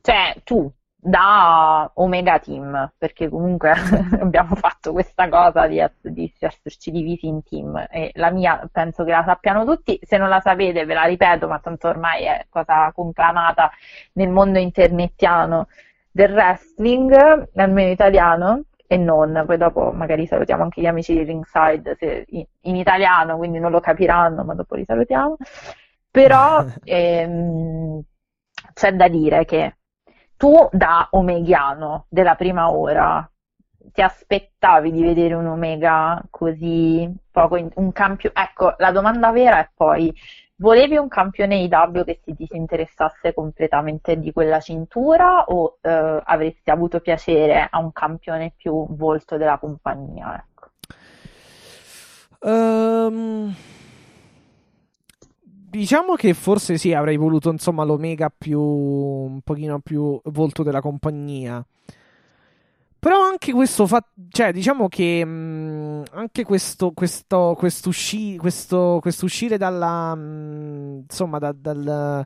Cioè, tu... da Omega Team, perché comunque abbiamo fatto questa cosa di esserci divisi in team, e la mia penso che la sappiano tutti, se non la sapete ve la ripeto, ma tanto ormai è cosa conclamata nel mondo internetiano del wrestling, almeno italiano e non, poi dopo magari salutiamo anche gli amici di Ringside se in italiano, quindi non lo capiranno, ma dopo li salutiamo, però c'è da dire che tu, da omeghiano della prima ora, ti aspettavi di vedere un Omega così poco un campione? Ecco, la domanda vera è poi: volevi un campione AEW che si disinteressasse completamente di quella cintura, o avresti avuto piacere a un campione più volto della compagnia? Ecco. Diciamo che forse sì, avrei voluto, insomma, l'Omega più, un pochino più volto della compagnia. Però anche questo cioè, diciamo che anche questo uscire dalla, insomma, dal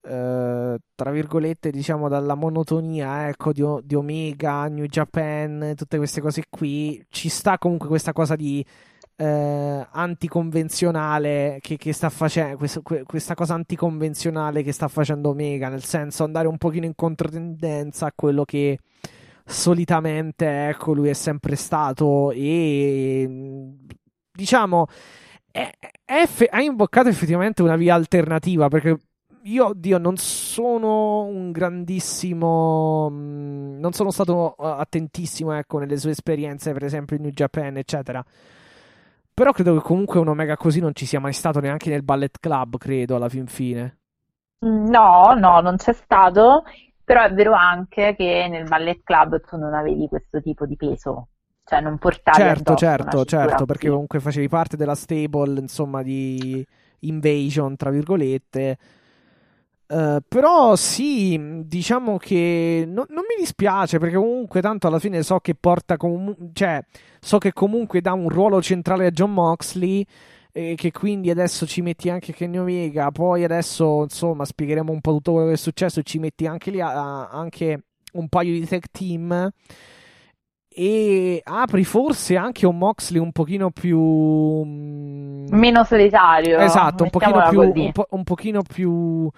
tra virgolette, diciamo, dalla monotonia, ecco, di Omega, New Japan, tutte queste cose qui, ci sta comunque questa cosa di anticonvenzionale che sta facendo, questa cosa anticonvenzionale che sta facendo Omega, nel senso andare un pochino in controtendenza a quello che solitamente, ecco, lui è sempre stato, e diciamo ha imboccato effettivamente una via alternativa, perché io, oddio, non sono un grandissimo, non sono stato attentissimo, ecco, nelle sue esperienze, per esempio in New Japan, eccetera. Però credo che comunque un Omega così non ci sia mai stato neanche nel Bullet Club, credo, alla fin fine. No, non c'è stato, però è vero anche che nel Bullet Club tu non avevi questo tipo di peso, cioè non portavi certo, perché comunque facevi parte della stable, insomma, di Invasion, tra virgolette. Però sì, diciamo che non mi dispiace, perché comunque tanto alla fine so che porta cioè so che comunque dà un ruolo centrale a Jon Moxley, che quindi adesso ci metti anche Kenny Omega, poi adesso, insomma, spiegheremo un po' tutto quello che è successo, e ci metti anche lì anche un paio di tag team, e apri forse anche un Moxley un pochino più meno solitario, esatto, un pochino più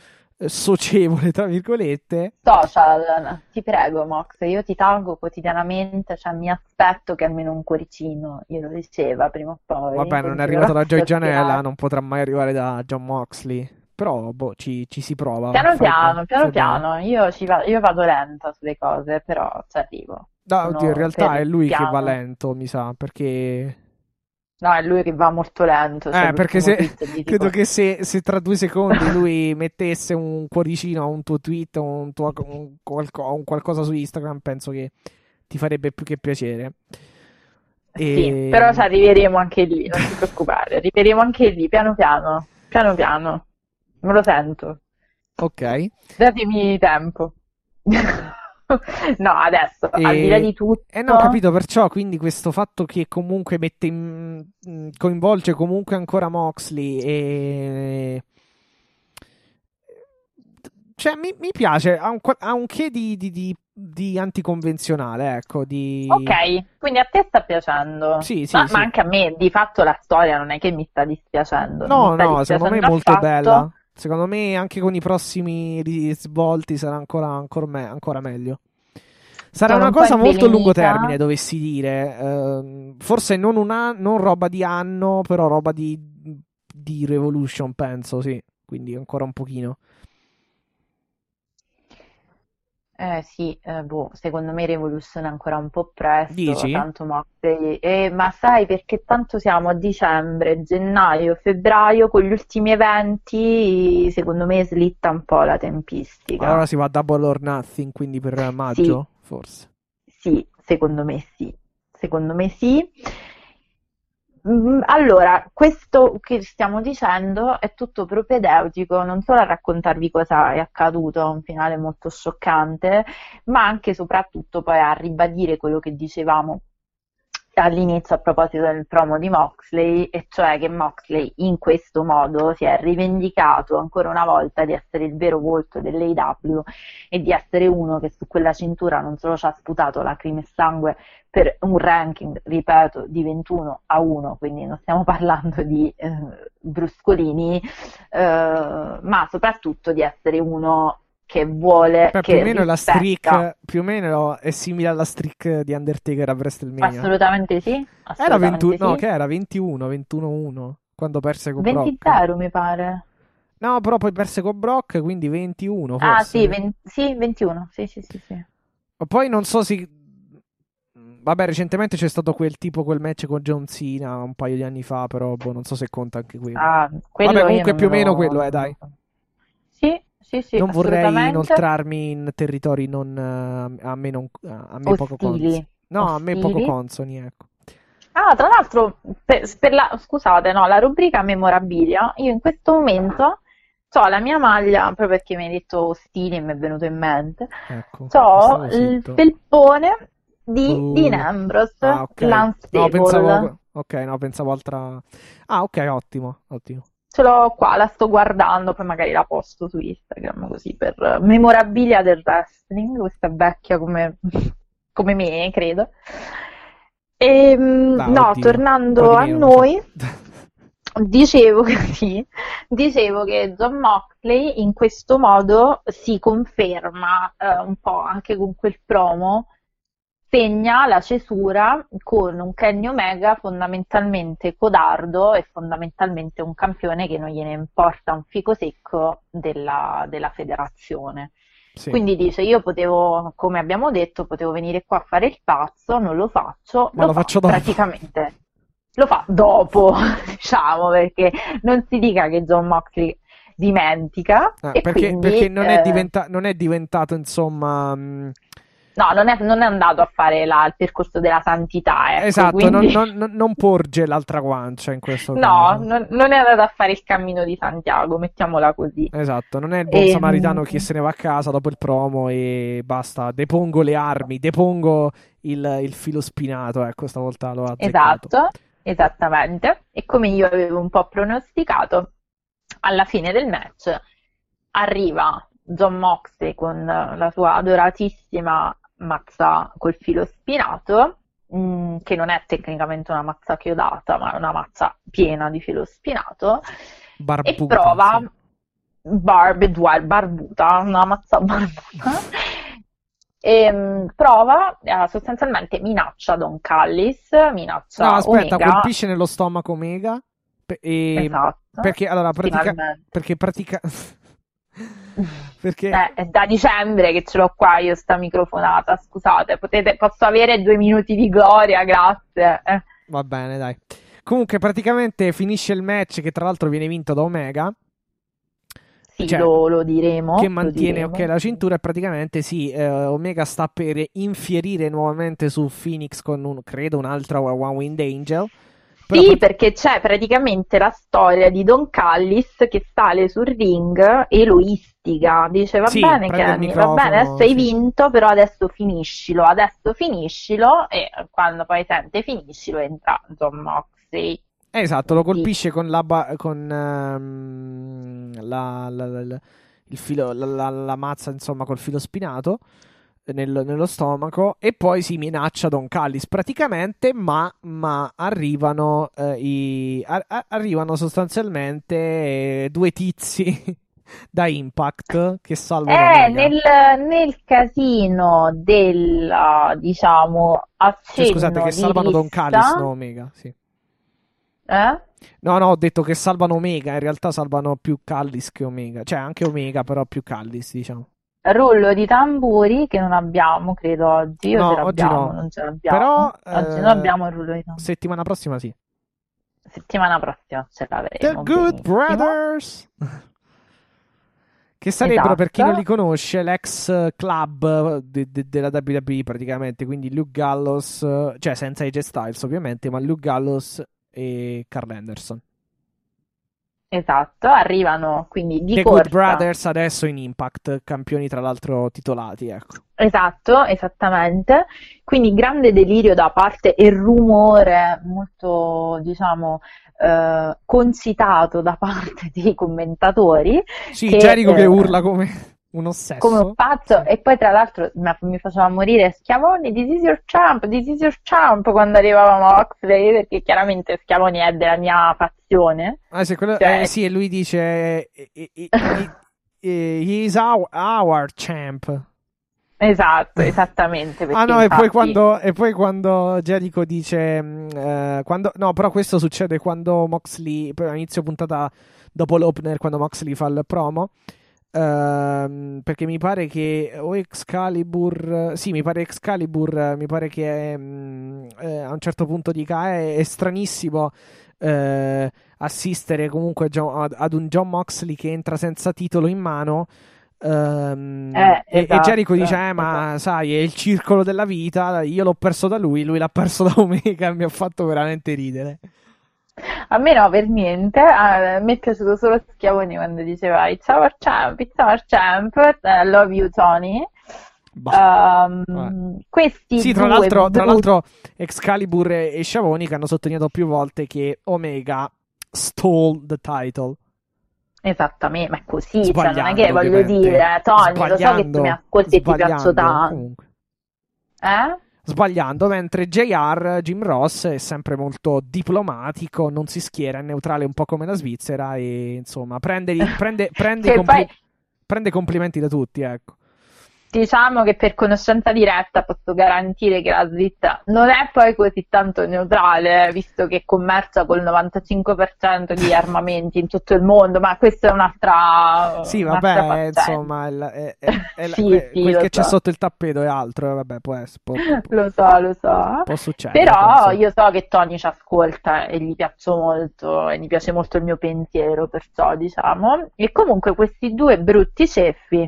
socievole, tra virgolette, social. Ti prego, Mox, io ti taggo quotidianamente, cioè mi aspetto che almeno un cuoricino glielo diceva prima o poi. Vabbè, non è arrivato da Joy Janela, non potrà mai arrivare da Jon Moxley, però boh, ci si prova piano piano. Io vado lenta sulle cose, però ci arrivo. No, oddio, in realtà è lui che va lento, mi sa, perché No, lui che va molto lento. Perché se, credo che se tra 2 secondi lui mettesse un cuoricino a un tuo tweet o un qualcosa su Instagram, penso che ti farebbe più che piacere. Sì, però sa, arriveremo anche lì, non ti preoccupare. Arriveremo anche lì, piano piano, piano piano. Me lo sento. Ok. Datemi tempo. No, adesso, al di là di tutto... no, ho capito, perciò, quindi questo fatto che comunque coinvolge comunque ancora Moxley e... Cioè, mi piace, ha un che di anticonvenzionale, ecco, di... Ok, quindi a te sta piacendo. Sì, sì, ma anche a me, di fatto, la storia non è che mi sta dispiacendo. No, secondo me è molto bella. Secondo me anche con i prossimi risvolti sarà ancora meglio. Sarà una cosa molto a lungo termine, dovessi dire. Forse non roba di anno, però roba di Revolution, penso, sì. Quindi ancora un pochino. Sì, secondo me Revolution è ancora un po' presto. Dici? Tanto Moxley. Ma sai, perché tanto siamo a dicembre, gennaio, febbraio, con gli ultimi eventi, secondo me slitta un po' la tempistica. Allora si va a Double or Nothing, quindi per maggio, sì. Forse. Sì, secondo me sì. Secondo me sì. Allora, questo che stiamo dicendo è tutto propedeutico non solo a raccontarvi cosa è accaduto, un finale molto scioccante, ma anche e soprattutto poi a ribadire quello che dicevamo all'inizio a proposito del promo di Moxley, e cioè che Moxley in questo modo si è rivendicato ancora una volta di essere il vero volto dell'AEW e di essere uno che su quella cintura non solo ci ha sputato lacrime e sangue per un ranking, ripeto, di 21-1, quindi non stiamo parlando di bruscolini, ma soprattutto di essere uno che vuole più o meno è simile alla streak di Undertaker a WrestleMania. Assolutamente sì. Sì. No, che era 21-1 quando perse con Brock. 20-0 mi pare. No, però poi perse con Brock, quindi 21 forse. Ah sì, 21. Sì. Poi non so se... Vabbè, recentemente c'è stato quel match con John Cena un paio di anni fa, però non so se conta anche quello. Ah, quello. Vabbè, comunque più o meno quello, dai. Sì, non vorrei inoltrarmi in territori a me poco consoni, ecco. Ah, tra l'altro, la rubrica memorabilia, io in questo momento ho la mia maglia, proprio perché mi hai detto ostili e mi è venuto in mente, ecco, ho il felpone di Dean Ambrose, okay. Lance Stable. Pensavo altra... Ah, ok, ottimo. Ce l'ho qua, la sto guardando, poi magari la posto su Instagram, così, per memorabilia del wrestling, questa vecchia come me, credo. E, tornando a noi, dicevo che Jon Moxley in questo modo si conferma un po' anche con quel promo, segna la cesura con un Kenny Omega fondamentalmente codardo e fondamentalmente un campione che non gliene importa un fico secco della federazione. Sì. Quindi dice, io potevo, come abbiamo detto, venire qua a fare il pazzo, non lo faccio, lo faccio dopo. Praticamente. Lo fa dopo, diciamo, perché non si dica che Jon Moxley dimentica. Perché non è diventato, insomma... No, non è andato a fare il percorso della santità, ecco, esatto, quindi... non porge l'altra guancia in questo caso. Non è andato a fare il cammino di Santiago, mettiamola così. Esatto, non è il buon samaritano che se ne va a casa dopo il promo e basta, depongo le armi, depongo il filo spinato, ecco, stavolta lo ha azzeccato. Esatto, esattamente, e come io avevo un po' pronosticato, alla fine del match arriva Jon Moxley con la sua adoratissima mazza col filo spinato, che non è tecnicamente una mazza chiodata, ma è una mazza piena di filo spinato, barbuta, e prova una mazza barbuta e prova, sostanzialmente minaccia Don Callis, Omega. Colpisce nello stomaco Omega esatto. Perché allora perché è da dicembre che ce l'ho qua io sta microfonata, scusate, posso avere 2 minuti di gloria, grazie. Va bene, dai, Comunque praticamente finisce il match, che tra l'altro viene vinto da Omega. Sì, cioè, lo diremo. Che mantiene diremo. Okay, la cintura, e praticamente sì, Omega sta per infierire nuovamente su Phoenix con un'altra One Winged Angel. Però sì, perché c'è praticamente la storia di Don Callis che sale sul ring e lo istiga. Dice: va bene, Kenny, va bene, adesso hai vinto, però adesso finiscilo, adesso finiscilo. E quando poi sente finiscilo, entra Jon Moxley. Esatto, lo colpisce con la mazza, insomma, col filo spinato nello stomaco, e poi si minaccia Don Callis praticamente, ma arrivano sostanzialmente due tizi da Impact che salvano nel casino del accenno, scusate, che salvano Don Callis, no Omega, sì. No, ho detto che salvano Omega, in realtà salvano più Callis che Omega, cioè anche Omega però più Callis, diciamo. Rullo di tamburi che non abbiamo, credo, oggi. No, oggi no. Non ce l'abbiamo. Però, oggi non abbiamo il rullo di tamburi. Settimana prossima sì. Settimana prossima ce l'avremo. The Good Brothers! Che sarebbero, esatto, per chi non li conosce, l'ex club della WWE praticamente. Quindi Luke Gallows, cioè senza AJ Styles ovviamente, ma Luke Gallows e Carl Anderson. Esatto, arrivano quindi di The corsa. Good Brothers adesso in Impact, campioni tra l'altro titolati, ecco. Esatto, esattamente. Quindi grande delirio da parte e rumore molto, concitato da parte dei commentatori. Sì, Jericho che urla come un ossesso. Come un pazzo, sì. E poi tra l'altro mi faceva morire Schiavoni, this is your champ, quando arrivava Moxley, perché chiaramente Schiavoni è della mia passione. Ah sì, quello, cioè... sì, e lui dice he is our champ. Esatto, esattamente. Ah no, infatti... e poi quando Jericho dice no, però questo succede quando Moxley, all'inizio puntata dopo l'opener, quando Moxley fa il promo, perché mi pare che Excalibur, mi pare che a un certo punto dica è stranissimo assistere comunque ad un Jon Moxley che entra senza titolo in mano, esatto, e Jericho dice ma sai, è il circolo della vita, io l'ho perso da lui l'ha perso da Omega, e mi ha fatto veramente ridere. A me no, per niente. Mi è piaciuto solo Schiavoni quando diceva It's our champ, love you Tony. Questi sì, tra l'altro Excalibur e Schiavoni che hanno sottolineato più volte che Omega stole the title. Esattamente, ma è così, cioè, non è che voglio dire Tony, lo so che tu mi ascolti e ti piaccio tanto. Sbagliando, mentre Jim Ross è sempre molto diplomatico, non si schiera, è neutrale un po' come la Svizzera, e insomma prende complimenti da tutti, ecco. Diciamo che per conoscenza diretta posso garantire che la Svizzera non è poi così tanto neutrale, visto che commercia col 95% di armamenti in tutto il mondo, ma questa è un'altra... Sì, vabbè, insomma, quel che c'è sotto il tappeto è altro, vabbè, lo so. Può succedere. Però io so che Tony ci ascolta e gli piaccio molto, e gli piace molto il mio pensiero, perciò diciamo. E comunque questi due brutti ceffi,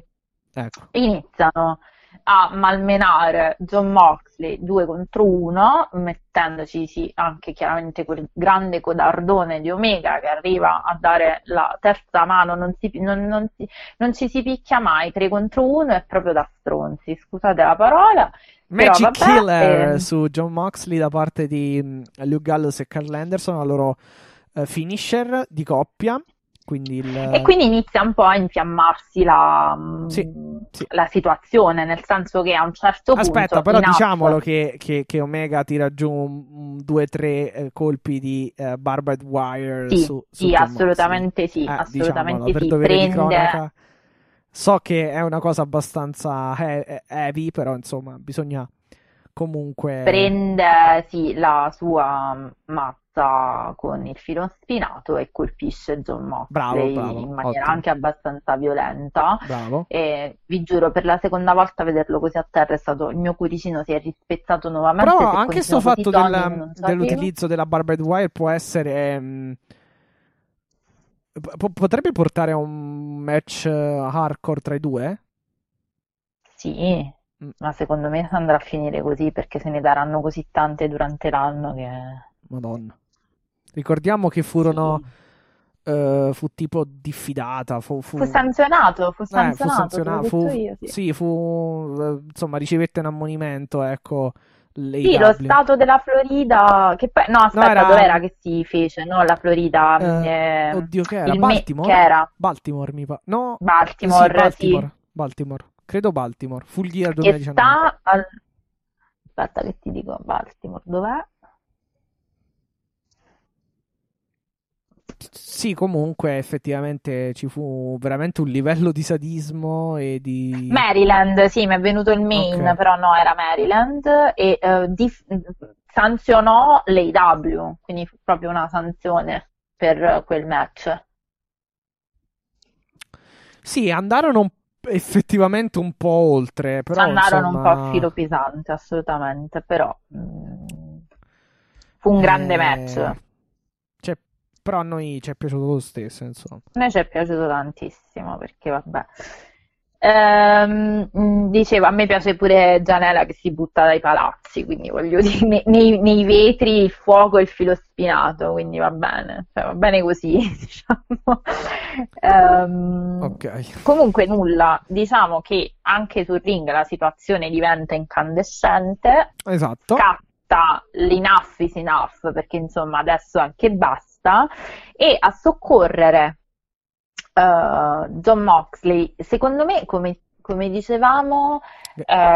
ecco, iniziano a malmenare Jon Moxley 2 contro 1, mettendoci sì anche chiaramente quel grande codardone di Omega che arriva a dare la terza mano, non ci si picchia mai, 3 contro 1 è proprio da stronzi, scusate la parola. Magic Killer su Jon Moxley da parte di Luke Gallows e Carl Anderson, al loro finisher di coppia. E quindi inizia un po' a infiammarsi la situazione, nel senso che a un certo punto... Aspetta, però diciamolo che Omega tira giù 2-3 colpi di barbed wire. Sì, assolutamente sì, assolutamente sì. Per dovere di cronaca, so che è una cosa abbastanza heavy, però insomma bisogna comunque prende sì, la sua mazza con il filo spinato e colpisce Jon Moxley in maniera anche abbastanza violenta. E vi giuro, per la seconda volta vederlo così a terra è stato, il mio cuoricino si è rispezzato nuovamente. Però anche sto fatto dell'utilizzo della barbed wire può essere potrebbe portare a un match hardcore tra i due? Sì, ma secondo me andrà a finire così, perché se ne daranno così tante durante l'anno che... Madonna. Ricordiamo che furono... Sì. Fu tipo diffidata, fu sanzionato, fu, insomma, ricevette un ammonimento, ecco. Sì, lo stato della Florida, che poi, no, aspetta, no, dov'era che si fece, no, la Florida, oddio, che era? Baltimore? Che era? Baltimore, mi pare. No, Baltimore, sì, Baltimore, sì. Baltimore, credo Baltimore, fu il 2019. Sta al... Aspetta che ti dico, Baltimore, dov'è? Sì, comunque effettivamente ci fu veramente un livello di sadismo e di... Maryland, sì, mi è venuto il Maine, okay. Però no, era Maryland e sanzionò l'AEW, quindi fu proprio una sanzione per quel match. Sì, andarono effettivamente un po' oltre, però andarono insomma... un po' a filo pesante, assolutamente, però fu un grande match. Però a noi ci è piaciuto lo stesso, insomma. A noi ci è piaciuto tantissimo, perché vabbè. Dicevo, a me piace pure Gianella che si butta dai palazzi, quindi voglio dire, nei vetri il fuoco e il filo spinato, quindi va bene, cioè, va bene così, diciamo. Okay. Comunque nulla, diciamo che anche sul ring la situazione diventa incandescente. Esatto. Scatta l'enough is enough, perché insomma adesso anche basta. E a soccorrere Jon Moxley, secondo me, come dicevamo,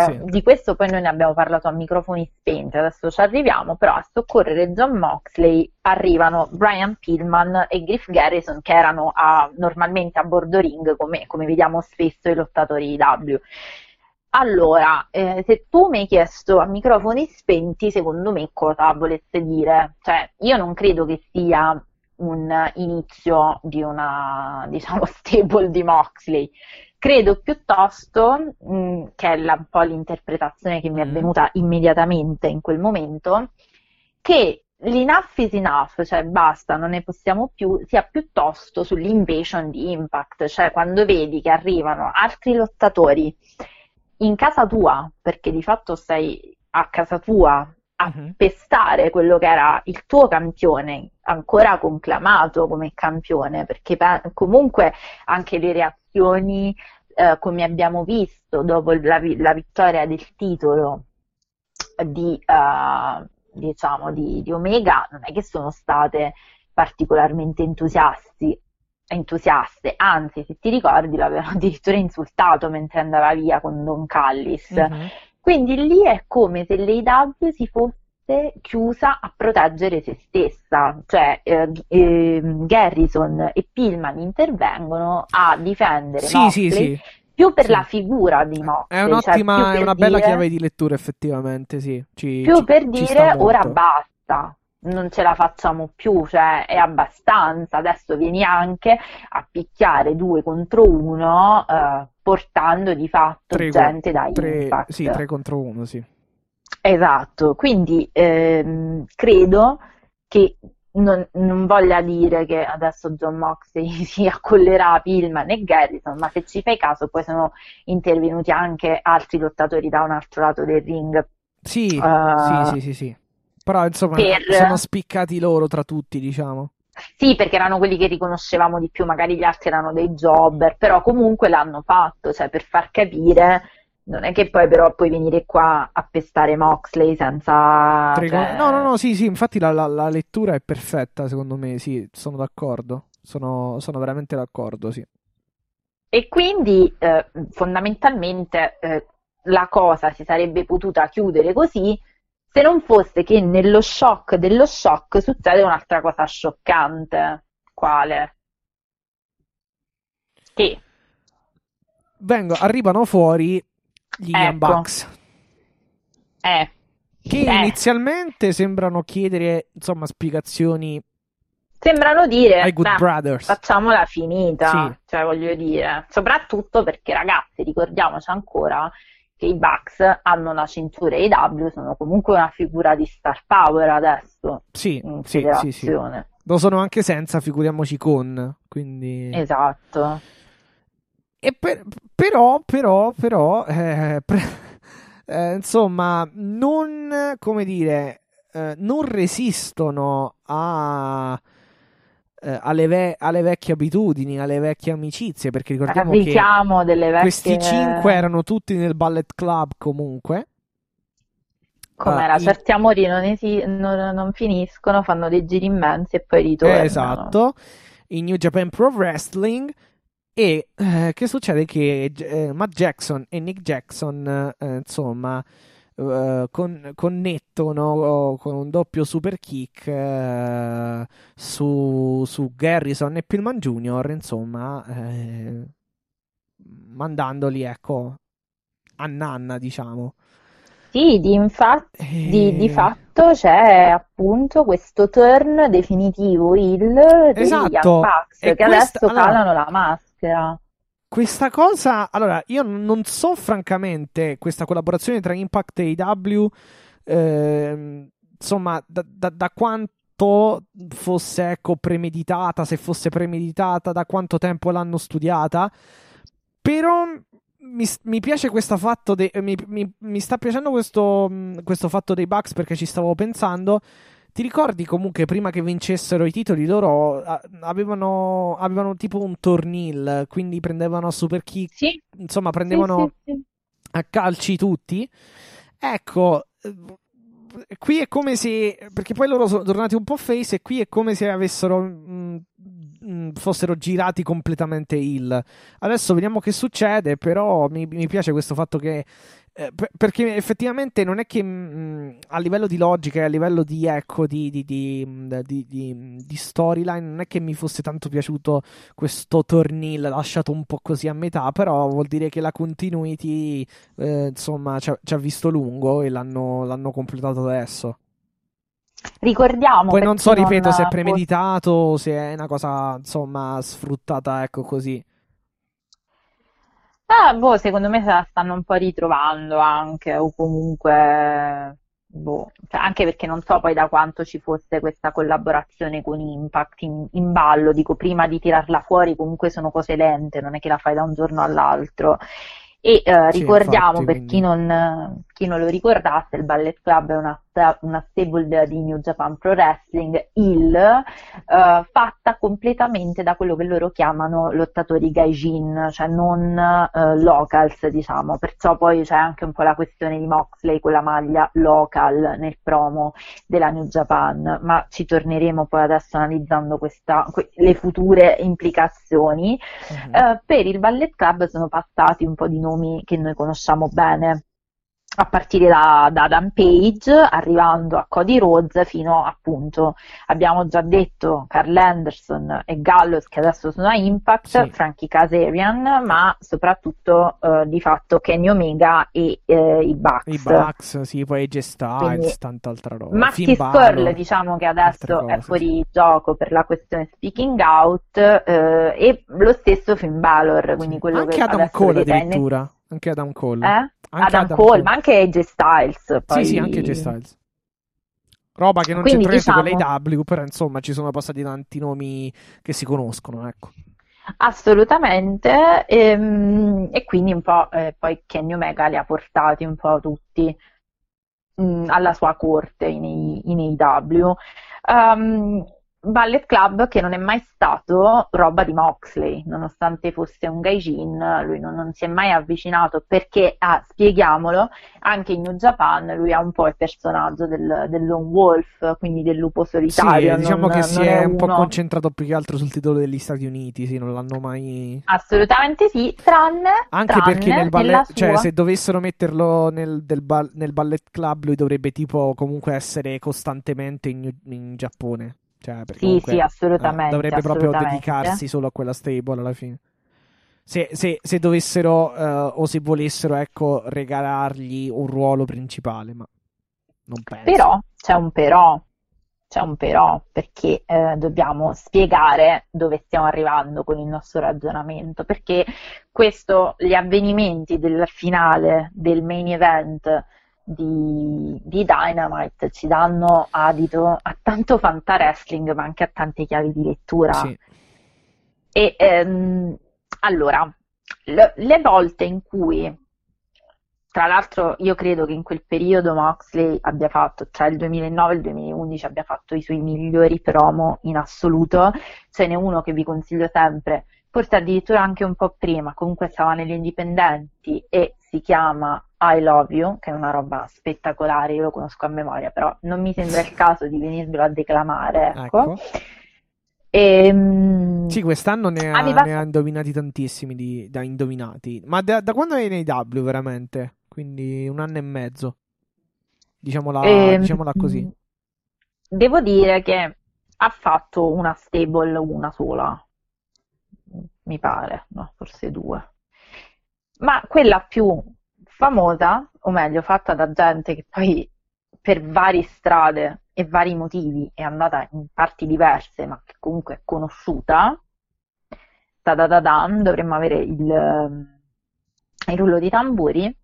sì. Di questo poi noi ne abbiamo parlato a microfoni spenti, adesso ci arriviamo, però a soccorrere Jon Moxley arrivano Brian Pillman e Griff Garrison, che erano normalmente a bordo ring, come vediamo spesso i lottatori IW. Allora, se tu mi hai chiesto a microfoni spenti, secondo me cosa volesse dire? Cioè, io non credo che sia un inizio di una, diciamo, stable di Moxley. Credo piuttosto, che è un po' l'interpretazione che mi è venuta immediatamente in quel momento, che l'enough is enough, cioè basta, non ne possiamo più, sia piuttosto sull'invasion di Impact, cioè quando vedi che arrivano altri lottatori in casa tua, perché di fatto sei a casa tua a pestare quello che era il tuo campione, ancora conclamato come campione, perché comunque anche le reazioni, come abbiamo visto dopo la vittoria del titolo di Omega, non è che sono state particolarmente entusiaste, anzi, se ti ricordi, l'avevano addirittura insultato mentre andava via con Don Callis. Quindi lì è come se l'AEW si fosse chiusa a proteggere se stessa, cioè Garrison e Pillman intervengono a difendere Moxley, sì. Più per la figura di Moxley. È un'ottima, cioè, è una bella chiave di lettura, effettivamente, sì. Per dire ora basta, non ce la facciamo più, cioè è abbastanza, adesso vieni anche a picchiare 2 contro 1, portando di fatto gente da Impact. Sì, 3 contro 1, sì. Esatto, quindi credo che non voglia dire che adesso Jon Moxley si accollerà Pillman e Garrison, ma se ci fai caso poi sono intervenuti anche altri lottatori da un altro lato del ring. Sì. Però insomma sono spiccati loro tra tutti, diciamo. Sì, perché erano quelli che riconoscevamo di più, magari gli altri erano dei jobber, però comunque l'hanno fatto, cioè per far capire, non è che poi però puoi venire qua a pestare Moxley senza... Cioè... No, sì, infatti la lettura è perfetta, secondo me, sì, sono d'accordo, sono veramente d'accordo, sì. E quindi fondamentalmente la cosa si sarebbe potuta chiudere così, se non fosse che nello shock dello shock succede un'altra cosa scioccante. Quale? Che? Arrivano fuori gli Young Bucks. che inizialmente sembrano chiedere, insomma, spiegazioni. Sembrano dire, ai Good Brothers, facciamola finita, sì. Cioè voglio dire, soprattutto perché ragazzi, ricordiamoci ancora che i Bucks hanno la cintura e i W sono comunque una figura di star power adesso, sì, in federazione. Sì, sì. Lo sono anche senza, figuriamoci con, quindi... Esatto. E però, insomma, non, come dire, non resistono a... alle vecchie abitudini, alle vecchie amicizie, perché ricordiamo che delle vecchie... questi cinque erano tutti nel Bullet Club comunque. Com'era? Certi amori non finiscono, fanno dei giri immensi e poi ritornano. Esatto, in New Japan Pro Wrestling. E che succede? Che Matt Jackson e Nick Jackson, insomma... connettono con un doppio super kick su Garrison e Pillman Jr., insomma, mandandoli, ecco, a nanna, diciamo. Sì, di fatto c'è appunto questo turn definitivo heel degli Bucks, che adesso calano la maschera. Questa cosa, allora, io non so francamente questa collaborazione tra Impact e AEW, insomma, da quanto fosse, ecco, premeditata, se fosse premeditata, da quanto tempo l'hanno studiata, però mi piace questo fatto, mi sta piacendo questo fatto dei Bucks, perché ci stavo pensando. Ti ricordi comunque prima che vincessero i titoli loro avevano tipo un tornil, quindi prendevano super kick, sì. Insomma prendevano sì. A calci tutti. Ecco, qui è come se, perché poi loro sono tornati un po' face, e qui è come se fossero girati completamente heel. Adesso vediamo che succede, però mi piace questo fatto che... perché effettivamente non è che a livello di logica, a livello di, ecco, di storyline, non è che mi fosse tanto piaciuto questo tornil lasciato un po' così a metà, però vuol dire che la continuity, insomma, ci ha visto lungo e l'hanno completato adesso. Ricordiamo, poi non so, ripeto, se è premeditato o se è una cosa, insomma, sfruttata, ecco, così. Boh, secondo me se la stanno un po' ritrovando anche, o comunque, boh, cioè, anche perché non so poi da quanto ci fosse questa collaborazione con Impact in ballo, dico, prima di tirarla fuori comunque sono cose lente, non è che la fai da un giorno all'altro. E ricordiamo, infatti, per chi non lo ricordasse, il Ballet Club è una stable di New Japan Pro Wrestling heel, fatta completamente da quello che loro chiamano lottatori gaijin, cioè non locals, diciamo, perciò poi c'è anche un po' la questione di Moxley con la maglia local nel promo della New Japan, ma ci torneremo poi adesso analizzando le future implicazioni. Mm-hmm. Per il Ballet Club sono passati un po' di nomi che noi conosciamo bene, a partire da Adam Page, arrivando a Cody Rhodes, fino, appunto, abbiamo già detto, Carl Anderson e Gallows, che adesso sono a Impact, sì. Frankie Kazarian, ma soprattutto di fatto Kenny Omega e i Bucks. I Bucks, sì, poi AJ Styles, tanta altra roba. Maxi Scorl, diciamo che adesso è fuori gioco per la questione Speaking Out, e lo stesso Finn Balor, quindi sì. Quello anche che Adam Cole addirittura. Anche Adam Cole, anche Adam Cole, ma anche AJ Styles. Poi... Sì, anche AJ Styles. Roba che non c'entra, diciamo... con l'AEW, però insomma ci sono passati tanti nomi che si conoscono, ecco. Assolutamente, e quindi un po' poi Kenny Omega li ha portati un po' tutti alla sua corte in AEW. Ballet Club che non è mai stato roba di Moxley, nonostante fosse un gaijin, lui non si è mai avvicinato, perché, spieghiamolo, anche in New Japan lui ha un po' il personaggio del Lone Wolf, quindi del lupo solitario. Sì, diciamo che si è un po' concentrato più che altro sul titolo degli Stati Uniti, sì, non l'hanno mai... Assolutamente sì, tranne perché nel ballet, cioè, se dovessero metterlo nel Ballet Club, lui dovrebbe tipo comunque essere costantemente in Giappone. Cioè, sì, comunque, sì, assolutamente. Dovrebbe assolutamente. Proprio dedicarsi solo a quella stable alla fine. Se dovessero o se volessero, ecco, regalargli un ruolo principale, ma... Non penso. Però c'è un però. C'è un però, perché dobbiamo spiegare dove stiamo arrivando con il nostro ragionamento, perché questo, gli avvenimenti del finale del main event di Dynamite ci danno adito a tanto Fanta Wrestling, ma anche a tante chiavi di lettura. Sì. E allora, le volte in cui... Tra l'altro io credo che in quel periodo Moxley abbia fatto, tra il 2009 e il 2011 abbia fatto i suoi migliori promo in assoluto, ce n'è uno che vi consiglio sempre, forse addirittura anche un po' prima, comunque stava negli indipendenti e si chiama I Love You, che è una roba spettacolare, io lo conosco a memoria, però non mi sembra il caso di venirvelo a declamare, ecco. E, sì, quest'anno ne ha indovinati tantissimi da indovinati, ma da quando è in AEW veramente? Quindi un anno e mezzo, diciamola così. Devo dire che ha fatto una stable, una sola, mi pare, no, forse due. Ma quella più famosa, o meglio fatta da gente che poi per varie strade e vari motivi è andata in parti diverse, ma che comunque è conosciuta, dovremmo avere il rullo di tamburi.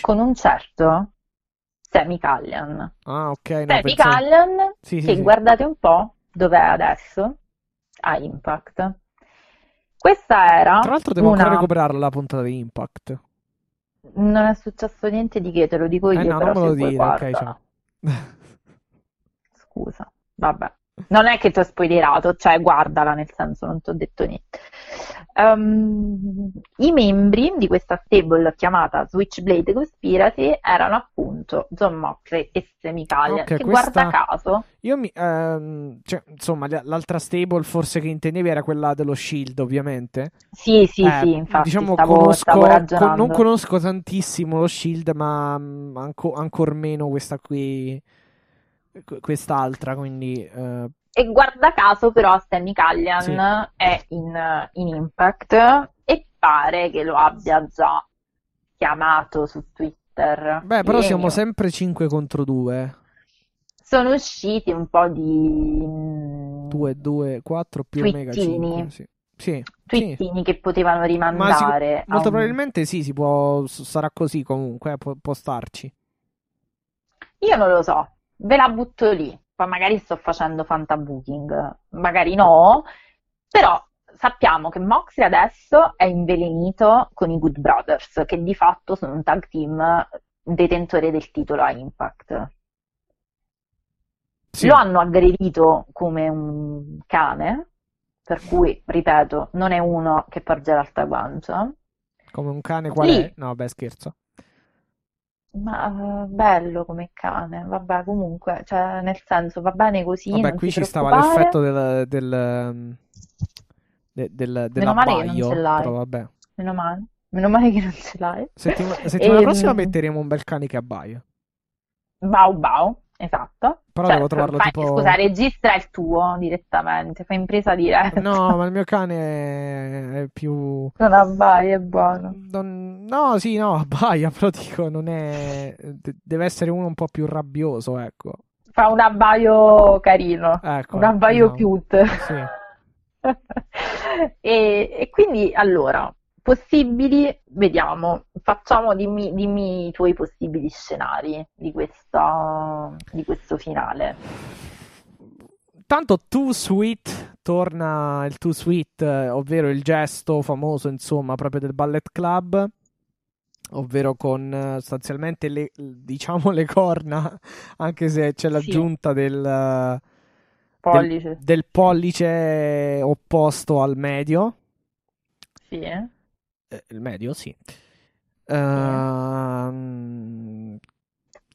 Con un certo Sami Callion. Ah, ok. No, Sami Callion, sì, guardate un po' dov'è adesso, a Impact. Questa era... Tra l'altro devo ancora recuperare la puntata di Impact. Non è successo niente di che, te lo dico io, no, però non me lo dire, guarda. Ok, ciao. Scusa, vabbè. Non è che ti ho spoilerato, cioè guardala, nel senso, non ti ho detto niente. I membri di questa stable chiamata Switchblade Conspiracy erano appunto Jon Moxley e Sami Callion, okay, che questa... guarda caso l'altra stable forse che intendevi era quella dello Shield, ovviamente. Sì, infatti conosco, ragionando. Non conosco tantissimo lo Shield, ma ancor meno questa qui, quest'altra, quindi... E guarda caso però Sami Callion è in Impact e pare che lo abbia già chiamato su Twitter. Beh, però siamo sempre 5 contro 2. Sono usciti un po' di... 2, 4 più Omega 5. Sì. Twittini che potevano rimandare. Ma molto probabilmente si può, sarà così comunque, può starci. Io non lo so, ve la butto lì. Magari sto facendo fantabooking, magari no, però sappiamo che Moxley adesso è invelenito con i Good Brothers, che di fatto sono un tag team detentore del titolo a Impact. Sì. Lo hanno aggredito come un cane, per cui, ripeto, non è uno che porge l'altra guancia. Come un cane qual è? No, beh, scherzo. Ma bello come cane, vabbè, comunque, cioè, nel senso, va bene così. Vabbè, non qui ci stava l'effetto del meno male abbaglio, che non ce l'hai. Però vabbè. Meno male che non ce l'hai. Settimana prossima metteremo un bel cane che abbaia. Bau, esatto. Però devo trovarlo tipo... Scusa, registra il tuo direttamente, fai impresa diretta. No, ma il mio cane è più... Non abbaia, è buono. No, sì, no, abbaia, però dico, non è... Deve essere uno un po' più rabbioso, ecco. Fa un abbaio carino, ecco, un abbaio cute. Sì. e quindi, allora, possibili, vediamo, facciamo, dimmi i tuoi possibili scenari di questo finale. Tanto Too Sweet, torna il Too Sweet, ovvero il gesto famoso, insomma, proprio del Bullet Club, ovvero con sostanzialmente le corna, anche se c'è l'aggiunta del pollice opposto al medio. Sì, il medio,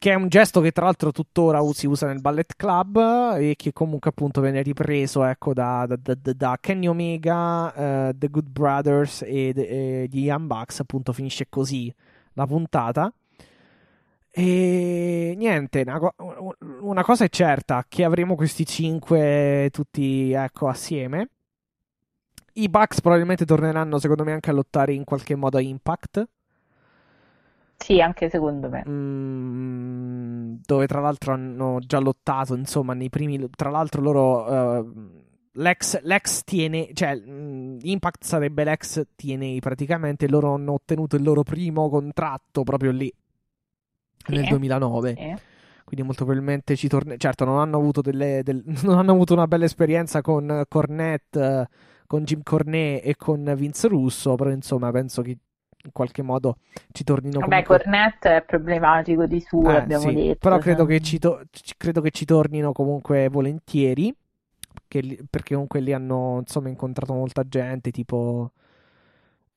che è un gesto che tra l'altro tuttora si usa nel Ballet Club e che comunque appunto viene ripreso, ecco, da Kenny Omega, The Good Brothers e gli Young Bucks, appunto. Finisce così la puntata e niente, una cosa è certa, che avremo questi 5 tutti, ecco, assieme. I Bucks probabilmente torneranno, secondo me, anche a lottare in qualche modo a Impact. Sì, anche secondo me. Dove tra l'altro hanno già lottato, insomma, nei primi... Tra l'altro loro... L'ex TNA, cioè Impact sarebbe l'ex TNA praticamente, loro hanno ottenuto il loro primo contratto proprio lì, sì, nel 2009. Sì. Quindi molto probabilmente ci torna. Certo, non hanno avuto non hanno avuto una bella esperienza con Cornette, con Jim Cornette e con Vince Russo, però insomma penso che in qualche modo ci tornino. Vabbè, comunque... Cornette è problematico di suo, abbiamo sì, detto. Però credo che ci tornino comunque volentieri. Perché comunque lì hanno insomma incontrato molta gente, tipo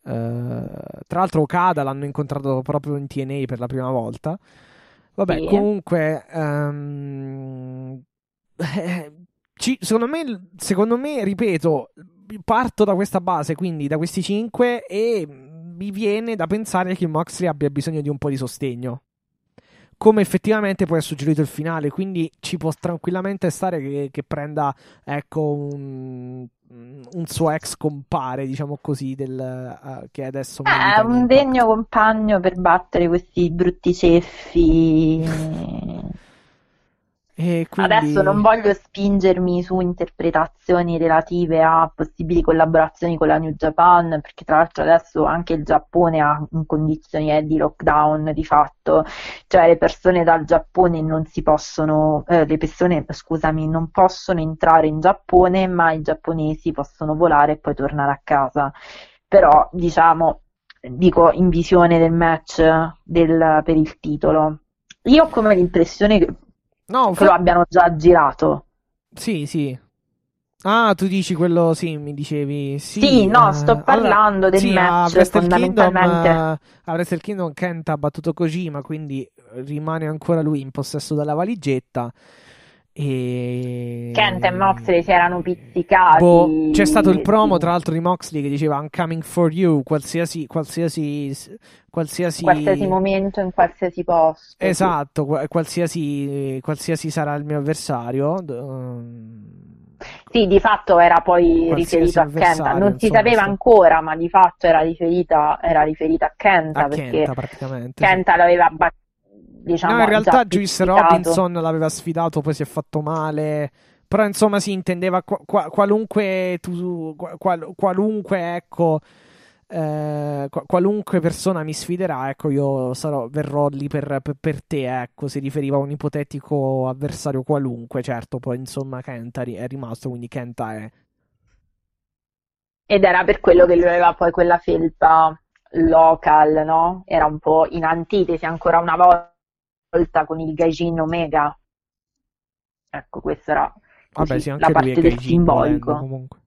tra l'altro Okada l'hanno incontrato proprio in TNA per la prima volta. Vabbè, sì. Comunque secondo me ripeto, parto da questa base, quindi da questi 5, e mi viene da pensare che Moxley abbia bisogno di un po' di sostegno, come effettivamente poi ha suggerito il finale, quindi ci può tranquillamente stare che prenda, ecco, un suo ex compare, diciamo così, che adesso è un degno compagno per battere questi brutti ceffi. E quindi... Adesso non voglio spingermi su interpretazioni relative a possibili collaborazioni con la New Japan, perché tra l'altro adesso anche il Giappone ha in condizioni di lockdown di fatto, cioè le persone dal Giappone non si possono non possono entrare in Giappone, ma i giapponesi possono volare e poi tornare a casa. Però dico in visione del match per il titolo, io ho come l'impressione che lo abbiano già girato. Sì, sì. Ah, tu dici quello, sì, mi dicevi. Sì, sto parlando del match fondamentalmente. A Wrestle Kingdom Kenta ha battuto Kojima, quindi rimane ancora lui in possesso della valigetta. E... Kenta e Moxley si erano pizzicati. C'è stato il promo, tra l'altro, di Moxley che diceva "I'm coming for you", qualsiasi momento, in qualsiasi posto. Esatto, qualsiasi sarà il mio avversario. Sì, di fatto era poi riferito a Kenta, non si sapeva ancora, ma di fatto era riferita a Kenta, perché Kenta l'aveva battuto. No, in realtà Juice Robinson l'aveva sfidato, poi si è fatto male, però insomma si intendeva qualunque persona mi sfiderà, ecco, io verrò lì per te, ecco, si riferiva a un ipotetico avversario qualunque. Certo, poi insomma Kenta è rimasto, quindi Kenta è, ed era per quello che lui aveva poi quella felpa local, no? Era un po' in antitesi ancora una volta con il Gaijin Omega. Ecco, questa era la parte del simbolico. Comunque.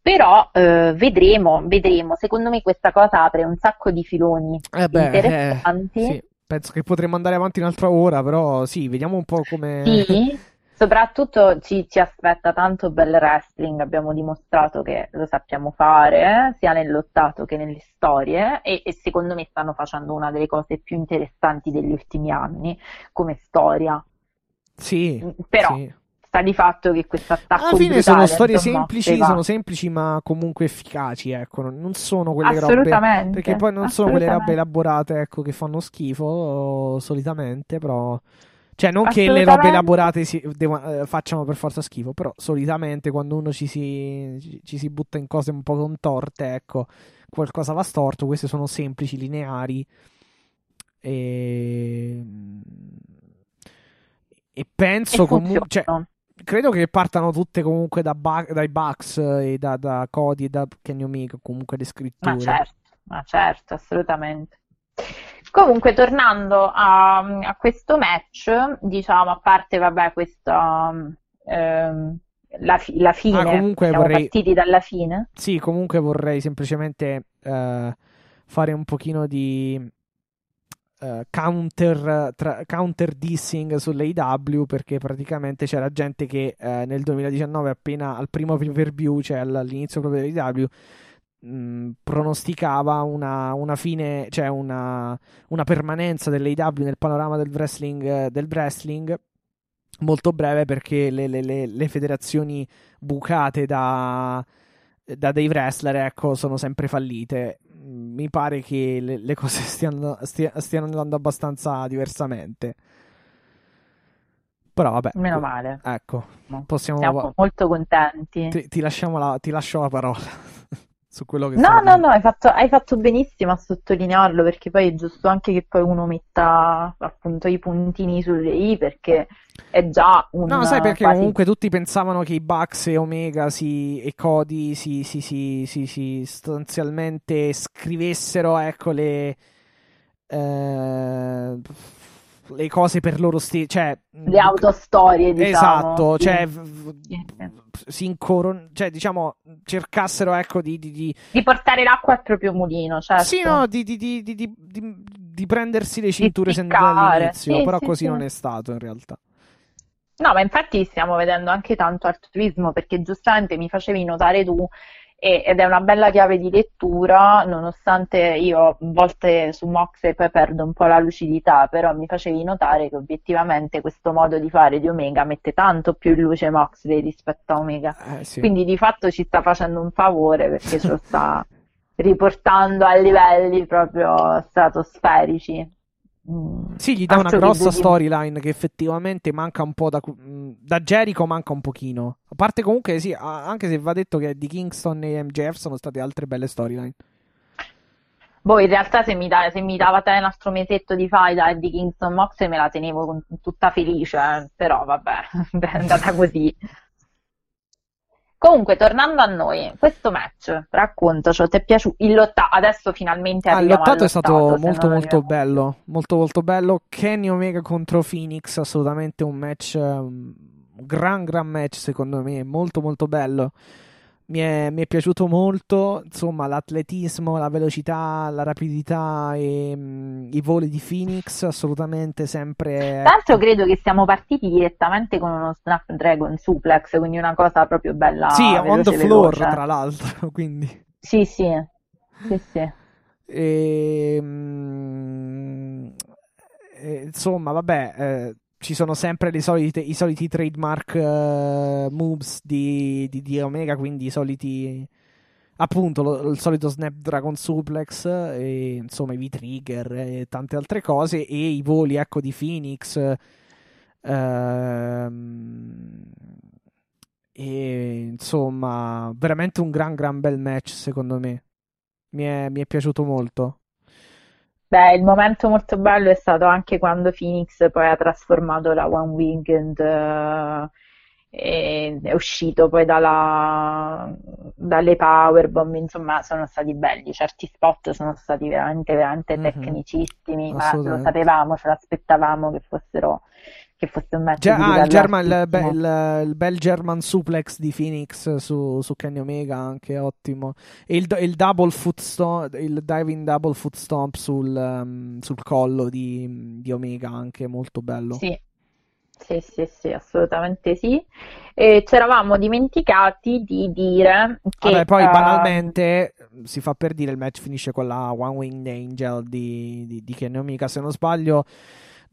Però vedremo. Secondo me questa cosa apre un sacco di filoni interessanti. Sì. Penso che potremmo andare avanti un'altra ora, però sì, vediamo un po' come... Sì, soprattutto ci aspetta tanto bel wrestling, abbiamo dimostrato che lo sappiamo fare, sia nel lottato che nelle storie, e secondo me stanno facendo una delle cose più interessanti degli ultimi anni come storia. Sì, però sì, sta di fatto che questa attacco alla fine sono storie semplici, ma comunque efficaci, ecco, non sono quelle robe, perché poi non sono quelle robe elaborate, ecco, che fanno schifo solitamente, però cioè non che le robe elaborate facciano per forza schifo, però solitamente quando uno ci si butta in cose un po' contorte, ecco, qualcosa va storto. Queste sono semplici, lineari, e penso comunque, cioè, credo che partano tutte comunque dai Bucks e da Cody e da Kenny Omega, comunque le scritture. Ma certo, assolutamente. Comunque, tornando a questo match, a parte questa la fine, siamo partiti dalla fine. Sì, comunque vorrei semplicemente fare un pochino di counter dissing sull'AEW, perché praticamente c'era gente che nel 2019, appena al primo pay-per-view, cioè all'inizio proprio dell'AEW, pronosticava una fine, cioè una permanenza dell'AEW nel panorama del wrestling molto breve, perché le federazioni bucate da dei wrestler, ecco, sono sempre fallite. mi pare che le cose stiano andando abbastanza diversamente. Però vabbè. Meno male. Ecco. No. Siamo molto contenti. Ti lascio la parola su quello che... No, hai fatto benissimo a sottolinearlo, perché poi è giusto anche che poi uno metta appunto i puntini sulle i, perché è già un... No, sai perché quasi... comunque tutti pensavano che i Bucks e Omega e Cody si sostanzialmente scrivessero, ecco, le cose per loro stessi, cioè le autostorie, diciamo. Esatto, cioè diciamo cercassero, ecco, di portare l'acqua al proprio mulino, certo. Sì, no, di prendersi le cinture dall'inizio, sì, però sì, così sì. Non è stato in realtà. No, ma infatti stiamo vedendo anche tanto altruismo, perché giustamente mi facevi notare tu, ed è una bella chiave di lettura, nonostante io a volte su Moxley poi perdo un po' la lucidità, però mi facevi notare che obiettivamente questo modo di fare di Omega mette tanto più in luce Moxley rispetto a Omega, sì. Quindi di fatto ci sta facendo un favore, perché ce lo sta riportando a livelli proprio stratosferici. Sì, gli dà una grossa storyline che effettivamente manca un po' da Jericho, manca un pochino. A parte comunque, sì, anche se va detto che di Kingston e MJF sono state altre belle storyline. Boh, in realtà se mi dava un altro mesetto di faida di Kingston Moxley me la tenevo con tutta felice, però vabbè, è andata così. Comunque, tornando a noi, questo match, raccontaci, ti è piaciuto il lottato? Adesso finalmente arriviamo al lottato. È stato molto bello, molto molto bello. Kenny Omega contro Phoenix, assolutamente un match, un gran match secondo me, molto molto bello. Mi è piaciuto molto, insomma, l'atletismo, la velocità, la rapidità e i voli di Phoenix, assolutamente sempre... Tanto credo che siamo partiti direttamente con uno Snapdragon Suplex, quindi una cosa proprio bella. Sì, veloce, on the floor, veloce. Tra l'altro, quindi... Sì. Insomma, vabbè... Ci sono sempre i soliti trademark moves di Omega, quindi i soliti, appunto, il solito Snapdragon Suplex, e, insomma, i V-Trigger e tante altre cose, e i voli, ecco, di Phoenix, e, insomma, veramente un gran bel match secondo me, mi è piaciuto molto. Beh, il momento molto bello è stato anche quando Phoenix poi ha trasformato la One Winged e è uscito poi dalle powerbomb, insomma sono stati belli, certi spot sono stati veramente tecnicissimi, ma lo sapevamo, ce l'aspettavamo che fosse un match il bel German suplex di Phoenix su Kenny Omega, anche ottimo, e il diving double foot stomp sul collo di Omega, anche molto bello. Sì, assolutamente sì. E ci eravamo dimenticati di dire che... Vabbè, poi banalmente si fa per dire, il match finisce con la One Winged Angel di Kenny Omega, se non sbaglio,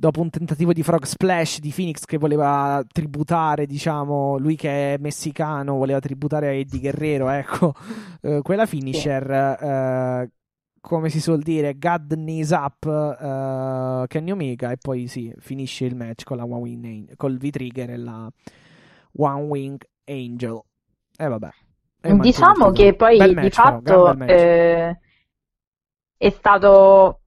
dopo un tentativo di frog splash di Phoenix che voleva tributare, diciamo, lui che è messicano, voleva tributare a Eddie Guerrero, ecco, quella finisher, come si suol dire, God knees up Kenny Omega, e poi sì, finisce il match con la One Wing Angel, col V-Trigger e la One Wing Angel, e vabbè. Diciamo che poi match, di fatto però, è stato...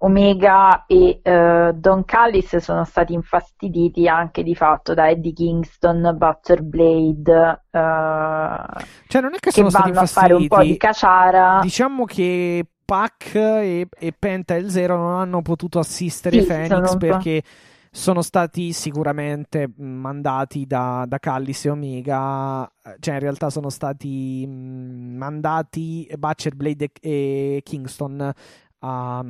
Omega e Don Callis sono stati infastiditi anche di fatto da Eddie Kingston, Butterblade, cioè non è che sono stati infastiditi, vanno a fare un po' di caciara. Diciamo che Pac e Penta e il Zero non hanno potuto assistere Phoenix perché sono stati sicuramente mandati da Callis e Omega, cioè in realtà sono stati mandati Butterblade e Kingston a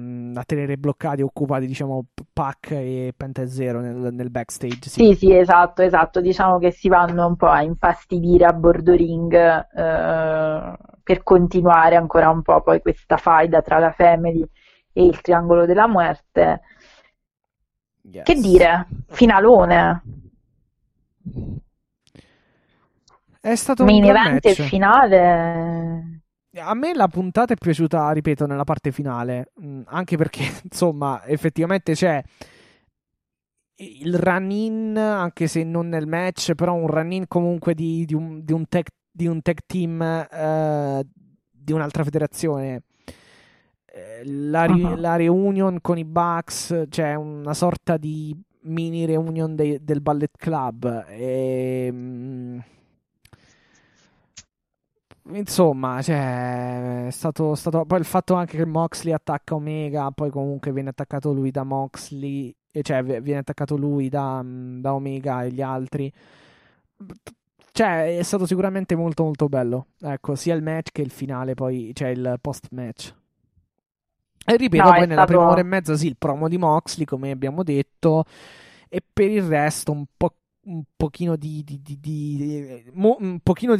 tenere bloccati, occupati, diciamo, Pac e Penta Zero nel backstage. Sì, esatto, diciamo che si vanno un po' a infastidire a bordo ring per continuare ancora un po' poi questa faida tra la Family e il Triangolo della Muerte. Yes. Che dire, finalone, è stato un gran match. Main event e finale A me la puntata è piaciuta, ripeto, nella parte finale, anche perché, insomma, effettivamente c'è il run-in, anche se non nel match, però un run-in comunque di un tag team di un'altra federazione. La reunion con i Bucks, cioè una sorta di mini reunion del Bullet Club. Insomma, cioè, è stato poi il fatto anche che Moxley attacca Omega, poi comunque viene attaccato lui da Moxley, cioè viene attaccato lui da Omega e gli altri. Cioè, è stato sicuramente molto molto bello, ecco, sia il match che il finale, poi cioè il post match. E ripeto, poi nella prima ora e mezza sì, il promo di Moxley, come abbiamo detto, e per il resto un pochino di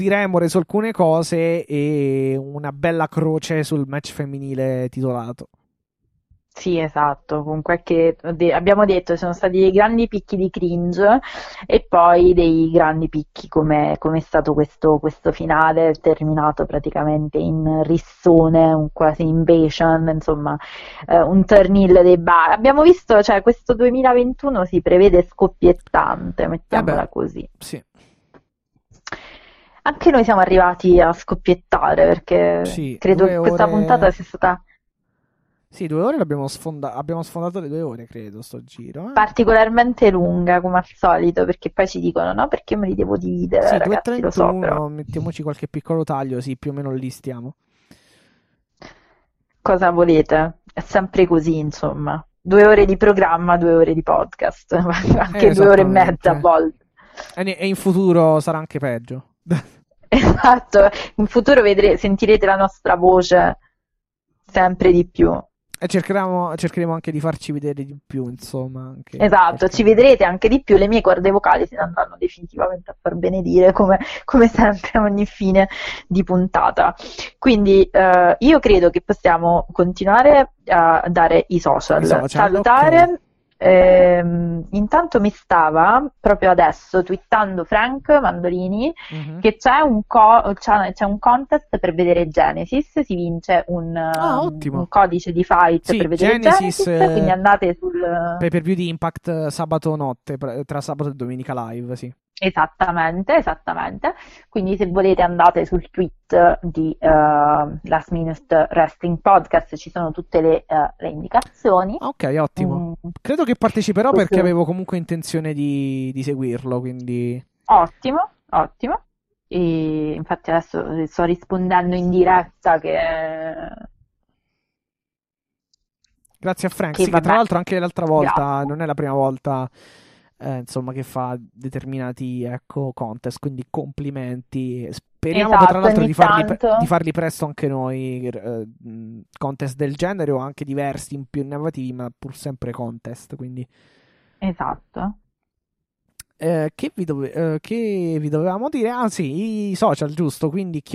remore su alcune cose e una bella croce sul match femminile titolato. Sì, esatto, comunque che abbiamo detto sono stati dei grandi picchi di cringe e poi dei grandi picchi come è stato questo finale terminato praticamente in rissone, un quasi invasion, insomma, un turn heel dei bar. Abbiamo visto, cioè, questo 2021 si prevede scoppiettante, mettiamola così. Sì. Anche noi siamo arrivati a scoppiettare perché sì, credo che questa puntata sia stata... Sì, 2 ore l'abbiamo abbiamo sfondato le 2 ore, credo, sto giro. Particolarmente lunga, come al solito, perché poi ci dicono, no, perché me li devo dividere, sì, ragazzi, 2:31, lo so, però... mettiamoci qualche piccolo taglio, sì, più o meno lì stiamo. Cosa volete? È sempre così, insomma. 2 ore di programma, 2 ore di podcast, anche 2 ore e mezza a volte. E in futuro sarà anche peggio. Esatto, in futuro sentirete la nostra voce sempre di più. E cercheremo anche di farci vedere di più, insomma. Anche esatto, perché... ci vedrete anche di più, le mie corde vocali se ne andranno definitivamente a far benedire, come sempre ogni fine di puntata. Quindi io credo che possiamo continuare a dare i social salutare. Okay. Intanto mi stava proprio adesso twittando Frank Mandolini che c'è un contest per vedere Genesis, si vince un codice di fight, sì, per vedere Genesis, quindi andate sul pay-per-view di Impact sabato notte, tra sabato e domenica live, sì. Esattamente, quindi se volete andate sul tweet di Last Minute Wrestling Podcast, ci sono tutte le indicazioni. Ok, ottimo, credo che parteciperò perché avevo comunque intenzione di seguirlo, quindi... Ottimo, e infatti adesso sto rispondendo in diretta che... Grazie a Frank, che, sì, che tra l'altro anche l'altra volta, non è la prima volta... insomma, che fa determinati, ecco, contest, quindi complimenti, speriamo poi, tra l'altro, di farli presto anche noi, contest del genere o anche diversi, più innovativi, ma pur sempre contest, quindi esatto. Che vi dovevamo dire? Ah sì, i social, giusto, quindi @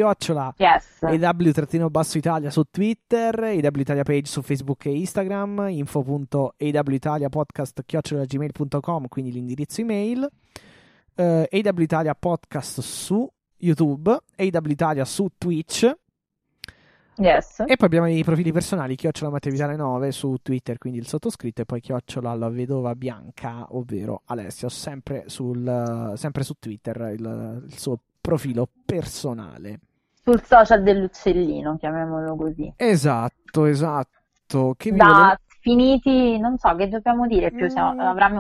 AEW-Italia su Twitter, AEW Italia page su Facebook e Instagram, info.aewitaliapodcast@gmail.com, quindi l'indirizzo email, AEW Italia podcast su YouTube, AEW Italia su Twitch, e poi abbiamo i profili personali, @MattiaVitale9 su Twitter, quindi il sottoscritto, e poi @LaVedovaBianca, ovvero Alessia, sempre su Twitter, il suo profilo personale. Sul social dell'uccellino, chiamiamolo così. Esatto. Finiti, non so che dobbiamo dire più, cioè,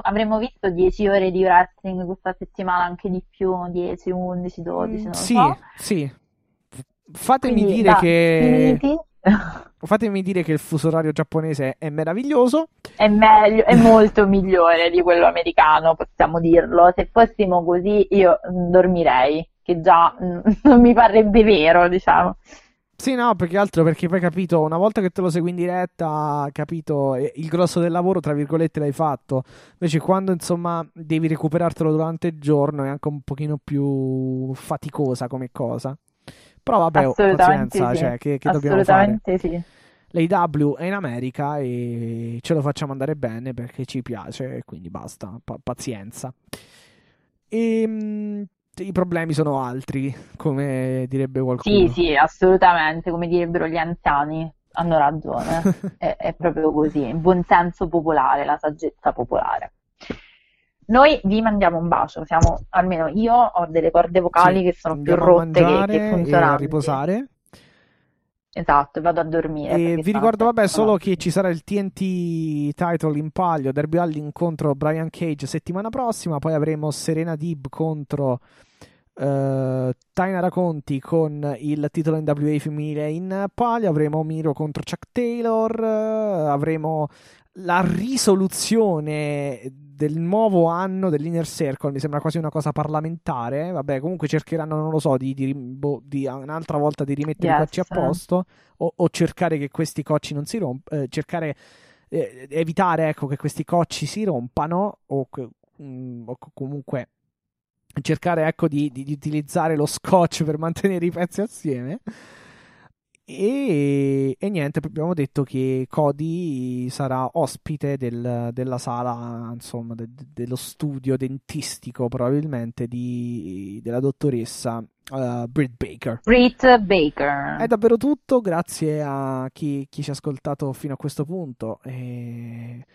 avremmo visto 10 ore di wrestling questa settimana, anche di più, 10, 11, 12, non so. Fatemi dire che il fuso orario giapponese è meraviglioso, è molto migliore di quello americano, possiamo dirlo. Se fossimo così io dormirei, che già non mi parrebbe vero, diciamo. Sì, no, perché altro, perché poi capito, una volta che te lo segui in diretta, capito, il grosso del lavoro, tra virgolette, l'hai fatto. Invece quando, insomma, devi recuperartelo durante il giorno è anche un pochino più faticosa come cosa. Però vabbè, pazienza, sì. Cioè, che dobbiamo fare? Sì. L'AEW è in America e ce lo facciamo andare bene perché ci piace, quindi basta, pazienza. E i problemi sono altri, come direbbe qualcuno. Sì, sì, assolutamente, come direbbero gli anziani, hanno ragione. È proprio così, il buon senso popolare, la saggezza popolare. Noi vi mandiamo un bacio, siamo, almeno io ho delle corde vocali sì, che sono più rotte che funzionanti. A riposare. Esatto, vado a dormire. E vi ricordo, vabbè, solo che ci sarà il TNT title in palio, Darby Allin contro Brian Cage settimana prossima, poi avremo Serena Deeb contro Taina Racconti con il titolo NWA femminile in palio, avremo Miro contro Chuck Taylor, avremo la risoluzione del nuovo anno dell'Inner Circle, mi sembra quasi una cosa parlamentare, vabbè, comunque cercheranno, non lo so, di un'altra volta di rimettere i cocci a posto, o cercare che questi cocci non si rompano, cercare evitare, ecco, che questi cocci si rompano, o comunque cercare, ecco, di utilizzare lo scotch per mantenere i pezzi assieme. E niente, abbiamo detto che Cody sarà ospite della sala, insomma, dello studio dentistico probabilmente della dottoressa Britt Baker. Britt Baker. È davvero tutto, grazie a chi ci ha ascoltato fino a questo punto e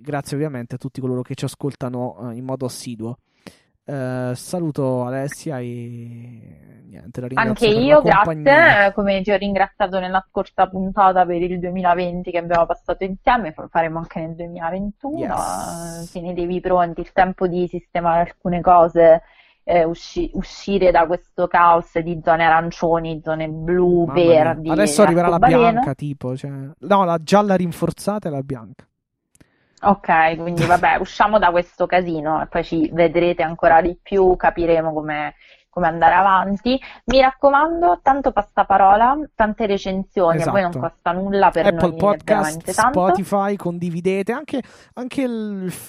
grazie ovviamente a tutti coloro che ci ascoltano in modo assiduo. Saluto Alessia e niente, la ringrazio. Anche io, grazie, come ti ho ringraziato nella scorsa puntata per il 2020 che abbiamo passato insieme, faremo anche nel 2021. Yes. Tenetevi pronti, il tempo di sistemare alcune cose, uscire da questo caos di zone arancioni, zone blu, verdi. Adesso arriverà la bianca, tipo, cioè... no, la gialla rinforzata e la bianca. Ok, quindi vabbè, usciamo da questo casino e poi ci vedrete ancora di più, capiremo come andare avanti. Mi raccomando, tanto passaparola, tante recensioni, esatto. A voi non costa nulla, per Apple noi Podcast, Spotify, condividete, anche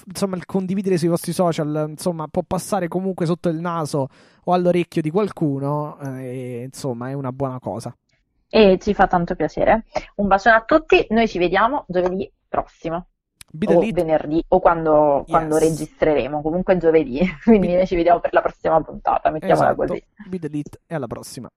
insomma, il condividere sui vostri social, insomma, può passare comunque sotto il naso o all'orecchio di qualcuno, e, insomma, è una buona cosa. E ci fa tanto piacere. Un bacione a tutti, noi ci vediamo giovedì prossimo. O venerdì o quando registreremo, comunque giovedì, quindi noi ci vediamo per la prossima puntata, mettiamola, esatto, così. Be the lead, e alla prossima.